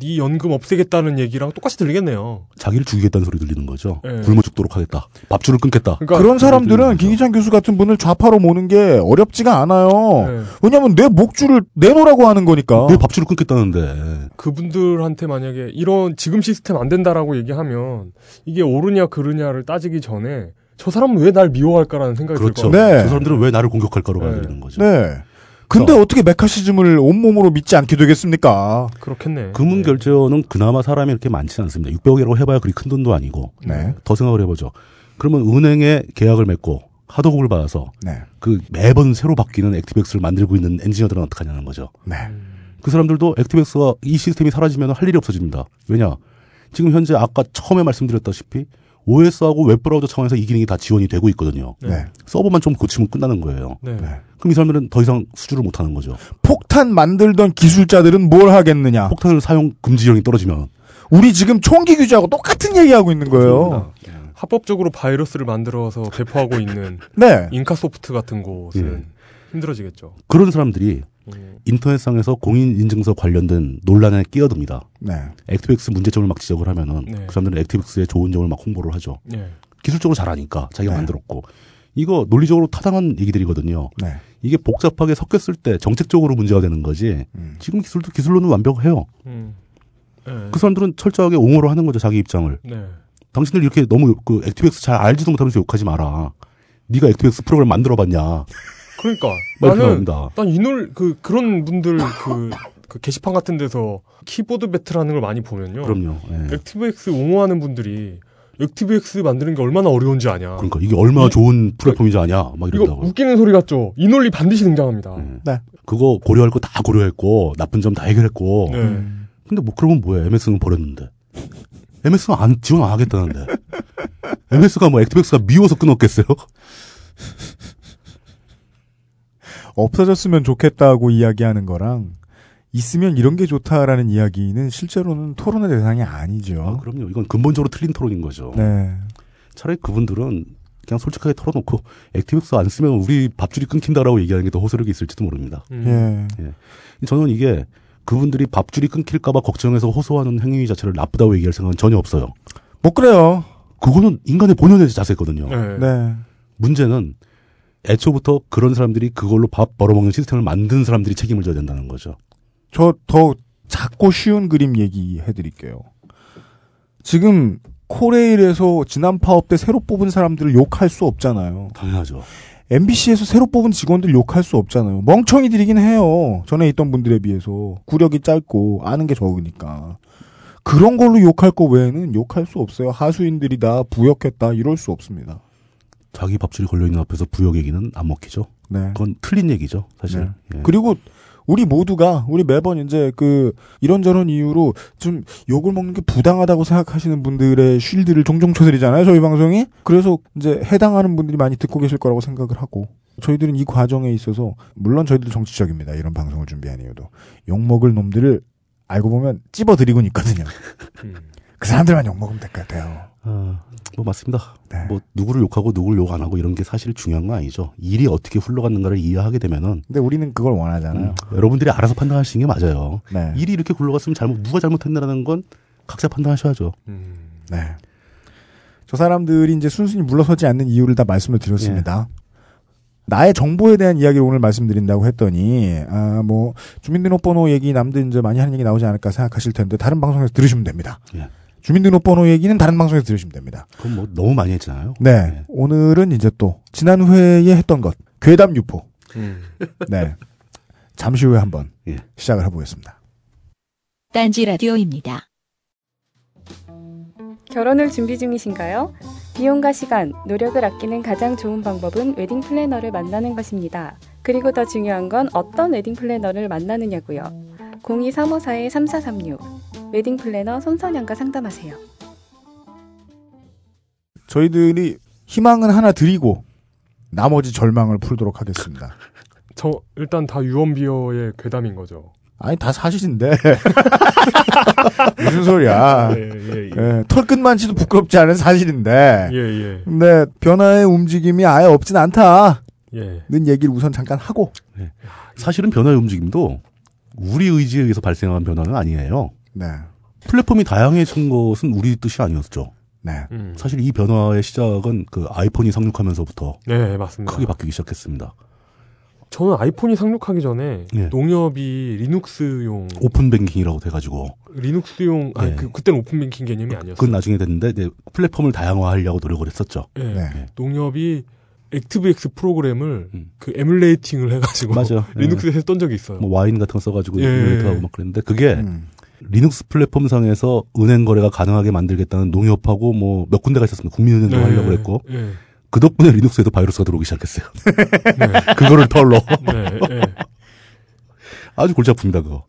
네 연금 없애겠다는 얘기랑 똑같이 들리겠네요. 자기를 죽이겠다는 소리 들리는 거죠. 네. 굶어 죽도록 하겠다. 밥줄을 끊겠다. 그러니까 그런 사람들은 김기찬 교수 같은 분을 좌파로 모는 게 어렵지가 않아요. 네. 왜냐하면 내 목줄을 내놓으라고 하는 거니까. 내 밥줄을 끊겠다는데. 그분들한테 만약에 이런 지금 시스템 안 된다라고 얘기하면 이게 옳으냐 그르냐를 따지기 전에 저 사람은 왜 날 미워할까라는 생각이 들거든요. 그렇죠. 네. 저 사람들은 왜 나를 공격할까로 봐야 되는 거죠. 네. 근데 어떻게 메카시즘을 온몸으로 믿지 않게 되겠습니까? 그렇겠네. 금융결제원은 네. 그나마 사람이 이렇게 많지 않습니다. 600억이라고 해봐야 그리 큰 돈도 아니고. 네. 더 생각을 해보죠. 그러면 은행에 계약을 맺고 하도급을 받아서 네. 그 매번 새로 바뀌는 액티베이스를 만들고 있는 엔지니어들은 어떡하냐는 거죠. 네. 그 사람들도 액티베이스가 이 시스템이 사라지면 할 일이 없어집니다. 왜냐? 지금 현재 아까 처음에 말씀드렸다시피 OS하고 웹브라우저 차원에서 이 기능이 다 지원이 되고 있거든요. 네. 서버만 좀 고치면 끝나는 거예요. 네. 네. 그럼 이 사람들은 더 이상 수주를 못하는 거죠. 폭탄 만들던 기술자들은 뭘 하겠느냐. 폭탄을 사용 금지령이 떨어지면. 우리 지금 총기 규제하고 똑같은 얘기하고 있는 거예요. 그렇습니다. 합법적으로 바이러스를 만들어서 배포하고 있는 네. 인카소프트 같은 곳은 네. 힘들어지겠죠. 그런 사람들이 인터넷상에서 공인인증서 관련된 논란에 끼어듭니다. 네. 액티브엑스 문제점을 막 지적을 하면은 네. 그 사람들은 액티브엑스의 좋은 점을 막 홍보를 하죠. 네. 기술적으로 잘하니까 자기가 네. 만들었고 이거 논리적으로 타당한 얘기들이거든요. 네. 이게 복잡하게 섞였을 때 정책적으로 문제가 되는 거지 지금 기술도 기술로는 완벽해요. 네. 그 사람들은 철저하게 옹호를 하는 거죠. 자기 입장을. 네. 당신들 이렇게 너무 그 액티브엑스 잘 알지도 못하면서 욕하지 마라. 네가 액티브엑스 프로그램 만들어봤냐. 그러니까 난 이놀 그런 분들 그 게시판 같은 데서 키보드 배틀하는 걸 많이 보면요. 그럼요. 예. 액티브엑스 옹호하는 분들이 액티브엑스 만드는 게 얼마나 어려운지 아냐. 그러니까 이게 얼마나 좋은 플랫폼인지 아냐. 막 이런다고. 이거 웃기는 소리 같죠. 이놀이 반드시 등장합니다. 네. 그거 고려할 거 다 고려했고 나쁜 점 다 해결했고. 네. 근데 뭐 그러면 뭐해? MS는 버렸는데. MS는 지원 안 하겠다는데. MS가 뭐 액티브엑스가 미워서 끊었겠어요? 없어졌으면 좋겠다고 이야기하는 거랑 있으면 이런 게 좋다라는 이야기는 실제로는 토론의 대상이 아니죠. 아, 그럼요. 이건 근본적으로 틀린 토론인 거죠. 네. 차라리 그분들은 그냥 솔직하게 털어놓고 액티브엑스 안 쓰면 우리 밥줄이 끊긴다라고 얘기하는 게 더 호소력이 있을지도 모릅니다. 예. 예. 저는 이게 그분들이 밥줄이 끊길까 봐 걱정해서 호소하는 행위 자체를 나쁘다고 얘기할 생각은 전혀 없어요. 뭐 그래요. 그거는 인간의 본연의 자세거든요. 네. 네. 문제는 애초부터 그런 사람들이 그걸로 밥 벌어먹는 시스템을 만든 사람들이 책임을 져야 된다는 거죠. 저 더 작고 쉬운 그림 얘기해드릴게요. 지금 코레일에서 지난 파업 때 새로 뽑은 사람들을 욕할 수 없잖아요. 당연하죠. MBC에서 새로 뽑은 직원들 욕할 수 없잖아요. 멍청이들이긴 해요. 전에 있던 분들에 비해서. 구력이 짧고 아는 게 적으니까. 그런 걸로 욕할 거 외에는 욕할 수 없어요. 하수인들이다, 부역했다 이럴 수 없습니다. 자기 밥줄이 걸려있는 앞에서 부역 얘기는 안 먹히죠. 네. 그건 틀린 얘기죠, 사실. 네. 예. 그리고 우리 모두가 우리 매번 이제 그 이런저런 이유로 좀 욕을 먹는 게 부당하다고 생각하시는 분들의 쉴드를 종종 쳐드리잖아요, 저희 방송이. 그래서 이제 해당하는 분들이 많이 듣고 계실 거라고 생각을 하고, 저희들은 이 과정에 있어서 물론 저희들도 정치적입니다. 이런 방송을 준비한 이유도 욕먹을 놈들을 알고 보면 찝어드리곤 있거든요. 그 사람들만 욕먹으면 될 것 같아요. 뭐 맞습니다. 네. 뭐 누구를 욕하고 누구를 욕 안 하고 이런 게 사실 중요한 건 아니죠. 일이 어떻게 흘러갔는가를 이해하게 되면은. 근데 우리는 그걸 원하잖아요. 여러분들이 알아서 판단하시는 게 맞아요. 네. 일이 이렇게 굴러갔으면 누가 잘못했나라는 건 각자 판단하셔야죠. 네. 저 사람들이 이제 순순히 물러서지 않는 이유를 다 말씀을 드렸습니다. 예. 나의 정보에 대한 이야기를 오늘 말씀드린다고 했더니, 뭐 주민등록번호 얘기 남들 이제 많이 하는 얘기 나오지 않을까 생각하실 텐데 다른 방송에서 들으시면 됩니다. 예. 주민등록번호 얘기는 다른 방송에서 들으시면 됩니다. 그건 뭐 너무 많이 했잖아요. 네. 네. 오늘은 이제 또 지난 회에 했던 것, 괴담 유포. 네. 잠시 후에 한번 예. 시작을 해보겠습니다. 딴지라디오입니다. 결혼을 준비 중이신가요? 비용과 시간, 노력을 아끼는 가장 좋은 방법은 웨딩 플래너를 만나는 것입니다. 그리고 더 중요한 건 어떤 웨딩 플래너를 만나느냐고요. 02354-3436 웨딩 플래너 손선영과 상담하세요. 저희들이 희망은 하나 드리고 나머지 절망을 풀도록 하겠습니다. 저 일단 다 유언비어의 괴담인 거죠. 아니 다 사실인데. 무슨 소리야. 예. 털끝만 치도 부끄럽지 않은 사실인데. 예. 근데 변화의 움직임이 아예 없진 않다는 얘기를 우선 잠깐 하고. 예. 사실은 변화의 움직임도 우리 의지에 의해서 발생한 변화는 아니에요. 네. 플랫폼이 다양해진 것은 우리 뜻이 아니었죠. 네. 사실 이 변화의 시작은 그 아이폰이 상륙하면서부터 네, 맞습니다. 크게 바뀌기 시작했습니다. 저는 아이폰이 상륙하기 전에 네. 농협이 리눅스용 오픈뱅킹이라고 돼가지고 리눅스용 아니 네. 그때는 오픈뱅킹 개념이 아니었어요. 그건 나중에 됐는데 네, 플랫폼을 다양화하려고 노력을 했었죠. 네. 농협이 액티브엑스 프로그램을 그 에뮬레이팅을 해가지고 맞아. 리눅스에서 했던 적이 있어요. 뭐 와인 같은 거 써가지고 에뮬레이터하고 막 그랬는데 그게 리눅스 플랫폼 상에서 은행 거래가 가능하게 만들겠다는 농협하고 뭐 몇 군데가 있었습니다. 국민은행도 하려고 했고 그 덕분에 리눅스에도 바이러스가 들어오기 시작했어요. 네. 그거를 털러 아주 골치 아픕니다 그거.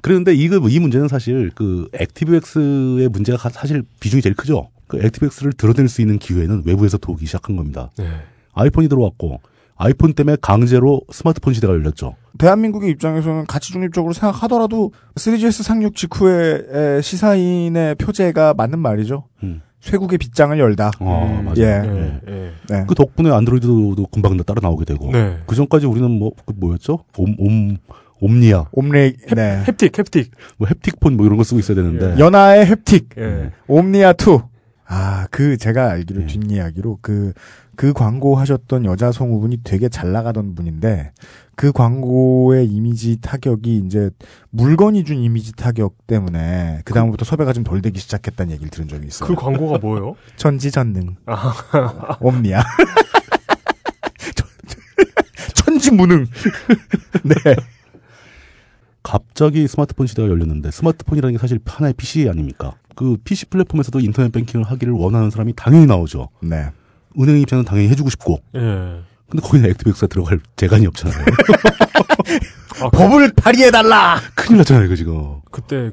그런데 이 문제는 사실 그 액티브엑스의 문제가 사실 비중이 제일 크죠. 그 액티브엑스를 드러낼 수 있는 기회는 외부에서 들어오기 시작한 겁니다. 네. 아이폰이 들어왔고. 아이폰 때문에 강제로 스마트폰 시대가 열렸죠. 대한민국의 입장에서는 가치 중립적으로 생각하더라도 3GS 상륙 직후의 시사인의 표제가 맞는 말이죠. 쇠국의 빗장을 열다. 아, 맞아요. 예. 그 덕분에 안드로이드도 금방 따라 나오게 되고. 네. 그 전까지 우리는 뭐였죠? 옴니아. 네. 햅틱. 뭐 햅틱폰 이런 거 쓰고 있어야 되는데. 연하의 햅틱. 예. 옴니아 2. 제가 알기로 뒷이야기로 그 광고 하셨던 여자 성우분이 되게 잘 나가던 분인데, 그 광고의 이미지 타격이 이제 물건이 준 이미지 타격 때문에, 그다음부터 섭외가 좀 덜 되기 시작했다는 얘기를 들은 적이 있어요. 그 광고가 뭐예요? 전지전능. 옴니아. 천지무능. 네. 갑자기 스마트폰 시대가 열렸는데, 스마트폰이라는 게 사실 하나의 PC 아닙니까? 그 PC 플랫폼에서도 인터넷 뱅킹을 하기를 원하는 사람이 당연히 나오죠. 네. 은행 입장은 당연히 해주고 싶고. 예. 근데 거기는 액티브엑스가 들어갈 재간이 없잖아요. 법을 발의해달라! 큰일 났잖아요, 이거 지금. 그때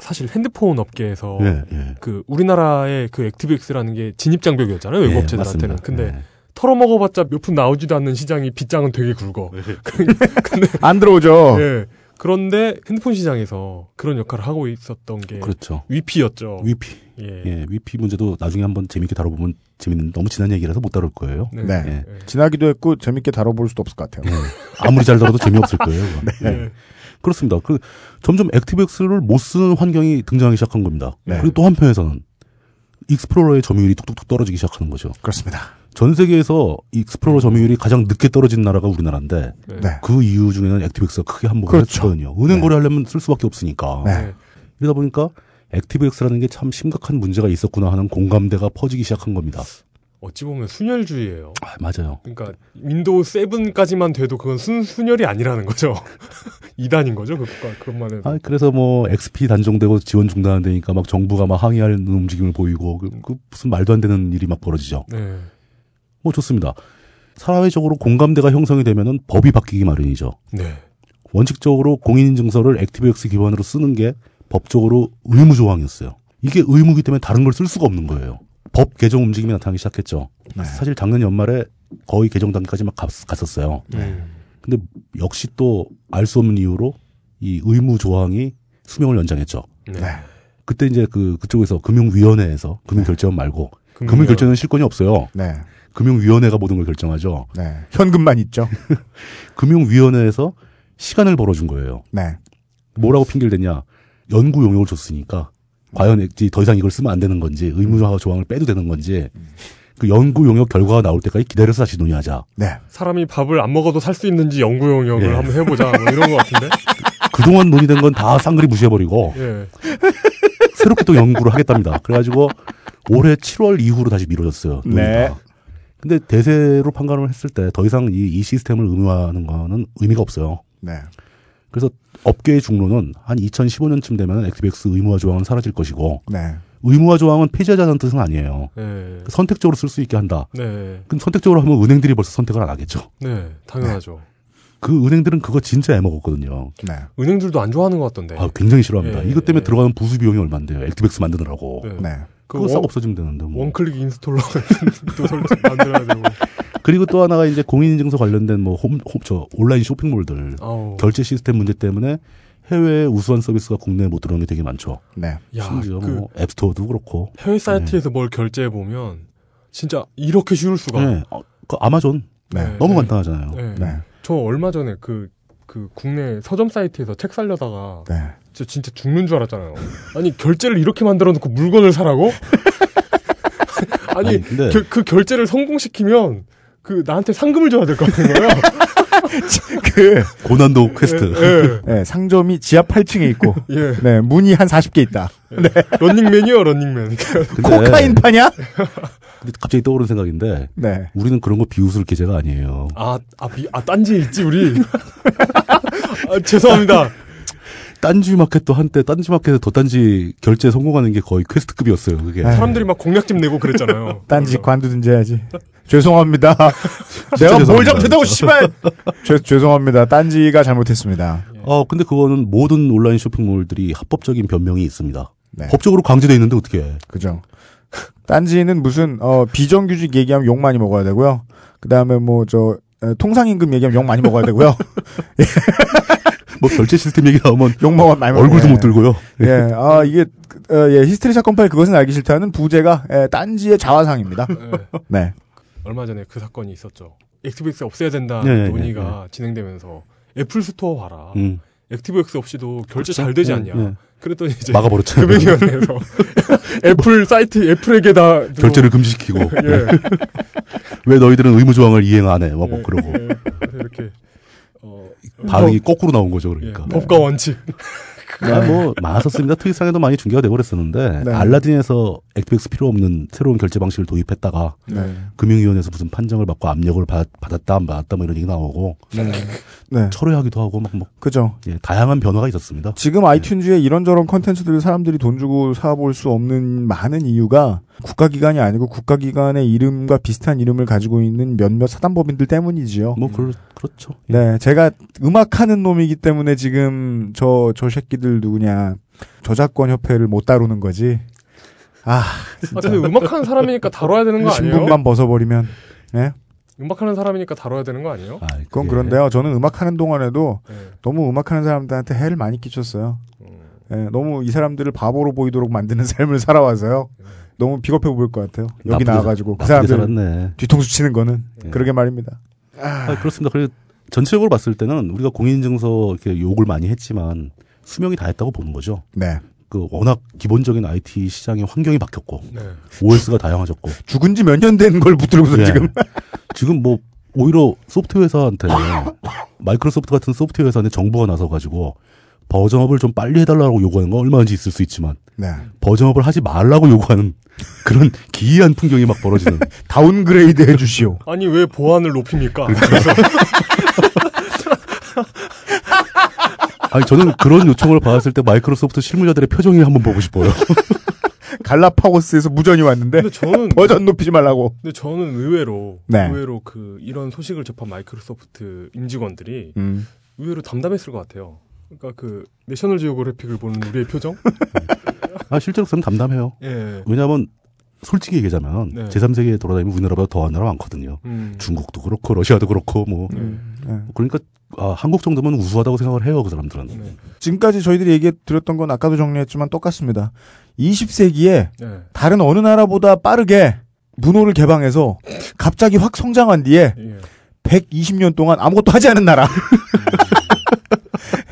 사실 핸드폰 업계에서. 예. 그 우리나라의 그 액티브엑스라는 게 진입장벽이었잖아요, 외국 업체들한테는. 근데. 털어먹어봤자 몇 푼 나오지도 않는 시장이 빗장은 되게 굵어. 근데 안 들어오죠. 예. 그런데 핸드폰 시장에서 그런 역할을 하고 있었던 게 그렇죠. 위피였죠. 위피. 예, 위피 문제도 나중에 한번 재밌게 다뤄보면 재밌는 너무 지난 얘기라서 못 다룰 거예요. 네. 지나기도 했고 재밌게 다뤄볼 수도 없을 것 같아요. 네. 아무리 잘 다뤄도 재미없을 거예요. 네. 그렇습니다. 점점 액티브엑스를 못 쓰는 환경이 등장하기 시작한 겁니다. 네. 그리고 또 한편에서는 익스플로러의 점유율이 뚝뚝뚝 떨어지기 시작하는 거죠. 그렇습니다. 전 세계에서 익스플로러 점유율이 가장 늦게 떨어진 나라가 우리나라인데 그 이유 중에는 액티브엑스가 크게 한몫을 했거든요. 은행 거래하려면 쓸 수밖에 없으니까. 네. 이러다 보니까 액티브엑스라는 게 참 심각한 문제가 있었구나 하는 공감대가 퍼지기 시작한 겁니다. 어찌 보면 순혈주의예요. 아, 맞아요. 그러니까 윈도우 7까지만 돼도 그건 순혈이 아니라는 거죠. 2단인 거죠, 그것만은. 아, 그래서 뭐 XP 단종되고 지원 중단되니까 막 정부가 막 항의하는 움직임을 보이고 그 무슨 말도 안 되는 일이 막 벌어지죠. 네. 뭐 좋습니다. 사회적으로 공감대가 형성이 되면은 법이 바뀌기 마련이죠. 네. 원칙적으로 공인인증서를 액티브엑스 기반으로 쓰는 게 법적으로 의무 조항이었어요. 이게 의무이기 때문에 다른 걸 쓸 수가 없는 거예요. 법 개정 움직임이 나타나기 시작했죠. 네. 사실 작년 연말에 거의 개정 단계까지 막 갔었어요. 근데 역시 또 알 수 없는 이유로 이 의무 조항이 수명을 연장했죠. 네. 그때 이제 그쪽에서 금융위원회에서 금융결제원 말고 금융결제는 실권이 없어요. 네. 금융위원회가 모든 걸 결정하죠. 네. 현금만 있죠. 금융위원회에서 시간을 벌어준 거예요. 네. 뭐라고 핑계를 대냐? 연구 용역을 줬으니까 과연 더 이상 이걸 쓰면 안 되는 건지 의무화 조항을 빼도 되는 건지 그 연구 용역 결과가 나올 때까지 기다려서 다시 논의하자. 네. 사람이 밥을 안 먹어도 살 수 있는지 연구 용역을 네. 한번 해보자 뭐 이런 것 같은데. 그동안 논의된 건 다 쌍그리 무시해버리고 네. 새롭게 또 연구를 하겠답니다. 그래가지고 올해 7월 이후로 다시 미뤄졌어요. 네. 근데 대세로 판가름을 했을 때 더 이상 이 시스템을 의무화하는 거는 의미가 없어요. 네. 그래서 업계의 중론은 한 2015년쯤 되면 액티브엑스 의무화 조항은 사라질 것이고 네. 의무화 조항은 폐지하자는 뜻은 아니에요. 네. 선택적으로 쓸 수 있게 한다. 네. 그럼 선택적으로 하면 은행들이 벌써 선택을 안 하겠죠. 네, 당연하죠. 네. 그 은행들은 그거 진짜 애먹었거든요. 네. 은행들도 안 좋아하는 것 같던데. 아, 굉장히 싫어합니다. 네. 이것 때문에 들어가는 부수 비용이 얼마인데요. 액티브엑스 만드느라고. 네. 네. 그거 싹 없어지면 되는데. 뭐. 원클릭 인스톨러 같은 또 설정 만들어야 되고. 그리고 또 하나가 이제 공인인증서 관련된 뭐 온라인 쇼핑몰들. 아오. 결제 시스템 문제 때문에 해외의 우수한 서비스가 국내에 못 들어오는 게 되게 많죠. 네. 야, 심지어 뭐 앱스토어도 그렇고. 해외 사이트에서 네. 뭘 결제해보면 진짜 이렇게 쉬울 수가. 네. 그 아마존. 네. 네. 너무 네. 간단하잖아요. 네. 네. 저 얼마 전에 그 국내 서점 사이트에서 책 살려다가 네. 진짜 죽는 줄 알았잖아요. 아니 결제를 이렇게 만들어놓고 물건을 사라고? 아니 근데... 그 결제를 성공시키면 그 나한테 상금을 줘야 될 거 아니에요? 그 고난도 퀘스트. 예, 예. 네, 상점이 지하 8층에 있고, 예. 네 문이 한 40개 있다. 예. 네. 런닝맨이요, 런닝맨. 코카인 파냐? 근데 갑자기 떠오른 생각인데, 네. 우리는 그런 거 비웃을 계제가 아니에요. 딴지 있지 우리. 아, 죄송합니다. 딴지 마켓도 한때 딴지 마켓에서 더 딴지 결제 성공하는 게 거의 퀘스트급이었어요. 그게 사람들이 막 공략집 내고 그랬잖아요. 딴지 관두든지 해야지. 죄송합니다. 내가 뭘 잘못했다고 씨발. 죄송합니다. 딴지가 잘못했습니다. 근데 그거는 모든 온라인 쇼핑몰들이 합법적인 변명이 있습니다. 네. 법적으로 강제돼 있는데 어떻게 해? 그죠. 딴지는 무슨 비정규직 얘기하면 욕 많이 먹어야 되고요. 그 다음에 통상임금 얘기하면 욕 많이 먹어야 되고요. 예. 뭐 결제 시스템 얘기 나오면 욕먹은 많이 얼굴도 예. 못 들고요. 예, 아 이게 히스테리 사건 파일 그것은 알기 싫다는 부제가 딴지의 자화상입니다. 네. 얼마 전에 그 사건이 있었죠. 액티브엑스 없애야 된다는 논의가 진행되면서 애플 스토어 봐라. 액티브엑스 없이도 결제 잘 되지 않냐. 그랬더니 이제 막아버렸잖아요. 금융위원회에서 애플 사이트 애플에게다 결제를 금지시키고. 예. 왜 너희들은 의무 조항을 이행 안 해? 막 뭐 그러고. 이렇게. 반응이 거꾸로 나온 거죠, 그러니까. 예, 법과 원칙. 뭐 많았었습니다. 트윗상에도 많이 중계가 돼버렸었는데 네. 알라딘에서 액티브엑스 필요 없는 새로운 결제 방식을 도입했다가 네. 금융위원회에서 무슨 판정을 받고 압력을 받았다 안 받았다 뭐 이런 얘기 나오고 네. 철회하기도 하고 막 그죠. 예, 다양한 변화가 있었습니다. 지금 아이튠즈에 네. 이런저런 컨텐츠들을 사람들이 돈 주고 사볼 수 없는 많은 이유가 국가기관이 아니고 국가기관의 이름과 비슷한 이름을 가지고 있는 몇몇 사단법인들 때문이지요. 뭐 그렇죠. 네, 제가 음악하는 놈이기 때문에 지금 저 새끼들 누구냐 저작권 협회를 못 다루는 거지. 아, 진짜. 근데 음악하는 사람이니까 다뤄야 되는 거 아니에요? 신분만 벗어버리면. 네? 음악하는 사람이니까 다뤄야 되는 거 아니에요? 그건 그런데요. 저는 음악하는 동안에도 너무 음악하는 사람들한테 해를 많이 끼쳤어요. 네, 너무 이 사람들을 바보로 보이도록 만드는 삶을 살아와서요. 너무 비겁해 보일 것 같아요. 여기 나와가지고 그 사람들 뒤통수 치는 거는 그러게 말입니다. 그렇습니다. 그래서 전체적으로 봤을 때는 우리가 공인인증서 이렇게 욕을 많이 했지만 수명이 다 했다고 보는 거죠. 네. 그 워낙 기본적인 IT 시장의 환경이 바뀌었고 네. OS가 다양해졌고 죽은 지 몇 년 된 걸 붙들고서 네. 지금 뭐 오히려 소프트웨어 회사한테 마이크로소프트 같은 소프트웨어 회사한테 정부가 나서 가지고 버전업을 좀 빨리 해달라고 요구하는 건 얼마든지 있을 수 있지만 네. 버전업을 하지 말라고 요구하는 그런 기이한 풍경이 막 벌어지는 다운그레이드 해주시오. 아니 왜 보안을 높입니까? 아니 저는 그런 요청을 받았을 때 마이크로소프트 실무자들의 표정이 한번 보고 싶어요. 갈라파고스에서 무전이 왔는데 근데 저는, 버전 높이지 말라고. 근데 저는 의외로 네. 의외로 그 이런 소식을 접한 마이크로소프트 임직원들이 의외로 담담했을 것 같아요. 그러니까 그 내셔널 지오그래픽을 보는 우리의 표정? 아 실제로 저는 담담해요. 예. 왜냐하면 솔직히 얘기하자면 네. 제3세계에 돌아다니면 우리나라보다 더한 나라 많거든요. 중국도 그렇고 러시아도 그렇고 뭐 그러니까 아, 한국 정도면 우수하다고 생각을 해요 그 사람들은. 네. 지금까지 저희들이 얘기해 드렸던 건 아까도 정리했지만 똑같습니다. 20세기에 네. 다른 어느 나라보다 빠르게 문호를 개방해서 갑자기 확 성장한 뒤에 예. 120년 동안 아무것도 하지 않은 나라.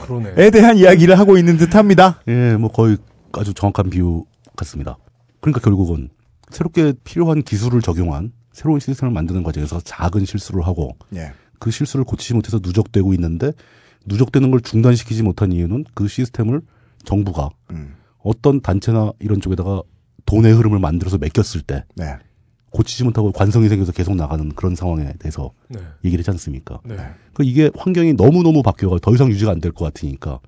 그러네에 대한 이야기를 하고 있는 듯합니다. 예, 뭐 거의 아주 정확한 비유 같습니다. 그러니까 결국은 새롭게 필요한 기술을 적용한 새로운 시스템을 만드는 과정에서 작은 실수를 하고 예. 그 실수를 고치지 못해서 누적되고 있는데 누적되는 걸 중단시키지 못한 이유는 그 시스템을 정부가 어떤 단체나 이런 쪽에다가 돈의 흐름을 만들어서 맡겼을 때 네. 고치지 못하고 관성이 생겨서 계속 나가는 그런 상황에 대해서 네. 얘기를 했지 않습니까? 네. 그 이게 환경이 너무너무 바뀌어서 더 이상 유지가 안 될 것 같으니까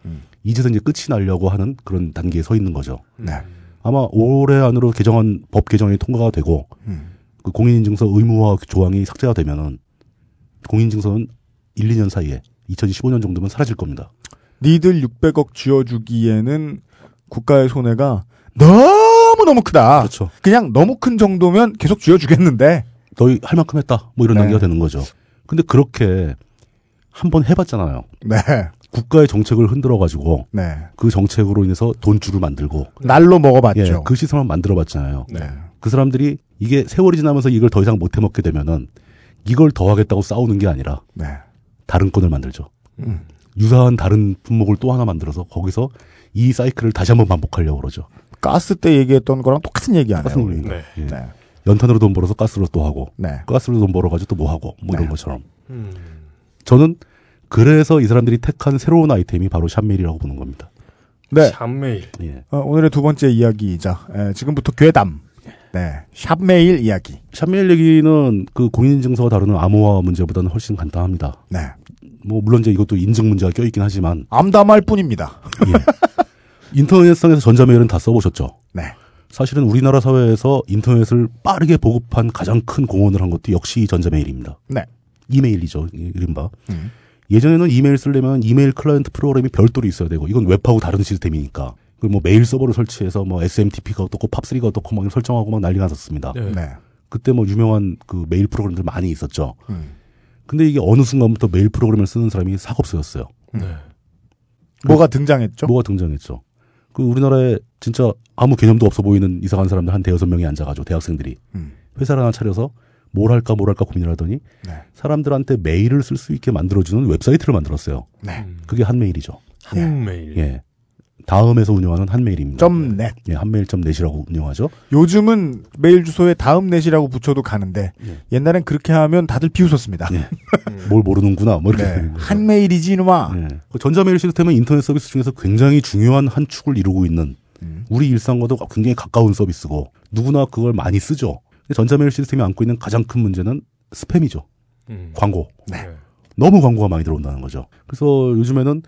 이제서 이제 끝이 나려고 하는 그런 단계에 서 있는 거죠. 네. 아마 올해 안으로 개정한 법 개정이 통과가 되고 그 공인인증서 의무화 조항이 삭제가 되면은 공인인증서는 1, 2년 사이에 2015년 정도면 사라질 겁니다. 니들 600억 쥐어주기에는 국가의 손해가 너무너무 크다. 그렇죠. 그냥 너무 큰 정도면 계속 쥐어주겠는데. 너희 할 만큼 했다. 뭐 이런 네. 단계가 되는 거죠. 근데 그렇게 한번 해봤잖아요. 네. 국가의 정책을 흔들어가지고. 네. 그 정책으로 인해서 돈줄을 만들고. 날로 먹어봤죠. 예, 그 시설만 만들어봤잖아요. 네. 그 사람들이 이게 세월이 지나면서 이걸 더 이상 못 해먹게 되면은 이걸 더 하겠다고 싸우는 게 아니라. 네. 다른 건을 만들죠. 유사한 다른 품목을 또 하나 만들어서 거기서 이 사이클을 다시 한번 반복하려고 그러죠. 가스 때 얘기했던 거랑 똑같은 얘기 아니에요? 똑같은 논리입니다. 네. 예. 네. 연탄으로 돈 벌어서 가스로 또 하고, 네. 가스로 돈 벌어가지고 또 뭐 하고, 뭐 네. 이런 것처럼. 저는 그래서 이 사람들이 택한 새로운 아이템이 바로 샵메일이라고 보는 겁니다. 네. 샵메일. 예. 오늘의 두 번째 이야기이자 지금부터 괴담. 네. 샵메일 이야기. 샵메일 얘기는 그 공인인증서가 다루는 암호화 문제보다는 훨씬 간단합니다. 네. 뭐 물론 이제 이것도 인증 문제가 껴있긴 하지만 암담할 뿐입니다. 예. 인터넷상에서 전자메일은 다 써보셨죠? 네. 사실은 우리나라 사회에서 인터넷을 빠르게 보급한 가장 큰 공헌을 한 것도 역시 전자메일입니다. 네. 이메일이죠. 이른바. 예전에는 이메일 쓰려면 이메일 클라이언트 프로그램이 별도로 있어야 되고 이건 웹하고 다른 시스템이니까 뭐 메일 서버를 설치해서 뭐 SMTP가 어떻고 팝3가 어떻고 막 설정하고 막 난리가 났었습니다. 네. 네. 그때 뭐 유명한 그 메일 프로그램들 많이 있었죠. 근데 이게 어느 순간부터 메일 프로그램을 쓰는 사람이 싹없어졌어요. 네. 뭐가 등장했죠. 그 우리나라에 진짜 아무 개념도 없어 보이는 이상한 사람들 한 대여섯 명이 앉아가지고 대학생들이 회사를 하나 차려서 뭘 할까 고민을 하더니 네. 사람들한테 메일을 쓸 수 있게 만들어주는 웹사이트를 만들었어요. 네. 그게 한메일이죠. 한메일. 예. 다음에서 운영하는 한메일입니다. .net. 예, 한메일.net이라고 운영하죠. 요즘은 메일 주소에 다음넷이라고 붙여도 가는데 예. 옛날엔 그렇게 하면 다들 비웃었습니다. 예. 뭘 모르는구나. 뭐 이렇게 네. 한메일이지 이놈아. 예. 전자메일 시스템은 인터넷 서비스 중에서 굉장히 중요한 한 축을 이루고 있는 우리 일상과도 굉장히 가까운 서비스고 누구나 그걸 많이 쓰죠. 전자메일 시스템이 안고 있는 가장 큰 문제는 스팸이죠. 광고. 네. 너무 광고가 많이 들어온다는 거죠. 그래서 요즘에는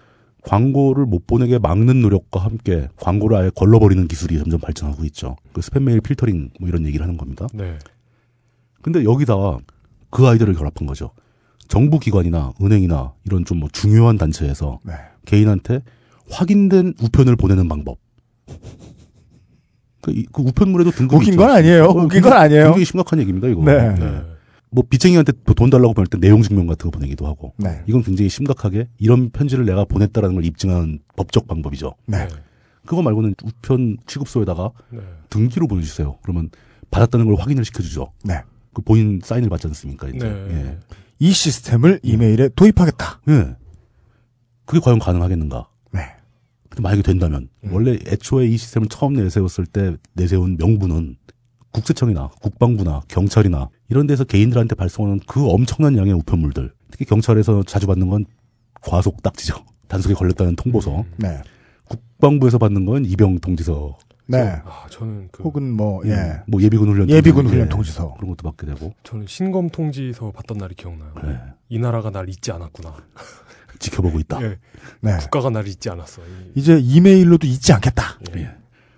광고를 못 보내게 막는 노력과 함께 광고를 아예 걸러버리는 기술이 점점 발전하고 있죠. 그 스팸 메일 필터링 뭐 이런 얘기를 하는 겁니다. 네. 근데 여기다가 그 아이디어를 결합한 거죠. 정부기관이나 은행이나 이런 좀 뭐 중요한 단체에서 네. 개인한테 확인된 우편을 보내는 방법. 그 우편물에도 등급이 있죠. 웃긴 건 아니에요. 굉장히 심각한 얘기입니다, 이거. 네. 네. 뭐 빚쟁이한테 돈 달라고 보낼 때 내용 증명 같은 거 보내기도 하고 네. 이건 굉장히 심각하게 이런 편지를 내가 보냈다라는 걸 입증하는 법적 방법이죠. 네. 그거 말고는 우편 취급소에다가 네. 등기로 보내주세요. 그러면 받았다는 걸 확인을 시켜주죠. 네. 그 본인 사인을 받지 않습니까? 이제. 네. 예. 이 시스템을 이메일에 도입하겠다. 예. 그게 과연 가능하겠는가? 네. 근데 만약에 된다면 원래 애초에 이 시스템을 처음 내세웠을 때 내세운 명분은 국세청이나 국방부나 경찰이나 이런 데서 개인들한테 발송하는 그 엄청난 양의 우편물들 특히 경찰에서 자주 받는 건 과속 딱지죠. 단속에 걸렸다는 통보서. 네. 국방부에서 받는 건 이병 동지서. 네. 아, 저는 그 혹은 뭐 예. 뭐 예비군 훈련 통지서 그런 것도 받게 되고. 저는 신검 통지서 받던 날이 기억나요. 네. 이 나라가 날 잊지 않았구나. 지켜보고 있다. 예. 네. 국가가 날 잊지 않았어. 이제 이메일로도 잊지 않겠다. 예. 예.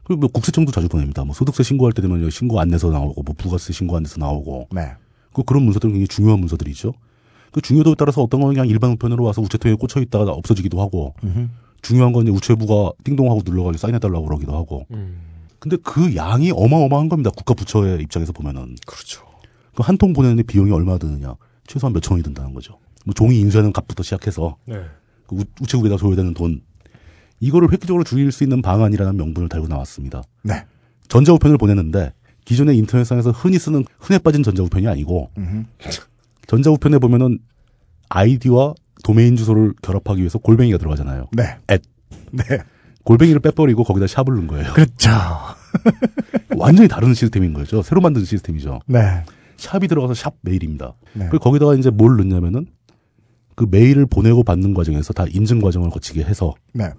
그리고 뭐 국세청도 자주 보냅니다. 뭐 소득세 신고할 때 되면 신고 안내서 나오고 뭐 부가세 신고 안내서 나오고. 네. 그 그런 문서들은 굉장히 중요한 문서들이죠. 그 중요도에 따라서 어떤 건 그냥 일반 우편으로 와서 우체통에 꽂혀 있다가 없어지기도 하고. 중요한 건 이제 우체부가 띵동하고 눌러가지고 사인해달라고 그러기도 하고. 근데 그 양이 어마어마한 겁니다. 국가 부처의 입장에서 보면은. 그렇죠. 그 한 통 보내는데 비용이 얼마 드느냐. 최소한 몇 천이 든다는 거죠. 뭐 종이 인쇄하는 값부터 시작해서. 네. 그 우체국에다 소요되는 돈. 이거를 획기적으로 줄일 수 있는 방안이라는 명분을 달고 나왔습니다. 네. 전자우편을 보내는데 기존의 인터넷상에서 흔히 쓰는 흔해 빠진 전자우편이 아니고. 전자우편에 보면은 아이디와 도메인 주소를 결합하기 위해서 골뱅이가 들어가잖아요. 네. @ 네. 골뱅이를 빼버리고 거기다 샵을 넣은 거예요. 그렇죠. 완전히 다른 시스템인 거죠. 새로 만든 시스템이죠. 네. 샵이 들어가서 샵 메일입니다. 네. 그리고 거기다가 이제 뭘 넣냐면은 그 메일을 보내고 받는 과정에서 다 인증 과정을 거치게 해서 네.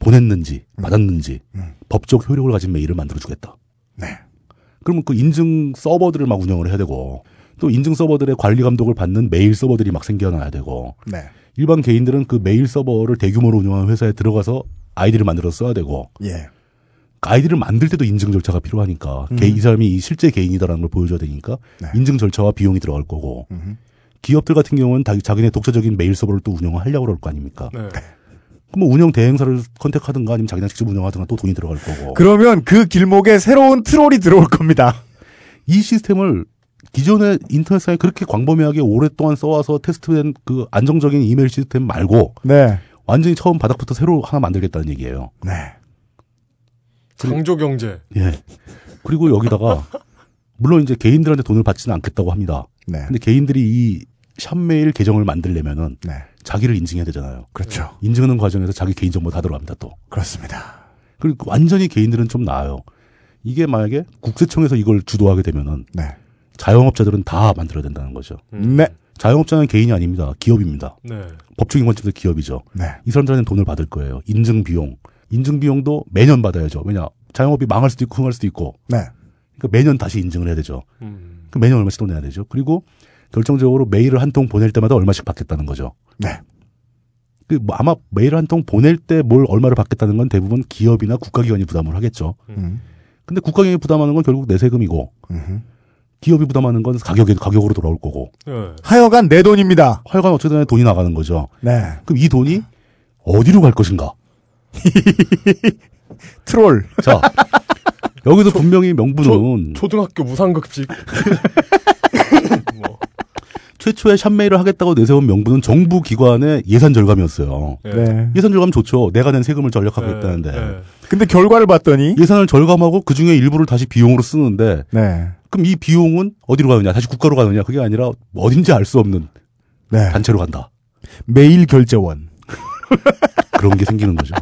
보냈는지 받았는지 법적 효력을 가진 메일을 만들어주겠다. 네. 그러면 그 인증 서버들을 막 운영을 해야 되고 또 인증 서버들의 관리 감독을 받는 메일 서버들이 막 생겨나야 되고 네. 일반 개인들은 그 메일 서버를 대규모로 운영하는 회사에 들어가서 아이디를 만들어 써야 되고 예. 아이디를 만들 때도 인증 절차가 필요하니까 이 사람이 실제 개인이다라는 걸 보여줘야 되니까 네. 인증 절차와 비용이 들어갈 거고 기업들 같은 경우는 자기네 독자적인 메일 서버를 또 운영을 하려고 그럴 거 아닙니까? 네. 뭐 운영 대행사를 컨택하든가 아니면 자기네 직접 운영하든가 또 돈이 들어갈 거고 그러면 그 길목에 새로운 트롤이 들어올 겁니다. 이 시스템을 기존의 인터넷상에 그렇게 광범위하게 오랫동안 써와서 테스트된 그 안정적인 이메일 시스템 말고 네. 완전히 처음 바닥부터 새로 하나 만들겠다는 얘기예요. 네. 창조 경제. 예. 그리고 여기다가 물론 이제 개인들한테 돈을 받지는 않겠다고 합니다. 네. 근데 개인들이 이 샵메일 계정을 만들려면은 네. 자기를 인증해야 되잖아요. 그렇죠. 인증하는 과정에서 자기 개인 정보 다 들어갑니다. 또. 그렇습니다. 그리고 완전히 개인들은 좀 나아요. 이게 만약에 국세청에서 이걸 주도하게 되면은 네. 자영업자들은 다 만들어야 된다는 거죠. 네. 자영업자는 개인이 아닙니다. 기업입니다. 네. 법적인 관점에서 기업이죠. 네. 이 사람들한테는 돈을 받을 거예요. 인증 비용도 매년 받아야죠. 왜냐 자영업이 망할 수도 있고 흥할 수도 있고. 네. 그러니까 매년 다시 인증을 해야 되죠. 그 매년 얼마씩 돈 내야 되죠. 그리고 결정적으로 메일을 한 통 보낼 때마다 얼마씩 받겠다는 거죠. 네. 그 뭐 아마 메일 한 통 보낼 때 뭘 얼마를 받겠다는 건 대부분 기업이나 국가기관이 부담을 하겠죠. 근데 국가기관이 부담하는 건 결국 내 세금이고. 기업이 부담하는 건 가격으로 돌아올 거고. 네. 하여간 내 돈입니다. 하여간 어쨌든 돈이 나가는 거죠. 네. 그럼 이 돈이 어디로 갈 것인가? 트롤. 자, 여기서 분명히 명분은 초등학교 무상급식. 뭐. 최초에 샵메일을 하겠다고 내세운 명분은 정부 기관의 예산 절감이었어요. 네. 예산 절감 좋죠. 내가 낸 세금을 절약하고 네. 있다는데. 네. 근데 결과를 봤더니 예산을 절감하고 그중에 일부를 다시 비용으로 쓰는데 네. 그럼 이 비용은 어디로 가느냐? 다시 국가로 가느냐? 그게 아니라 어딘지 알 수 없는 네. 단체로 간다. 매일결제원. 그런 게 생기는 거죠.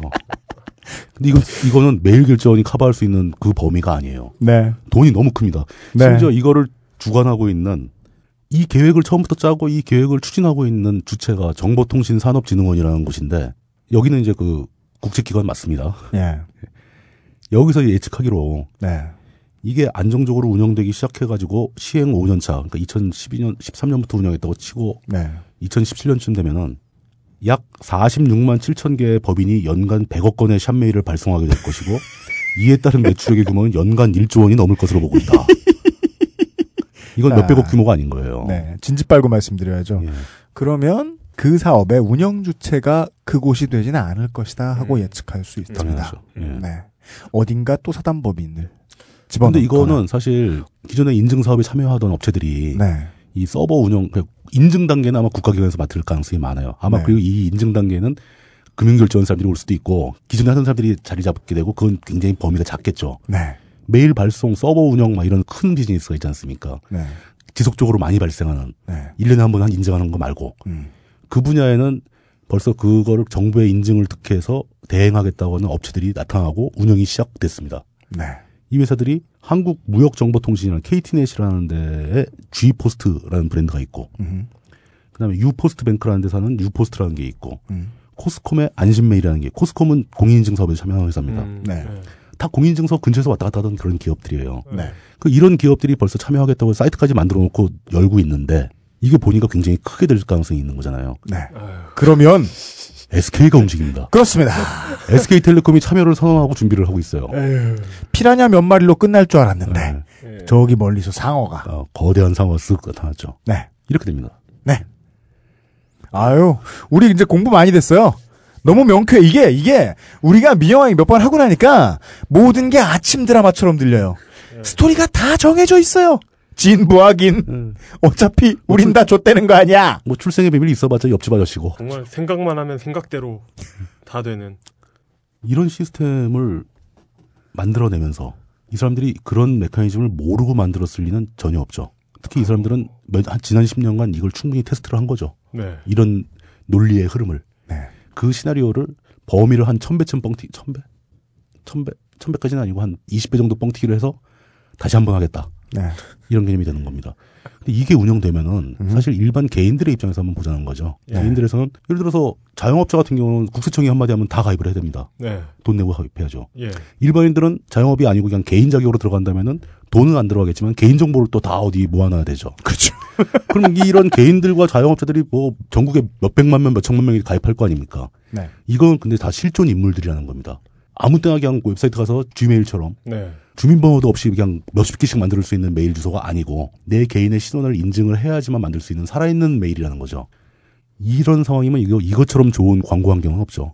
근데 이거는 매일결제원이 커버할 수 있는 그 범위가 아니에요. 네. 돈이 너무 큽니다. 네. 심지어 이거를 주관하고 있는 이 계획을 처음부터 짜고 이 계획을 추진하고 있는 주체가 정보통신산업진흥원이라는 곳인데 여기는 이제 그 국제기관 맞습니다. 네. 여기서 예측하기로 네. 이게 안정적으로 운영되기 시작해가지고 시행 5년 차, 그러니까 2012년, 13년부터 운영했다고 치고, 네. 2017년쯤 되면은 약 46만 7천 개의 법인이 연간 100억 건의 샵메일을 발송하게 될 것이고, 이에 따른 매출액의 규모는 연간 1조 원이 넘을 것으로 보고 있다. 이건 몇백억 규모가 아닌 거예요. 네. 진지 빨고 말씀드려야죠. 예. 그러면 그 사업의 운영 주체가 그곳이 되지는 않을 것이다 하고 예측할 수 있습니다. 예. 네. 어딘가 또 사단법인을. 근데 이거는 사실 기존에 인증 사업에 참여하던 업체들이 네. 이 서버 운영 인증 단계는 아마 국가기관에서 맡을 가능성이 많아요. 아마 네. 그리고 이 인증 단계는 금융결제원 사람들이 올 수도 있고 기존에 하던 사람들이 자리 잡게 되고 그건 굉장히 범위가 작겠죠. 네. 메일 발송, 서버 운영 막 이런 큰 비즈니스가 있지 않습니까? 네. 지속적으로 많이 발생하는 네. 1년에 한 번 인증하는 거 말고 그 분야에는 벌써 그거를 정부의 인증을 득해서 대행하겠다고 하는 업체들이 나타나고 운영이 시작됐습니다. 네. 이 회사들이 한국무역정보통신이라는 KT넷이라는 데에 G포스트라는 브랜드가 있고 그다음에 U포스트뱅크라는 데사는 U포스트라는 게 있고 코스콤의 안심메일이라는 게, 코스콤은 공인인증 사업에 참여하는 회사입니다. 네. 다 공인인증서 근처에서 왔다 갔다 하던 그런 기업들이에요. 네. 그 이런 기업들이 벌써 참여하겠다고 사이트까지 만들어 놓고 열고 있는데 이게 보니까 굉장히 크게 될 가능성이 있는 거잖아요. 네. 그러면 SK가 움직입니다. 그렇습니다. SK텔레콤이 참여를 선언하고 준비를 하고 있어요. 에휴. 피라냐 몇 마리로 끝날 줄 알았는데 에휴. 저기 멀리서 상어가 거대한 상어가 쓱 나타났죠. 네. 이렇게 됩니다. 네. 아유, 우리 이제 공부 많이 됐어요. 너무 명쾌해. 이게 우리가 민영왕이 몇 번 하고 나니까 모든 게 아침 드라마처럼 들려요. 스토리가 다 정해져 있어요. 진부 하긴. 어차피 우린 다 줬다는 거 아니야. 뭐 출생의 비밀이 있어봤자 옆집 아저씨고. 정말 생각만 하면 생각대로 다 되는. 이런 시스템을 만들어내면서 이 사람들이 그런 메커니즘을 모르고 만들었을 리는 전혀 없죠. 특히 이 사람들은 지난 10년간 이걸 충분히 테스트를 한 거죠. 네. 이런 논리의 흐름을. 네. 그 시나리오를 범위를 한 1000배쯤 뻥튀기, 1000배? 1000배? 1000배까지는 아니고 한 20배 정도 뻥튀기를 해서 다시 한번 하겠다. 네. 이런 개념이 되는 겁니다. 근데 이게 운영되면은 사실 일반 개인들의 입장에서 한번 보자는 거죠. 네. 개인들에서는 예를 들어서 자영업자 같은 경우는 국세청이 한마디 하면 다 가입을 해야 됩니다. 네. 돈 내고 가입해야죠. 예. 일반인들은 자영업이 아니고 그냥 개인 자격으로 들어간다면은 돈은 안 들어가겠지만 개인정보를 또 다 어디 모아놔야 되죠. 그렇죠. 그럼 이런 개인들과 자영업자들이 뭐 전국에 몇백만 명, 몇천만 명이 가입할 거 아닙니까? 네. 이건 근데 다 실존 인물들이라는 겁니다. 아무 때나 그냥 웹사이트 가서 지메일처럼 네. 주민번호도 없이 그냥 몇십 개씩 만들 수 있는 메일 주소가 아니고 내 개인의 신원을 인증을 해야지만 만들 수 있는 살아있는 메일이라는 거죠. 이런 상황이면 이것처럼 좋은 광고 환경은 없죠.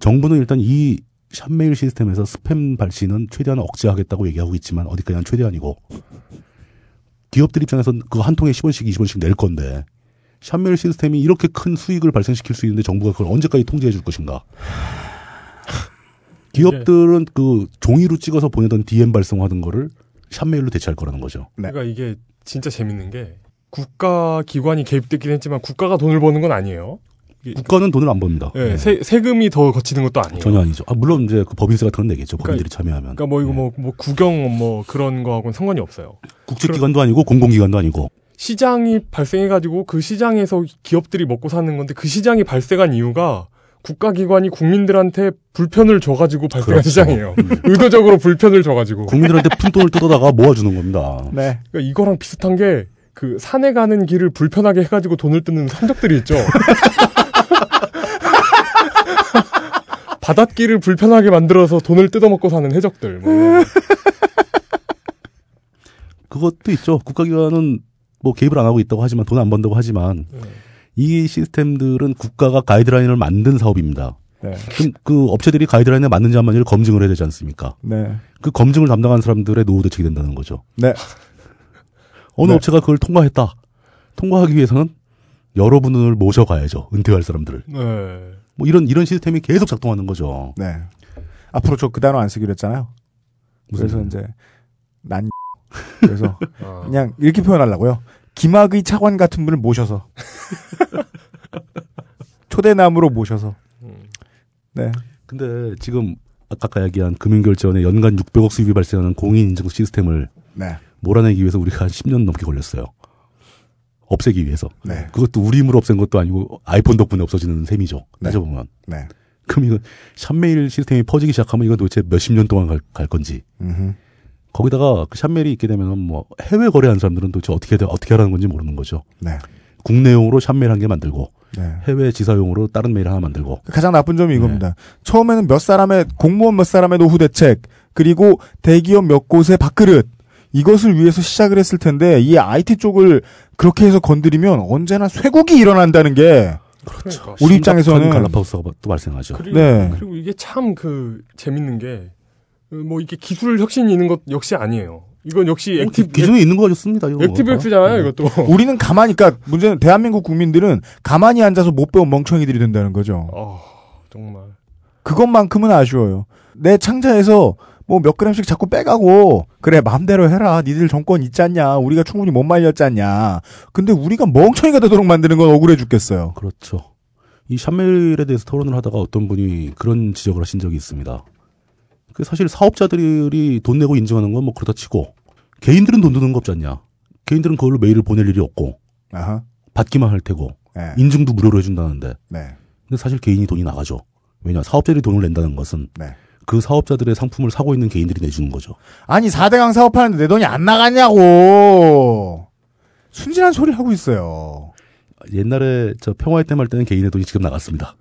정부는 일단 이 샵메일 시스템에서 스팸 발신은 최대한 억제하겠다고 얘기하고 있지만 어디까지나 최대한이고 기업들 입장에서는 그거 한 통에 10원씩 20원씩 낼 건데 샵메일 시스템이 이렇게 큰 수익을 발생시킬 수 있는데 정부가 그걸 언제까지 통제해 줄 것인가. 기업들은 그 종이로 찍어서 보내던 DM 발송하던 거를 샵메일로 대체할 거라는 거죠. 그러니까 이게 진짜 재밌는 게 국가 기관이 개입됐긴 했지만 국가가 돈을 버는 건 아니에요. 국가는 돈을 안 법니다. 네, 네. 세금이 더 거치는 것도 아니에요. 전혀 아니죠. 아, 물론 이제 그 법인세 같은 건 내겠죠. 법인들이 참여하면. 그러니까 뭐 이거 네. 뭐 국영 뭐 그런 거하고는 상관이 없어요. 국제기관도 아니고 공공기관도 아니고. 시장이 발생해가지고 그 시장에서 기업들이 먹고 사는 건데 그 시장이 발생한 이유가 국가기관이 국민들한테 불편을 줘가지고 발생한 그렇죠. 시장이에요. 의도적으로 불편을 줘가지고. 국민들한테 푼돈을 뜯어다가 모아주는 겁니다. 네. 그러니까 이거랑 비슷한 게 그 산에 가는 길을 불편하게 해가지고 돈을 뜯는 산적들이 있죠. 바닷길을 불편하게 만들어서 돈을 뜯어먹고 사는 해적들. 뭐. 그것도 있죠. 국가기관은 뭐 개입을 안 하고 있다고 하지만 돈 안 번다고 하지만 이 시스템들은 국가가 가이드라인을 만든 사업입니다. 네. 그럼 그 업체들이 가이드라인에 맞는지 안 맞는지를 검증을 해야 되지 않습니까? 네. 그 검증을 담당한 사람들의 노후 대책이 된다는 거죠. 네. 어느 네. 업체가 그걸 통과했다. 통과하기 위해서는 여러분을 모셔가야죠. 은퇴할 사람들을. 네. 뭐 이런 시스템이 계속 작동하는 거죠. 네. 앞으로 저 그 단어 안 쓰기로 했잖아요. 그래서 이제 난 그래서 그냥 이렇게 표현하려고요. 김학의 차관 같은 분을 모셔서 초대남으로 모셔서. 네. 근데 지금 아까 이야기한 금융결제원에 연간 600억 수입이 발생하는 공인인증 시스템을 네. 몰아내기 위해서 우리가 한 10년 넘게 걸렸어요. 없애기 위해서. 네. 그것도 우리 힘으로 없앤 것도 아니고 아이폰 덕분에 없어지는 셈이죠. 따져보면. 네. 네. 그럼 이거 샵메일 시스템이 퍼지기 시작하면 이거 도대체 몇십 년 동안 갈 건지. 거기다가 그 샵메일이 있게 되면 뭐 해외 거래하는 사람들은 도대체 어떻게 하라는 건지 모르는 거죠. 네. 국내용으로 샵메일 한 개 만들고 네. 해외 지사용으로 다른 메일 하나 만들고. 가장 나쁜 점이 이겁니다. 네. 처음에는 공무원 몇 사람의 노후 대책 그리고 대기업 몇 곳의 밥그릇 이것을 위해서 시작을 했을 텐데 이 IT 쪽을 그렇게 해서 건드리면 언제나 쇠국이 일어난다는 게 그렇죠. 우리 입장에서는 갈라파고스가 또 발생하죠. 그리고 이게 참 그 재밌는 게 뭐 이게 기술 혁신이 있는 것 역시 아니에요. 이건 역시 기준이 있는 거 좋습니다. 액티브엑스잖아요. 이것도. 우리는 가만히 그러니까 문제는 대한민국 국민들은 가만히 앉아서 못 배운 멍청이들이 된다는 거죠. 정말. 그것만큼은 아쉬워요. 내 창자에서 뭐 몇 그램씩 자꾸 빼가고 그래 마음대로 해라. 니들 정권 있지 않냐. 우리가 충분히 못 말렸지 않냐. 근데 우리가 멍청이가 되도록 만드는 건 억울해 죽겠어요. 그렇죠. 이 샵메일에 대해서 토론을 하다가 어떤 분이 그런 지적을 하신 적이 있습니다. 그 사실 사업자들이 돈 내고 인증하는 건 뭐 그렇다 치고 개인들은 돈 드는 거 없지 않냐. 개인들은 그걸로 메일을 보낼 일이 없고 아하. 받기만 할 테고 네. 인증도 무료로 해준다는데 네. 근데 사실 개인이 돈이 나가죠. 왜냐, 사업자들이 돈을 낸다는 것은 네. 그 사업자들의 상품을 사고 있는 개인들이 내주는 거죠. 아니 4대강 사업하는데 내 돈이 안 나가냐고 순진한 소리를 하고 있어요. 옛날에 저 평화의 땜 할 때는 개인의 돈이 지금 나갔습니다.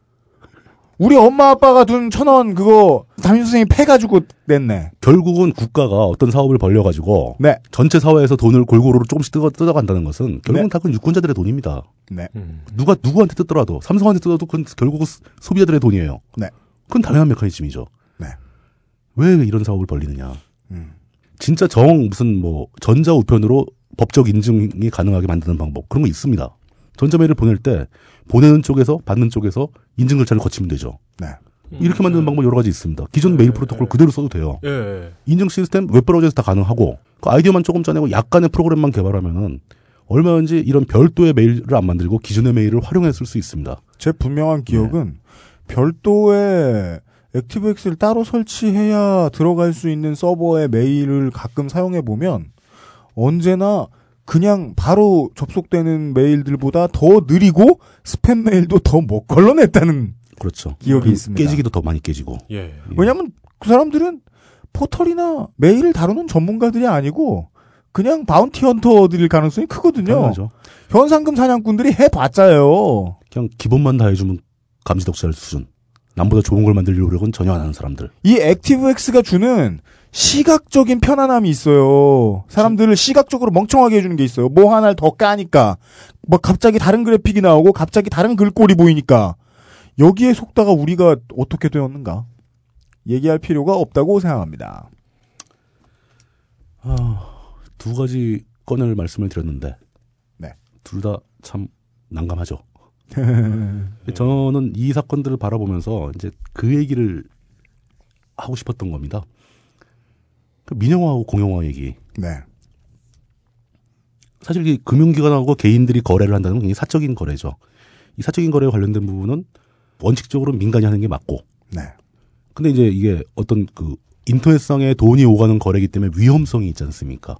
우리 엄마 아빠가 둔 1,000원 그거 담임선생님이 패가지고 냈네. 결국은 국가가 어떤 사업을 벌려가지고 네. 전체 사회에서 돈을 골고루 조금씩 뜯어간다는 것은 결국은 네. 다 그건 유권자들의 돈입니다. 네. 누가 누구한테 뜯더라도 삼성한테 뜯어도 그건 결국은 소비자들의 돈이에요. 네. 그건 당연한 메커니즘이죠. 네. 왜 이런 사업을 벌리느냐. 진짜 무슨 뭐 전자우편으로 법적 인증이 가능하게 만드는 방법 그런 거 있습니다. 전자메일을 보낼 때 보내는 쪽에서 받는 쪽에서 인증 절차를 거치면 되죠. 네. 이렇게 만드는 방법 여러 가지 있습니다. 기존 메일 프로토콜 그대로 써도 돼요. 인증 시스템 웹브라우저에서 다 가능하고 그 아이디어만 조금 짜내고 약간의 프로그램만 개발하면은 얼마든지 이런 별도의 메일을 안 만들고 기존의 메일을 활용했을 수 있습니다. 제 분명한 기억은 별도의 액티브엑스를 따로 설치해야 들어갈 수 있는 서버의 메일을 가끔 사용해보면 언제나 그냥 바로 접속되는 메일들보다 더 느리고 스팸 메일도 더 못 걸러냈다는 그렇죠. 기억이 있습니다. 깨지기도 더 많이 깨지고. 예. 왜냐하면 그 사람들은 포털이나 메일을 다루는 전문가들이 아니고 그냥 바운티 헌터들일 가능성이 크거든요. 당연하죠. 현상금 사냥꾼들이 해봤자요. 그냥 기본만 다 해주면 감지덕지할 수준. 남보다 좋은 걸 만들 노력은 전혀 안 하는 사람들. 이 액티브엑스가 주는 시각적인 편안함이 있어요. 사람들을 시각적으로 멍청하게 해주는 게 있어요. 뭐 하나를 더 까니까. 막 갑자기 다른 그래픽이 나오고 갑자기 다른 글꼴이 보이니까. 여기에 속다가 우리가 어떻게 되었는가. 얘기할 필요가 없다고 생각합니다. 두 가지 건을 말씀을 드렸는데 네. 둘 다 참 난감하죠. 저는 이 사건들을 바라보면서 이제 그 얘기를 하고 싶었던 겁니다. 그 민영화하고 공영화 얘기. 네. 사실 이 금융기관하고 개인들이 거래를 한다는 건 굉장히 사적인 거래죠. 이 사적인 거래에 관련된 부분은 원칙적으로 민간이 하는 게 맞고. 네. 근데 이제 이게 어떤 그 인터넷상에 돈이 오가는 거래이기 때문에 위험성이 있지 않습니까?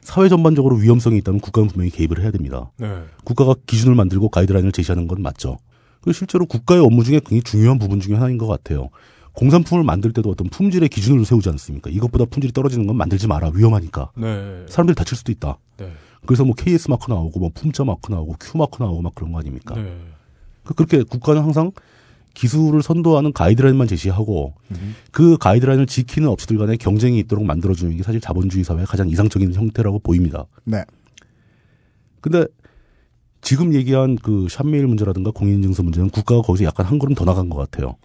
사회 전반적으로 위험성이 있다면 국가는 분명히 개입을 해야 됩니다. 네. 국가가 기준을 만들고 가이드라인을 제시하는 건 맞죠. 그리고 실제로 국가의 업무 중에 굉장히 중요한 부분 중에 하나인 것 같아요. 공산품을 만들 때도 어떤 품질의 기준을 세우지 않습니까? 이것보다 품질이 떨어지는 건 만들지 마라. 위험하니까. 네. 사람들이 다칠 수도 있다. 네. 그래서 뭐 KS 마크 나오고 뭐 품자 마크 나오고 Q 마크 나오고 막 그런 거 아닙니까? 네. 그렇게 국가는 항상 기술을 선도하는 가이드라인만 제시하고 그 가이드라인을 지키는 업체들 간의 경쟁이 있도록 만들어주는 게 사실 자본주의 사회의 가장 이상적인 형태라고 보입니다. 네. 근데 지금 얘기한 그 샵메일 문제라든가 공인인증서 문제는 국가가 거기서 약간 한 걸음 더 나간 것 같아요.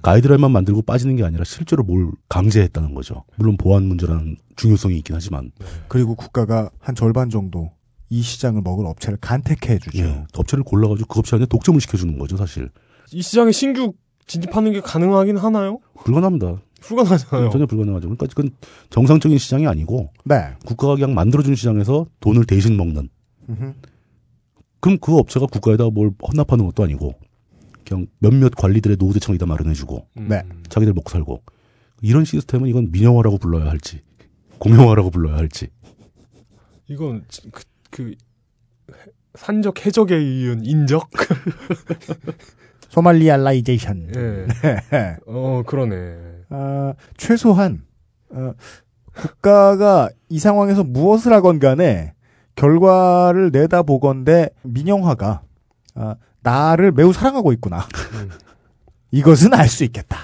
가이드라인만 만들고 빠지는 게 아니라 실제로 뭘 강제했다는 거죠. 물론 보안 문제라는 중요성이 있긴 하지만. 그리고 국가가 한 절반 정도 이 시장을 먹을 업체를 간택해 주죠. 예, 업체를 골라가지고 그 업체 안에 독점을 시켜주는 거죠, 사실. 이 시장에 신규 진입하는 게 가능하긴 하나요? 불가능합니다. 불가능하잖아요. 전혀 불가능하죠. 그러니까 그건 정상적인 시장이 아니고 네. 국가가 그냥 만들어준 시장에서 돈을 대신 먹는. 그럼 그 업체가 국가에다 뭘 헌납하는 것도 아니고 그냥 몇몇 관리들의 노후대책이다 마련해주고 네. 자기들 먹고 살고. 이런 시스템은 이건 민영화라고 불러야 할지 공영화라고 불러야 할지. 이건 그 산적 해적에 의한 인적? 소말리알라이제이션. 예. 네. 그러네. 최소한 국가가 이 상황에서 무엇을 하건 간에 결과를 내다보건대 민영화가 나를 매우 사랑하고 있구나. 이것은 알 수 있겠다.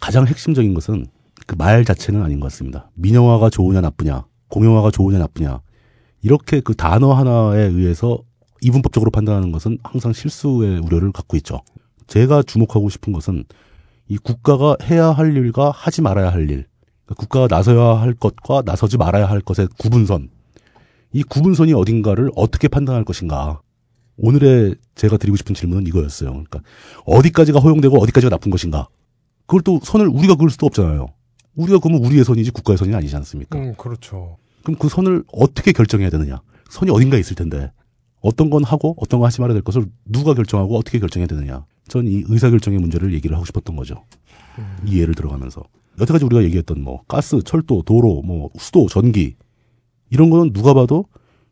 가장 핵심적인 것은 그 말 자체는 아닌 것 같습니다. 민영화가 좋으냐 나쁘냐, 공영화가 좋으냐 나쁘냐. 이렇게 그 단어 하나에 의해서 이분법적으로 판단하는 것은 항상 실수의 우려를 갖고 있죠. 제가 주목하고 싶은 것은 이 국가가 해야 할 일과 하지 말아야 할 일, 그러니까 국가가 나서야 할 것과 나서지 말아야 할 것의 구분선, 이 구분선이 어딘가를 어떻게 판단할 것인가. 오늘의 제가 드리고 싶은 질문은 이거였어요. 그러니까 어디까지가 허용되고 어디까지가 나쁜 것인가. 그걸 또 선을 우리가 그을 수도 없잖아요. 우리가 그러면 우리의 선이지 국가의 선이 아니지 않습니까? 그렇죠. 그럼 그 선을 어떻게 결정해야 되느냐. 선이 어딘가에 있을 텐데 어떤 건 하고 어떤 건 하지 말아야 될 것을 누가 결정하고 어떻게 결정해야 되느냐. 전 이 의사결정의 문제를 얘기를 하고 싶었던 거죠. 이 예를 들어가면서. 여태까지 우리가 얘기했던 뭐 가스, 철도, 도로, 뭐 수도, 전기 이런 거는 누가 봐도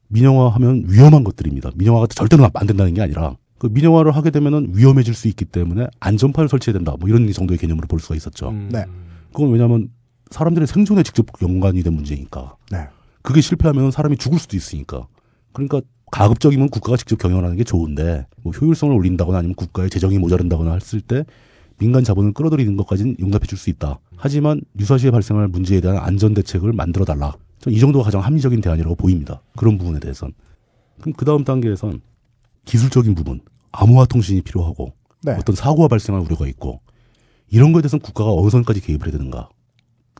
민영화하면 위험한 것들입니다. 민영화가 절대로 안 된다는 게 아니라 그 민영화를 하게 되면은 위험해질 수 있기 때문에 안전판을 설치해야 된다. 뭐 이런 정도의 개념으로 볼 수가 있었죠. 네. 그건 왜냐하면 사람들의 생존에 직접 연관이 된 문제니까. 네. 그게 실패하면 사람이 죽을 수도 있으니까. 그러니까 가급적이면 국가가 직접 경영하는 게 좋은데 뭐 효율성을 올린다거나 아니면 국가의 재정이 모자른다거나 했을 때 민간 자본을 끌어들이는 것까지는 용납해 줄 수 있다. 하지만 유사시에 발생할 문제에 대한 안전 대책을 만들어 달라. 전 이 정도가 가장 합리적인 대안이라고 보입니다. 그런 부분에 대해서는. 그럼 그 다음 단계에선 기술적인 부분, 암호화 통신이 필요하고 네. 어떤 사고가 발생할 우려가 있고 이런 거에 대해서는 국가가 어느 선까지 개입을 해야 되는가.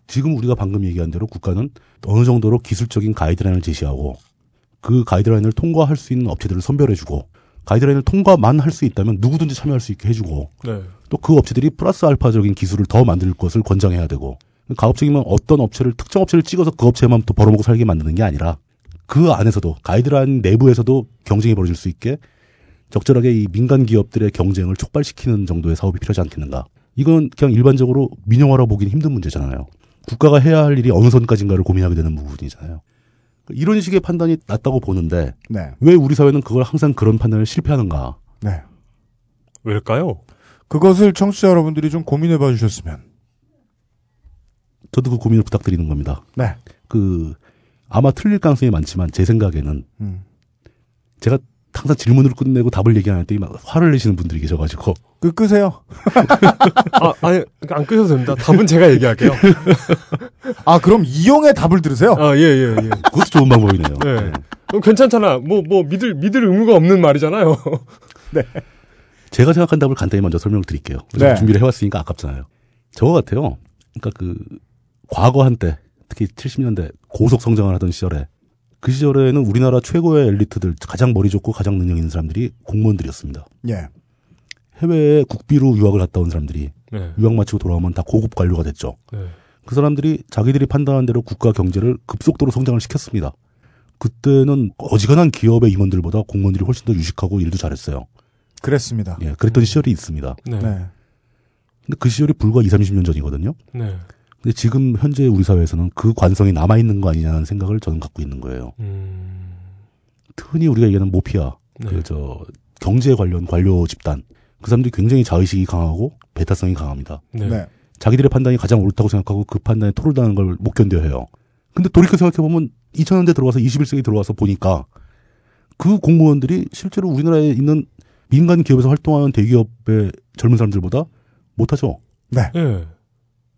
지금 우리가 방금 얘기한 대로 국가는 어느 정도로 기술적인 가이드라인을 제시하고 그 가이드라인을 통과할 수 있는 업체들을 선별해주고 가이드라인을 통과만 할 수 있다면 누구든지 참여할 수 있게 해주고 네. 또 그 업체들이 플러스 알파적인 기술을 더 만들 것을 권장해야 되고 가급적이면 어떤 업체를 특정 업체를 찍어서 그 업체만 또 벌어먹고 살게 만드는 게 아니라 그 안에서도 가이드라인 내부에서도 경쟁이 벌어질 수 있게 적절하게 이 민간 기업들의 경쟁을 촉발시키는 정도의 사업이 필요하지 않겠는가. 이건 그냥 일반적으로 민영화라고 보기는 힘든 문제잖아요. 국가가 해야 할 일이 어느 선까지인가를 고민하게 되는 부분이잖아요. 이런 식의 판단이 낫다고 보는데 네. 왜 우리 사회는 그걸 항상 그런 판단을 실패하는가. 네. 왜일까요? 그것을 청취자 여러분들이 좀 고민해봐 주셨으면. 저도 그 고민을 부탁드리는 겁니다. 네. 그 아마 틀릴 가능성이 많지만 제 생각에는 제가 항상 질문으로 끝내고 답을 얘기하는데 막 화를 내시는 분들이 계셔가지고 끄세요. 아니 안 끄셔도 됩니다. 답은 제가 얘기할게요. 아 그럼 이용의 답을 들으세요. 아 예. 그것도 좋은 방법이네요. 네. 네. 그럼 괜찮잖아. 뭐 믿을 의무가 없는 말이잖아요. 네. 제가 생각한 답을 간단히 먼저 설명을 드릴게요. 네. 준비를 해왔으니까 아깝잖아요. 저거 같아요. 그러니까 그 과거 한때 특히 70년대 고속 성장을 하던 시절에. 그 시절에는 우리나라 최고의 엘리트들, 가장 머리 좋고 가장 능력 있는 사람들이 공무원들이었습니다. 예. 해외에 국비로 유학을 갔다 온 사람들이 예. 유학 마치고 돌아오면 다 고급 관료가 됐죠. 예. 그 사람들이 자기들이 판단한 대로 국가 경제를 급속도로 성장을 시켰습니다. 그때는 어지간한 기업의 임원들보다 공무원들이 훨씬 더 유식하고 일도 잘했어요. 그랬습니다. 예, 그랬던 시절이 있습니다. 네. 근데 그 시절이 불과 20, 30년 전이거든요. 네. 근데 지금 현재 우리 사회에서는 그 관성이 남아있는 거 아니냐는 생각을 저는 갖고 있는 거예요. 흔히 우리가 얘기하는 모피아, 네. 경제 관련 관료 집단, 그 사람들이 굉장히 자의식이 강하고 배타성이 강합니다. 네. 자기들의 판단이 가장 옳다고 생각하고 그 판단에 토를 다는 걸 못 견뎌해요. 근데 돌이켜 생각해보면 2000년대 들어와서 21세기 들어와서 보니까 그 공무원들이 실제로 우리나라에 있는 민간 기업에서 활동하는 대기업의 젊은 사람들보다 못하죠. 네. 네.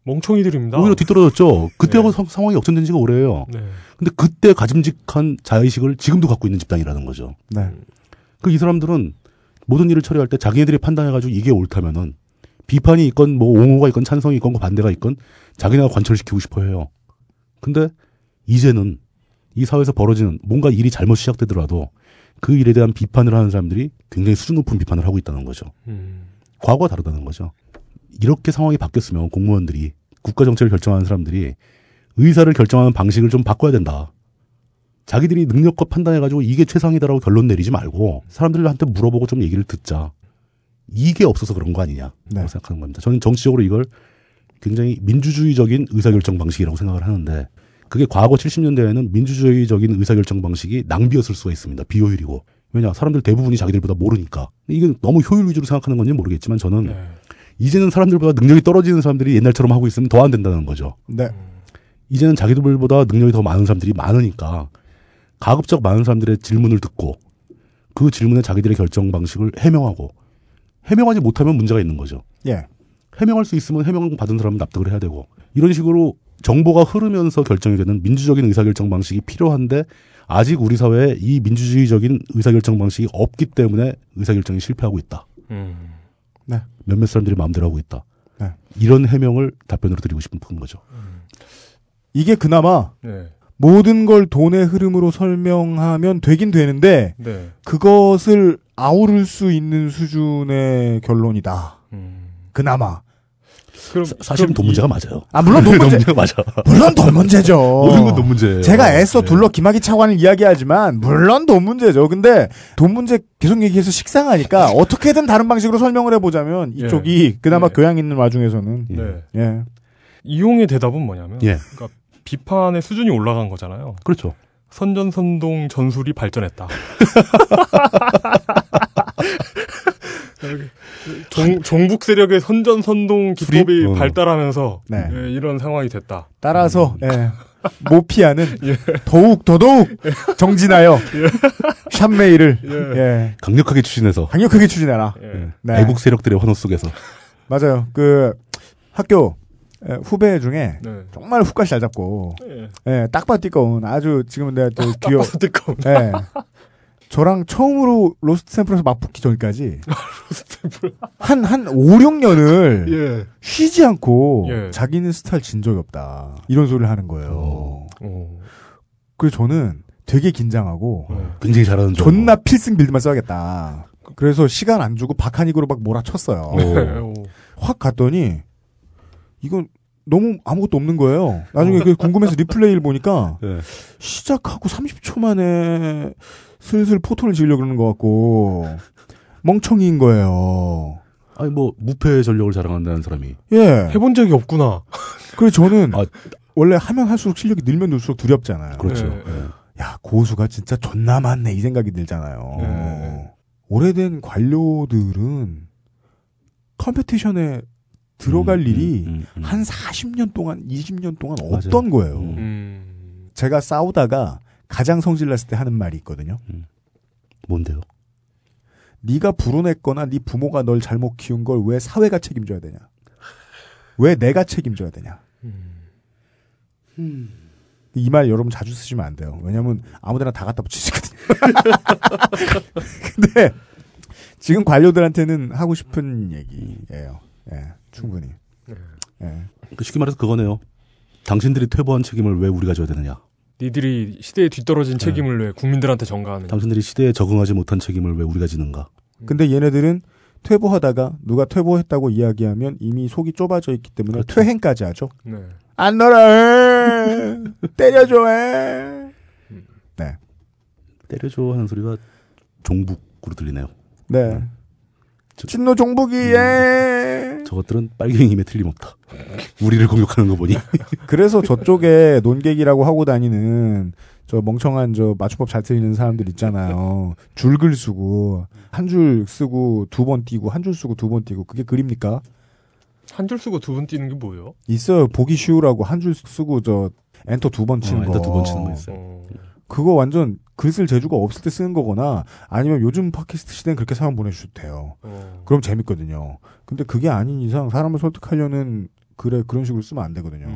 멍청이들입니다. 오히려 뒤떨어졌죠. 그때하고 네. 상황이 역전된 지가 오래예요. 네. 근데 그때 가짐직한 자의식을 지금도 갖고 있는 집단이라는 거죠. 네. 그 이 사람들은 모든 일을 처리할 때 자기네들이 판단해가지고 이게 옳다면은 비판이 있건 뭐 옹호가 있건 찬성이 있건 반대가 있건 자기네가 관철시키고 싶어 해요. 근데 이제는 이 사회에서 벌어지는 뭔가 일이 잘못 시작되더라도 그 일에 대한 비판을 하는 사람들이 굉장히 수준 높은 비판을 하고 있다는 거죠. 과거와 다르다는 거죠. 이렇게 상황이 바뀌었으면 공무원들이 국가 정책을 결정하는 사람들이 의사를 결정하는 방식을 좀 바꿔야 된다. 자기들이 능력과 판단해가지고 이게 최상이다라고 결론 내리지 말고 사람들한테 물어보고 좀 얘기를 듣자. 이게 없어서 그런 거 아니냐라고 네. 생각하는 겁니다. 저는 정치적으로 이걸 굉장히 민주주의적인 의사결정 방식이라고 생각을 하는데 그게 과거 70년대에는 민주주의적인 의사결정 방식이 낭비였을 수가 있습니다. 비효율이고. 왜냐? 사람들 대부분이 자기들보다 모르니까. 이건 너무 효율 위주로 생각하는 건지 모르겠지만 저는 네. 이제는 사람들보다 능력이 떨어지는 사람들이 옛날처럼 하고 있으면 더 안 된다는 거죠. 네. 이제는 자기들보다 능력이 더 많은 사람들이 많으니까 가급적 많은 사람들의 질문을 듣고 그 질문에 자기들의 결정 방식을 해명하고 해명하지 못하면 문제가 있는 거죠. 예. 해명할 수 있으면 해명 받은 사람은 납득을 해야 되고 이런 식으로 정보가 흐르면서 결정이 되는 민주적인 의사결정 방식이 필요한데 아직 우리 사회에 이 민주주의적인 의사결정 방식이 없기 때문에 의사결정이 실패하고 있다. 네. 몇몇 사람들이 마음대로 하고 있다. 네. 이런 해명을 답변으로 드리고 싶은 거죠. 이게 그나마 네. 모든 걸 돈의 흐름으로 설명하면 되긴 되는데 네. 그것을 아우를 수 있는 수준의 결론이다. 그나마. 그럼, 사실은 돈 문제가 맞아요. 아 물론 돈 문제가 맞아. 물론 돈 문제죠. 모든 건 돈 문제예요. 제가 애써 둘러 김학의 차관을 이야기하지만 물론 돈 문제죠. 근데 돈 문제 계속 얘기해서 식상하니까 어떻게든 다른 방식으로 설명을 해보자면 이쪽이 예. 그나마 예. 교양 있는 와중에서는 네. 예. 이용의 대답은 뭐냐면 예. 그러니까 비판의 수준이 올라간 거잖아요. 그렇죠. 선전선동 전술이 발전했다. 종북 세력의 선전선동 기법이 발달하면서 네. 예, 이런 상황이 됐다. 따라서 예, 모피아는 예. 더더욱 정진하여 예. 샵메일을 예. 예. 강력하게 추진해라. 예. 네. 애국 세력들의 환호 속에서. 맞아요. 그 학교 후배 중에 네. 정말 훅까지 잘 잡고 예. 예, 딱바띠꺼운 아주 지금은 내가 또 귀여워. 딱바띠꺼운. 예. 저랑 처음으로 로스트 샘플에서 맞붙기 전까지 한 5, 6년을 예. 쉬지 않고 예. 자기는 스타일 진 적이 없다. 이런 소리를 하는 거예요. 그래서 저는 되게 긴장하고 굉장히 잘하는 존나 필승 빌드만 써야겠다. 그래서 시간 안 주고 박한익으로 막 몰아쳤어요. 확 갔더니 이건 너무 아무것도 없는 거예요. 나중에 궁금해서 리플레이를 보니까 네. 시작하고 30초 만에 슬슬 포토를 지으려고 그러는 것 같고 멍청이인 거예요. 아니 뭐 무패 전력을 자랑한다는 사람이 예 해본 적이 없구나. 그래서 저는 원래 하면 할수록 실력이 늘면 늘수록 두렵잖아요. 그렇죠. 예. 예. 야 고수가 진짜 존나 많네 이 생각이 들잖아요. 예. 오래된 관료들은 컴페티션에 들어갈 일이 한 40년 동안, 20년 동안 없던 맞아요. 거예요. 제가 싸우다가 가장 성질났을 때 하는 말이 있거든요. 뭔데요? 네가 불운했거나 네 부모가 널 잘못 키운 걸 왜 사회가 책임져야 되냐? 왜 내가 책임져야 되냐? 이 말 여러분 자주 쓰시면 안 돼요. 왜냐하면 아무데나 다 갖다 붙이시거든요. 근데 지금 관료들한테는 하고 싶은 얘기예요. 예, 충분히. 예. 쉽게 말해서 그거네요. 당신들이 퇴보한 책임을 왜 우리가 져야 되느냐? 니들이 시대에 뒤떨어진 책임을 왜 국민들한테 전가하느냐? 당신들이 시대에 적응하지 못한 책임을 왜 우리가 지는가? 근데 얘네들은 퇴보하다가 누가 퇴보했다고 이야기하면 이미 속이 좁아져 있기 때문에 그렇죠. 퇴행까지 하죠. 네. 안 놀아! 때려줘! 네. 때려줘 하는 소리가 종북으로 들리네요. 네. 진노 종북이에 저것들은 빨갱이임에 틀림없다. 우리를 공격하는 거 보니. 그래서 저쪽에 논객이라고 하고 다니는 저 멍청한 저 맞춤법 잘 틀리는 사람들 있잖아요. 줄글 쓰고 한 줄 쓰고 두 번 띄고 한 줄 쓰고 두 번 띄고 그게 글입니까? 한 줄 쓰고 두 번 띄는 게 뭐예요? 있어요. 보기 쉬우라고 한 줄 쓰고 저 엔터 두 번 치는 거. 엔터 두 번 치는 거 있어요. 그거 완전 글쓸 재주가 없을 때 쓰는 거거나 아니면 요즘 팟캐스트 시대는 그렇게 사람 보내주셔도 돼요. 그럼 재밌거든요. 근데 그게 아닌 이상 사람을 설득하려는 글에 그런 식으로 쓰면 안 되거든요.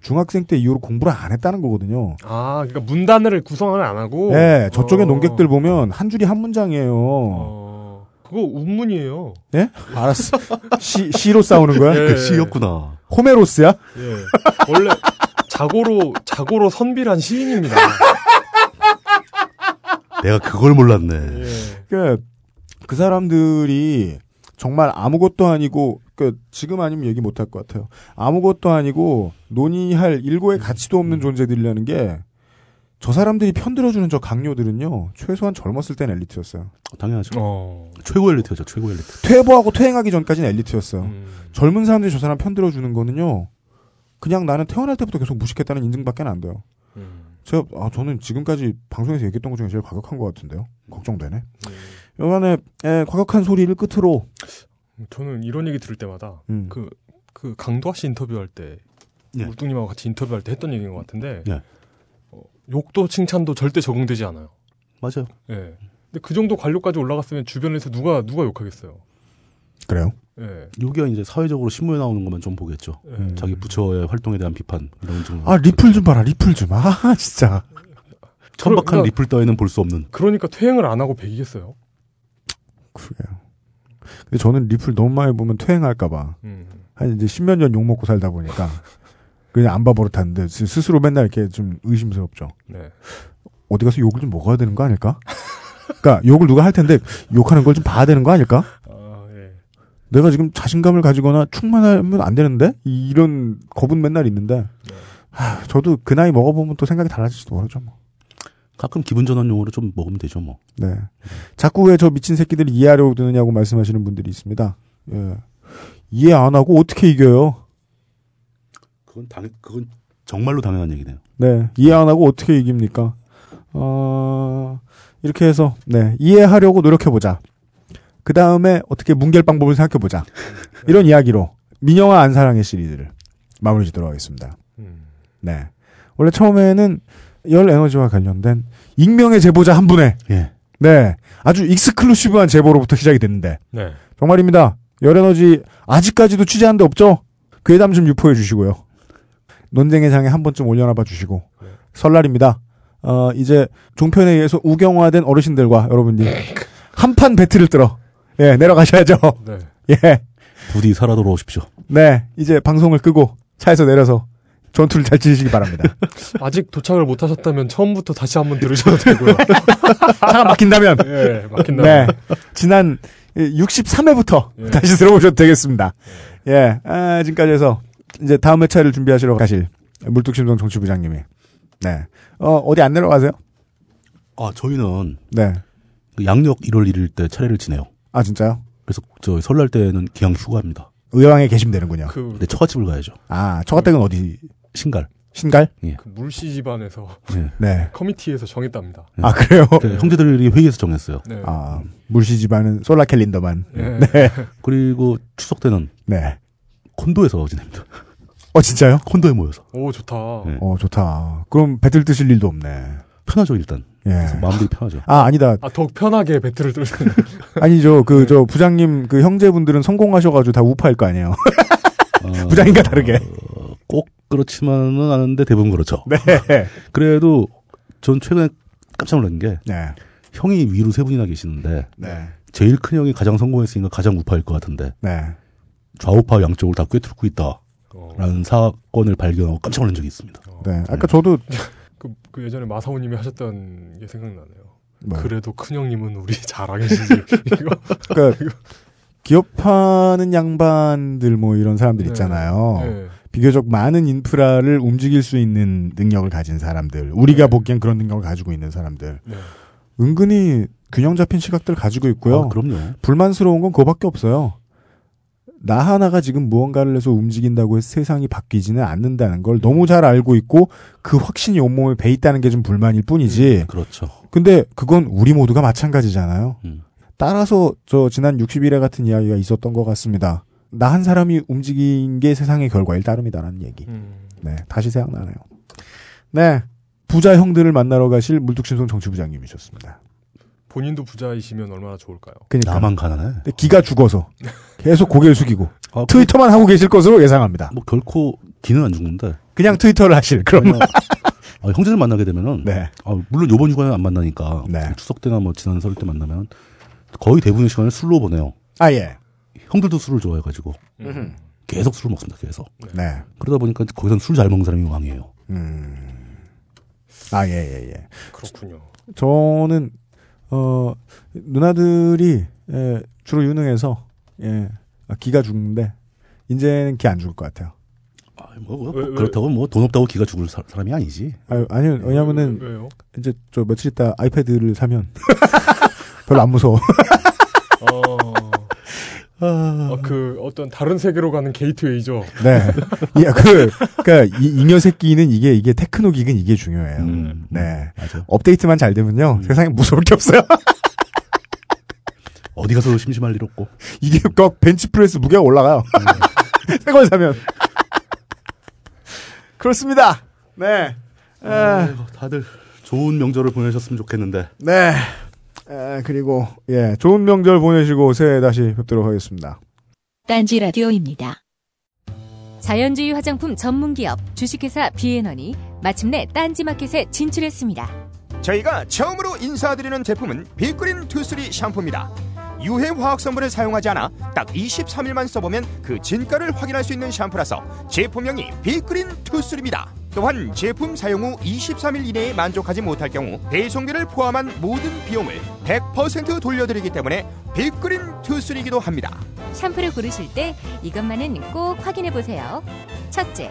중학생 때 이후로 공부를 안 했다는 거거든요. 아, 그러니까 문단을 구성을 안 하고? 네. 저쪽에 논객들 보면 한 줄이 한 문장이에요. 그거 운문이에요. 네? 알았어. 시로 싸우는 거야? 예. 그 시였구나. 호메로스야? 예. 원래 자고로 선비란 시인입니다. 내가 그걸 몰랐네. 예. 그 사람들이 정말 아무것도 아니고 지금 아니면 얘기 못할 것 같아요. 아무것도 아니고 논의할 일고의 가치도 없는 존재들이라는 게 저 사람들이 편들어주는 저 강요들은요. 최소한 젊었을 땐 엘리트였어요. 당연하죠. 최고 엘리트였죠. 최고 엘리트. 퇴보하고 퇴행하기 전까지는 엘리트였어요. 젊은 사람들이 저 사람 편들어주는 거는요. 그냥 나는 태어날 때부터 계속 무식했다는 인증밖에 안 돼요. 저는 지금까지 방송에서 얘기했던 것 중에 제일 과격한 것 같은데요. 걱정되네. 요번에 과격한 소리를 끝으로 저는 이런 얘기 들을 때마다 그 강도하 씨 인터뷰할 때 네. 물뚱님하고 같이 인터뷰할 때 했던 얘기인 것 같은데 네. 욕도 칭찬도 절대 적응되지 않아요. 맞아요. 예. 네. 근데 그 정도 관료까지 올라갔으면 주변에서 누가 욕하겠어요. 그래요? 예. 여기가 이제 사회적으로 신문에 나오는 것만 좀 보겠죠. 예. 자기 부처의 활동에 대한 비판 이런 정도. 아 리플 좀 봐라, 리플 좀. 아 진짜. 천박한 그러니까, 리플 따위는 볼 수 없는. 그러니까 퇴행을 안 하고 배기겠어요. 그래요. 근데 저는 리플 너무 많이 보면 퇴행할까봐 한 이제 십몇 년 욕 먹고 살다 보니까 그냥 안 바보로 탔는데 스스로 맨날 이렇게 좀 의심스럽죠. 네. 어디 가서 욕을 좀 먹어야 되는 거 아닐까? 그러니까 욕을 누가 할 텐데 욕하는 걸 좀 봐야 되는 거 아닐까? 내가 지금 자신감을 가지거나 충만하면 안 되는데? 이런 겁은 맨날 있는데 저도 그 나이 먹어보면 또 생각이 달라질지도 모르죠. 뭐. 가끔 기분 전환용으로 좀 먹으면 되죠. 뭐. 네. 자꾸 왜 저 미친 새끼들을 이해하려고 드느냐고 말씀하시는 분들이 있습니다. 예. 이해 안 하고 어떻게 이겨요? 그건 정말로 당연한 얘기네요. 네. 이해 안 하고 어떻게 이깁니까? 이렇게 해서 네 이해하려고 노력해보자. 그 다음에 어떻게 뭉갤 방법을 생각해보자. 이런 이야기로 민영화 안사랑의 시리즈를 마무리 짓도록 하겠습니다. 네. 원래 처음에는 열 에너지와 관련된 익명의 제보자 한 분의 예. 네 아주 익스클루시브한 제보로부터 시작이 됐는데 네. 정말입니다. 열 에너지 아직까지도 취재한 데 없죠? 괴담 좀 유포해 주시고요. 논쟁의 장에 한 번쯤 올려놔봐 주시고 네. 설날입니다. 이제 종편에 의해서 우경화된 어르신들과 여러분이 한판 배틀을 들어 예 내려가셔야죠. 네. 예 부디 살아 돌아오십시오. 네 이제 방송을 끄고 차에서 내려서 전투를 잘 지시기 바랍니다. 아직 도착을 못 하셨다면 처음부터 다시 한번 들으셔도 되고요. 차가 막힌다면. 예, 막힌다면. 네. 지난 63회부터 예. 다시 들어보셔도 되겠습니다. 예. 아, 지금까지 해서 이제 다음 회차를 준비하시러 가실 물뚝심송 정치부장님이. 네. 어디 안 내려가세요? 아, 저희는. 네. 양력 1월 1일 때 차례를 지내요. 아, 진짜요? 그래서 저 설날 때는 기왕 휴가입니다. 의왕에 계시면 되는군요. 근데 처갓집을 가야죠. 아, 처갓댁은 어디? 신갈. 신갈? 예. 그 물씨 집안에서 예. 네. 커미티에서 정했답니다. 예. 아 그래요? 네. 형제들이 회의에서 정했어요. 네. 아 물씨 집안은 솔라 캘린더만. 네. 네. 그리고 추석 때는 네. 콘도에서 지냅니다. 진짜요? 콘도에 모여서. 오 좋다. 네. 좋다. 그럼 배틀 뜨실 일도 없네. 편하죠 일단. 예. 그래서 마음들이 편하죠. 아 아니다. 아 더욱 편하게 배틀을 뜨는. 아니죠. 그 저 부장님 그 형제분들은 성공하셔가지고 다 우파일 거 아니에요. 부장님과 다르게. 꼭 그렇지만은 않은데 대부분 그렇죠. 네. 그래도 전 최근에 깜짝 놀란 게 네. 형이 위로 세 분이나 계시는데 네. 제일 큰 형이 가장 성공했으니까 가장 우파일 것 같은데 네. 좌우파 양쪽을 다 꿰뚫고 있다라는 사건을 발견하고 깜짝 놀란 적이 있습니다. 네. 아까 저도 그 예전에 마사오님이 하셨던 게 생각나네요. 뭐. 그래도 큰 형님은 우리 잘하겠지. 그러니까 기업하는 양반들 뭐 이런 사람들 있잖아요. 네. 네. 비교적 많은 인프라를 움직일 수 있는 능력을 가진 사람들, 우리가 네. 보기엔 그런 능력을 가지고 있는 사람들, 네. 은근히 균형 잡힌 시각들을 가지고 있고요. 아, 그럼요. 불만스러운 건 그거밖에 없어요. 나 하나가 지금 무언가를 해서 움직인다고 해서 세상이 바뀌지는 않는다는 걸 너무 잘 알고 있고 그 확신이 온몸에 배 있다는 게 좀 불만일 뿐이지. 그렇죠. 근데 그건 우리 모두가 마찬가지잖아요. 따라서 저 지난 60일에 같은 이야기가 있었던 것 같습니다. 나 한 사람이 움직인 게 세상의 결과일 따름이다라는 얘기. 네, 다시 생각나네요. 네, 부자 형들을 만나러 가실 물뚝심송 정치부장님이셨습니다. 본인도 부자이시면 얼마나 좋을까요? 그러니까. 나만 가난해. 기가 죽어서 계속 고개를 숙이고 트위터만 하고 계실 것으로 예상합니다. 뭐 결코 기는 안 죽는데 그냥 트위터를 하실 그러면 형제들 만나게 되면은 네. 물론 이번 휴가는 안 만나니까 네. 추석 때나 뭐 지난 설 때 만나면 거의 대부분의 시간을 술로 보내요. 아 예. 형들도 술을 좋아해가지고 계속 술을 먹습니다. 계속. 네. 그러다 보니까 거기선 술 잘 먹는 사람이 왕이에요. 아 예. 그렇군요. 저는 누나들이 예, 주로 유능해서 예, 기가 죽는데 이제는 기 안 죽을 것 같아요. 그렇다고 뭐 돈 없다고 기가 죽을 사람이 아니지. 아니요. 왜냐면은 왜요? 이제 저 며칠 있다 아이패드를 사면 별로 안 무서워. 그 어떤 다른 세계로 가는 게이트웨이죠. 네. 예, 그러니까 이 새끼는 이게 테크노 기근 이게 중요해요. 네. 맞아. 업데이트만 잘 되면요. 세상에 무서울 게 없어요. 어디 가서 심심할 일 없고. 이게 꼭 벤치 프레스 무게가 올라가요. 새 걸 사면. 그렇습니다. 네. 다들 좋은 명절을 보내셨으면 좋겠는데. 네. 그리고 예 좋은 명절 보내시고 새해 다시 뵙도록 하겠습니다. 딴지 라디오입니다. 자연주의 화장품 전문기업 주식회사 비앤원이 마침내 딴지 마켓에 진출했습니다. 저희가 처음으로 인사드리는 제품은 빅그린 투쓰리 샴푸입니다. 유해 화학 성분을 사용하지 않아 딱 23일만 써보면 그 진가를 확인할 수 있는 샴푸라서 제품명이 빅그린 투쓰리입니다. 또한 제품 사용 후 23일 이내에 만족하지 못할 경우 배송비를 포함한 모든 비용을 100% 돌려드리기 때문에 빅그린 투쓰리이기도 합니다. 샴푸를 고르실 때 이것만은 꼭 확인해보세요. 첫째,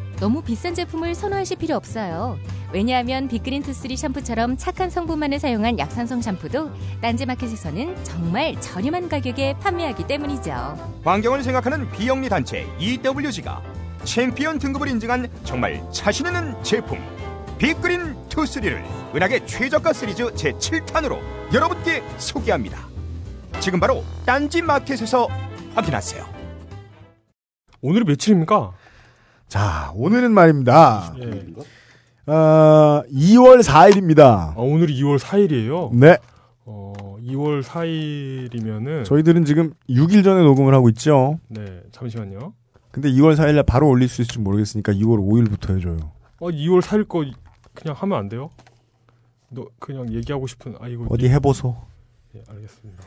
너무 비싼 제품을 선호하실 필요 없어요. 왜냐하면 빅그린투쓰리 샴푸처럼 착한 성분만을 사용한 약산성 샴푸도 딴지마켓에서는 정말 저렴한 가격에 판매하기 때문이죠. 환경을 생각하는 비영리 단체 EWG가 챔피언 등급을 인증한 정말 자신 있는 제품 빅그린투쓰리를 은하계 최저가 시리즈 제7탄으로 여러분께 소개합니다. 지금 바로 딴지마켓에서 확인하세요. 오늘이 며칠입니까? 자, 오늘은 말입니다. 2월 4일입니다. 아, 오늘이 2월 4일이에요? 네. 2월 4일이면은. 저희들은 지금 6일 전에 녹음을 하고 있죠? 네, 잠시만요. 근데 2월 4일날 바로 올릴 수 있을지 모르겠으니까 2월 5일부터 해줘요. 2월 4일 거 그냥 하면 안 돼요? 너 그냥 얘기하고 싶은, 이거. 어디 해보소. 예, 알겠습니다.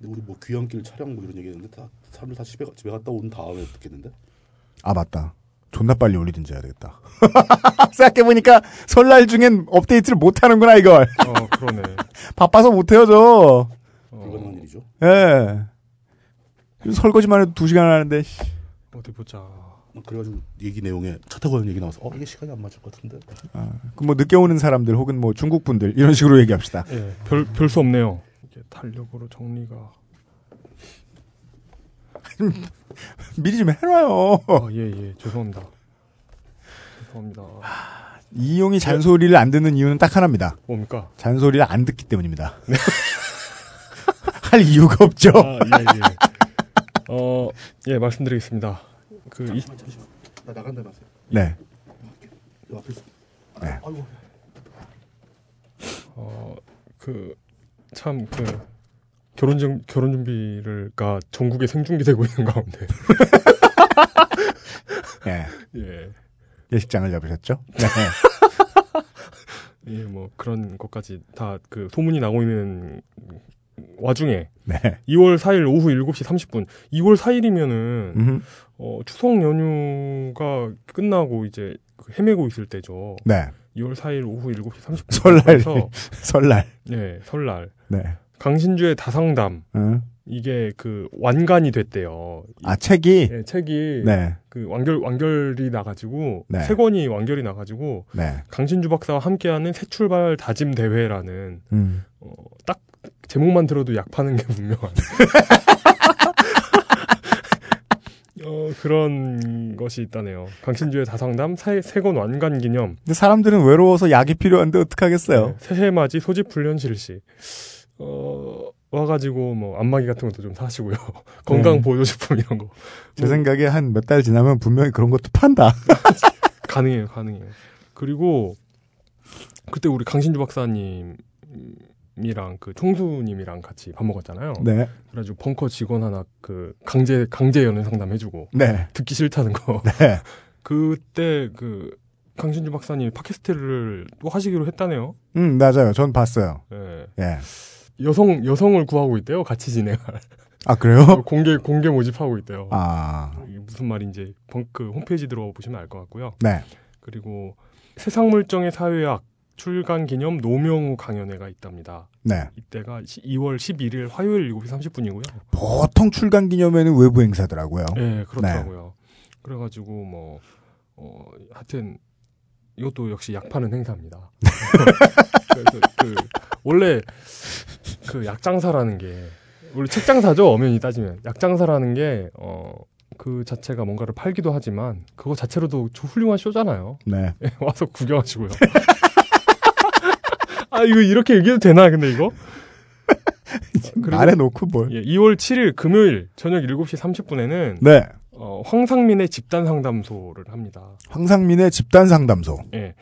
근데 우리 뭐 귀향길 촬영 뭐 이런 얘기 했는데 다, 사람들 다 집에 갔다 온 다음에 듣겠는데? 아, 맞다. 존나 빨리 올리든지 해야 되겠다. 생각해보니까 설날 중엔 업데이트를 못하는구나, 이걸. 그러네. 바빠서 못해요, 저. 불가능한 일이죠. 예. 설거지만 해도 2시간 하는데. 어디 보자. 그래가지고 얘기 내용에 차 타고 가는 얘기 나와서 이게 시간이 안 맞을 것 같은데. 그 뭐 늦게 오는 사람들 혹은 뭐 중국 분들 이런 식으로 얘기합시다. 예, 별 수 없네요. 이게 탄력으로 정리가. 미리 좀 해놔요. 예, 죄송합니다. 죄송합니다. 이용이 잔소리를 안 듣는 이유는 딱 하나입니다. 뭡니까? 잔소리를 안 듣기 때문입니다. 네. 할 이유가 없죠. 예, 말씀드리겠습니다. 잠시만. 나 나간다 마세요. 네. 요 앞에 있어. 네. 아이고. 결혼 준비를가 전국에 생중계되고 있는 가운데. 네. 예. 예식장을 잡으셨죠? 네. 예, 뭐 그런 것까지 다 그 소문이 나고 있는 와중에. 네. 2월 4일 오후 7시 30분. 2월 4일이면은 추석 연휴가 끝나고 이제 헤매고 있을 때죠. 네. 2월 4일 오후 7시 30분. 설날. 네, 설날. 네. 강신주의 다상담. 이게 그 완간이 됐대요. 책이? 네, 책이. 네. 그 완결이 나가지고. 네. 세 권이 완결이 나가지고. 네. 강신주 박사와 함께하는 새 출발 다짐 대회라는. 딱 제목만 들어도 약 파는 게 분명한. 그런 것이 있다네요. 강신주의 다상담, 세권 완간 기념. 근데 사람들은 외로워서 약이 필요한데 어떡하겠어요? 네, 새해 맞이 소집 훈련 실시. 와가지고, 뭐, 안마기 같은 것도 좀 사시고요. 건강 보조제품 이런 거. 제 생각에 한 몇 달 지나면 분명히 그런 것도 판다. 가능해요. 그리고, 그때 우리 강신주 박사님이랑 그 총수님이랑 같이 밥 먹었잖아요. 네. 그래가지고 벙커 직원 하나 그 강제 연애 상담 해주고. 네. 듣기 싫다는 거. 네. 그때 강신주 박사님이 팟캐스트를 또 하시기로 했다네요. 맞아요. 전 봤어요. 예. 예. 여성을 구하고 있대요. 같이 진행할. 아, 그래요? 공개 모집하고 있대요. 아. 이게 무슨 말인지 벙크 홈페이지 들어와 보시면 알 것 같고요. 네. 그리고 세상 물정의 사회학 출간 기념 노명우 강연회가 있답니다. 네. 이때가 2월 11일 화요일 7시 30분이고요. 보통 출간 기념회는 외부 행사더라고요. 네, 그렇더라고요. 네. 그래가지고 뭐, 하여튼 이것도 역시 약 파는 행사입니다. 그래서 원래 약장사라는 게 원래 책장사죠. 엄연히 따지면 약장사라는 게 그 자체가 뭔가를 팔기도 하지만 그거 자체로도 훌륭한 쇼잖아요. 네. 와서 구경하시고요. 이거 이렇게 얘기해도 되나? 근데 이거 말해놓고 뭘? 예, 2월 7일 금요일 저녁 7시 30분에는 네. 황상민의 집단 상담소를 합니다. 황상민의 집단 상담소. 예.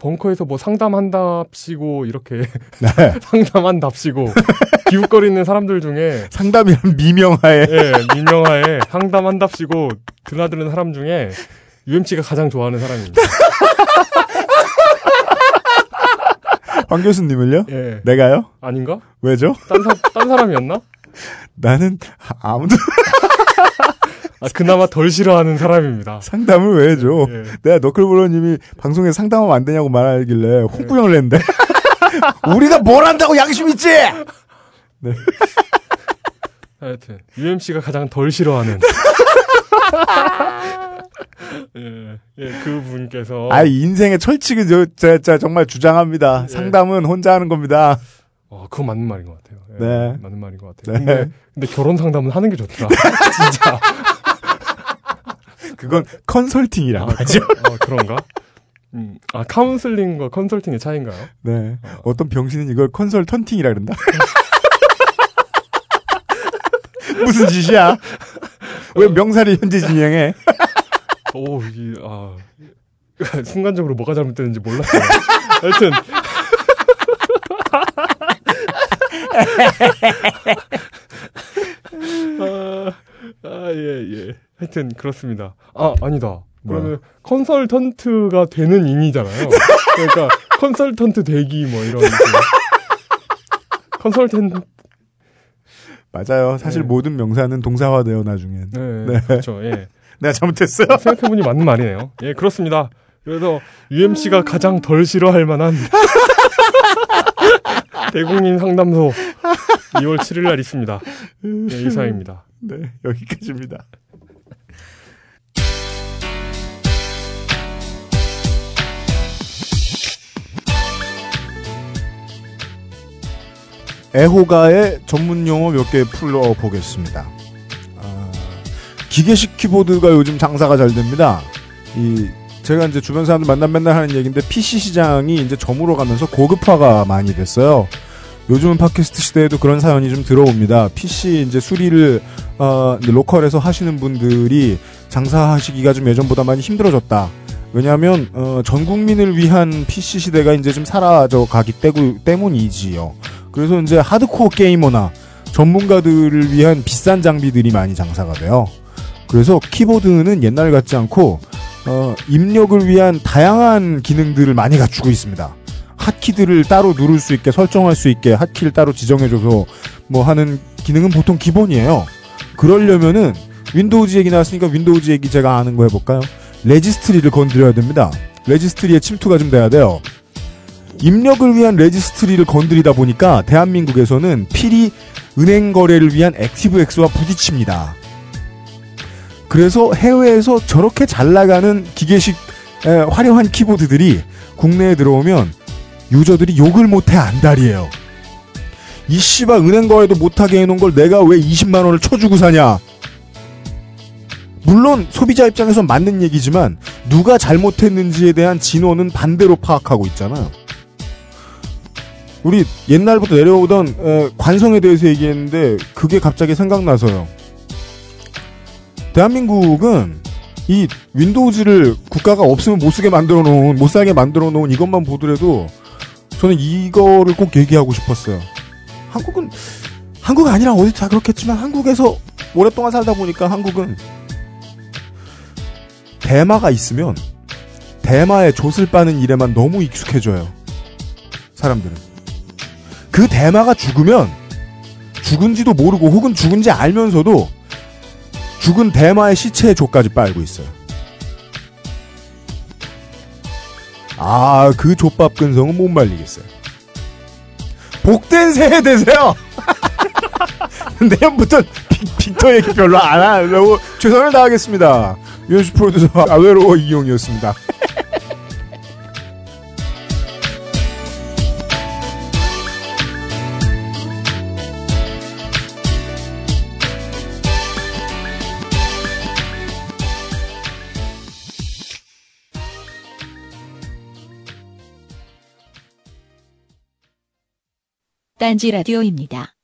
벙커에서 뭐 상담한답시고 이렇게 네. 상담한답시고 기웃거리는 사람들 중에 상담이란 미명하에 예, 미명하에 상담한답시고 드나드는 사람 중에 UMC가 가장 좋아하는 사람입니다. 황 교수님을요? 예. 내가요? 아닌가? 왜죠? 딴 사람이었나? 나는 아무도 그나마 덜 싫어하는 사람입니다. 상담을 왜 해줘? 예. 내가 너클브로님이 방송에 상담하면 안 되냐고 말하길래 호구형을 했는데 우리가 뭘 한다고 양심 있지? 네. 하여튼 UMC가 가장 덜 싫어하는 예. 예, 그 분께서. 아, 인생의 철칙은 저 정말 주장합니다. 예. 상담은 혼자 하는 겁니다. 그거 맞는 말인 것 같아요. 예, 네. 맞는 말인 것 같아요. 네. 근데 결혼 상담은 하는 게 좋더라. 진짜. 그건 컨설팅이라고 하죠. 그런가? 카운슬링과 컨설팅의 차이인가요? 네. 어떤 병신은 이걸 컨설턴팅이라 그런다. 무슨 짓이야? 왜 명사를 현재 진행해? 순간적으로 뭐가 잘못됐는지 몰랐어요. 하여튼. 하여튼, 그렇습니다. 아니다. 그러면 컨설턴트가 되는 인이잖아요. 그러니까, 컨설턴트 대기, 이런. 컨설턴트. 맞아요. 사실 네. 모든 명사는 동사화돼요, 나중엔. 네. 그렇죠, 예. 내가 잘못했어요? 생각해보니 맞는 말이네요. 예, 그렇습니다. 그래서, UMC가 가장 덜 싫어할 만한 대국민 상담소 2월 7일 날 있습니다. 예, 이상입니다. 네, 여기까지입니다. 애호가의 전문용어 몇 개 풀어보겠습니다. 기계식 키보드가 요즘 장사가 잘 됩니다. 제가 이제 주변 사람들 맨날 하는 얘기인데 PC 시장이 이제 저물어 가면서 고급화가 많이 됐어요. 요즘은 팟캐스트 시대에도 그런 사연이 좀 들어옵니다. PC 이제 수리를 로컬에서 하시는 분들이 장사하시기가 좀 예전보다 많이 힘들어졌다. 왜냐하면 전 국민을 위한 PC 시대가 이제 좀 사라져 가기 때문이지요. 그래서 이제 하드코어 게이머나 전문가들을 위한 비싼 장비들이 많이 장사가 돼요. 그래서 키보드는 옛날 같지 않고 입력을 위한 다양한 기능들을 많이 갖추고 있습니다. 핫키들을 따로 누를 수 있게 설정할 수 있게 핫키를 따로 지정해줘서 뭐 하는 기능은 보통 기본이에요. 그러려면은 윈도우즈 얘기 나왔으니까 윈도우즈 얘기 제가 아는 거 해볼까요? 레지스트리를 건드려야 됩니다. 레지스트리에 침투가 좀 돼야 돼요. 입력을 위한 레지스트리를 건드리다 보니까 대한민국에서는 필히 은행 거래를 위한 액티브엑스와 부딪힙니다. 그래서 해외에서 저렇게 잘 나가는 기계식 화려한 키보드들이 국내에 들어오면 유저들이 욕을 못해 안달이에요. 이 씨발 은행 거래도 못하게 해놓은 걸 내가 왜 20만 원을 쳐주고 사냐. 물론 소비자 입장에서 맞는 얘기지만 누가 잘못했는지에 대한 진원은 반대로 파악하고 있잖아요. 우리 옛날부터 내려오던 관성에 대해서 얘기했는데 그게 갑자기 생각나서요. 대한민국은 이 윈도우즈를 국가가 없으면 못사게 만들어놓은 이것만 보더라도 저는 이거를 꼭 얘기하고 싶었어요. 한국은 아니라 어디 다 그렇겠지만 한국에서 오랫동안 살다 보니까 한국은 대마가 있으면 대마에 돛을 빠는 일에만 너무 익숙해져요. 사람들은. 그 대마가 죽으면 죽은지도 모르고 혹은 죽은지 알면서도 죽은 대마의 시체의 족까지 빨고 있어요. 그 족밥 근성은 못 말리겠어요. 복된 새해 되세요. 내년부터 빅터 얘기 별로 안 하려고 최선을 다하겠습니다. 유현수 프로듀서 아외로워 이용이었습니다. 딴지라디오입니다.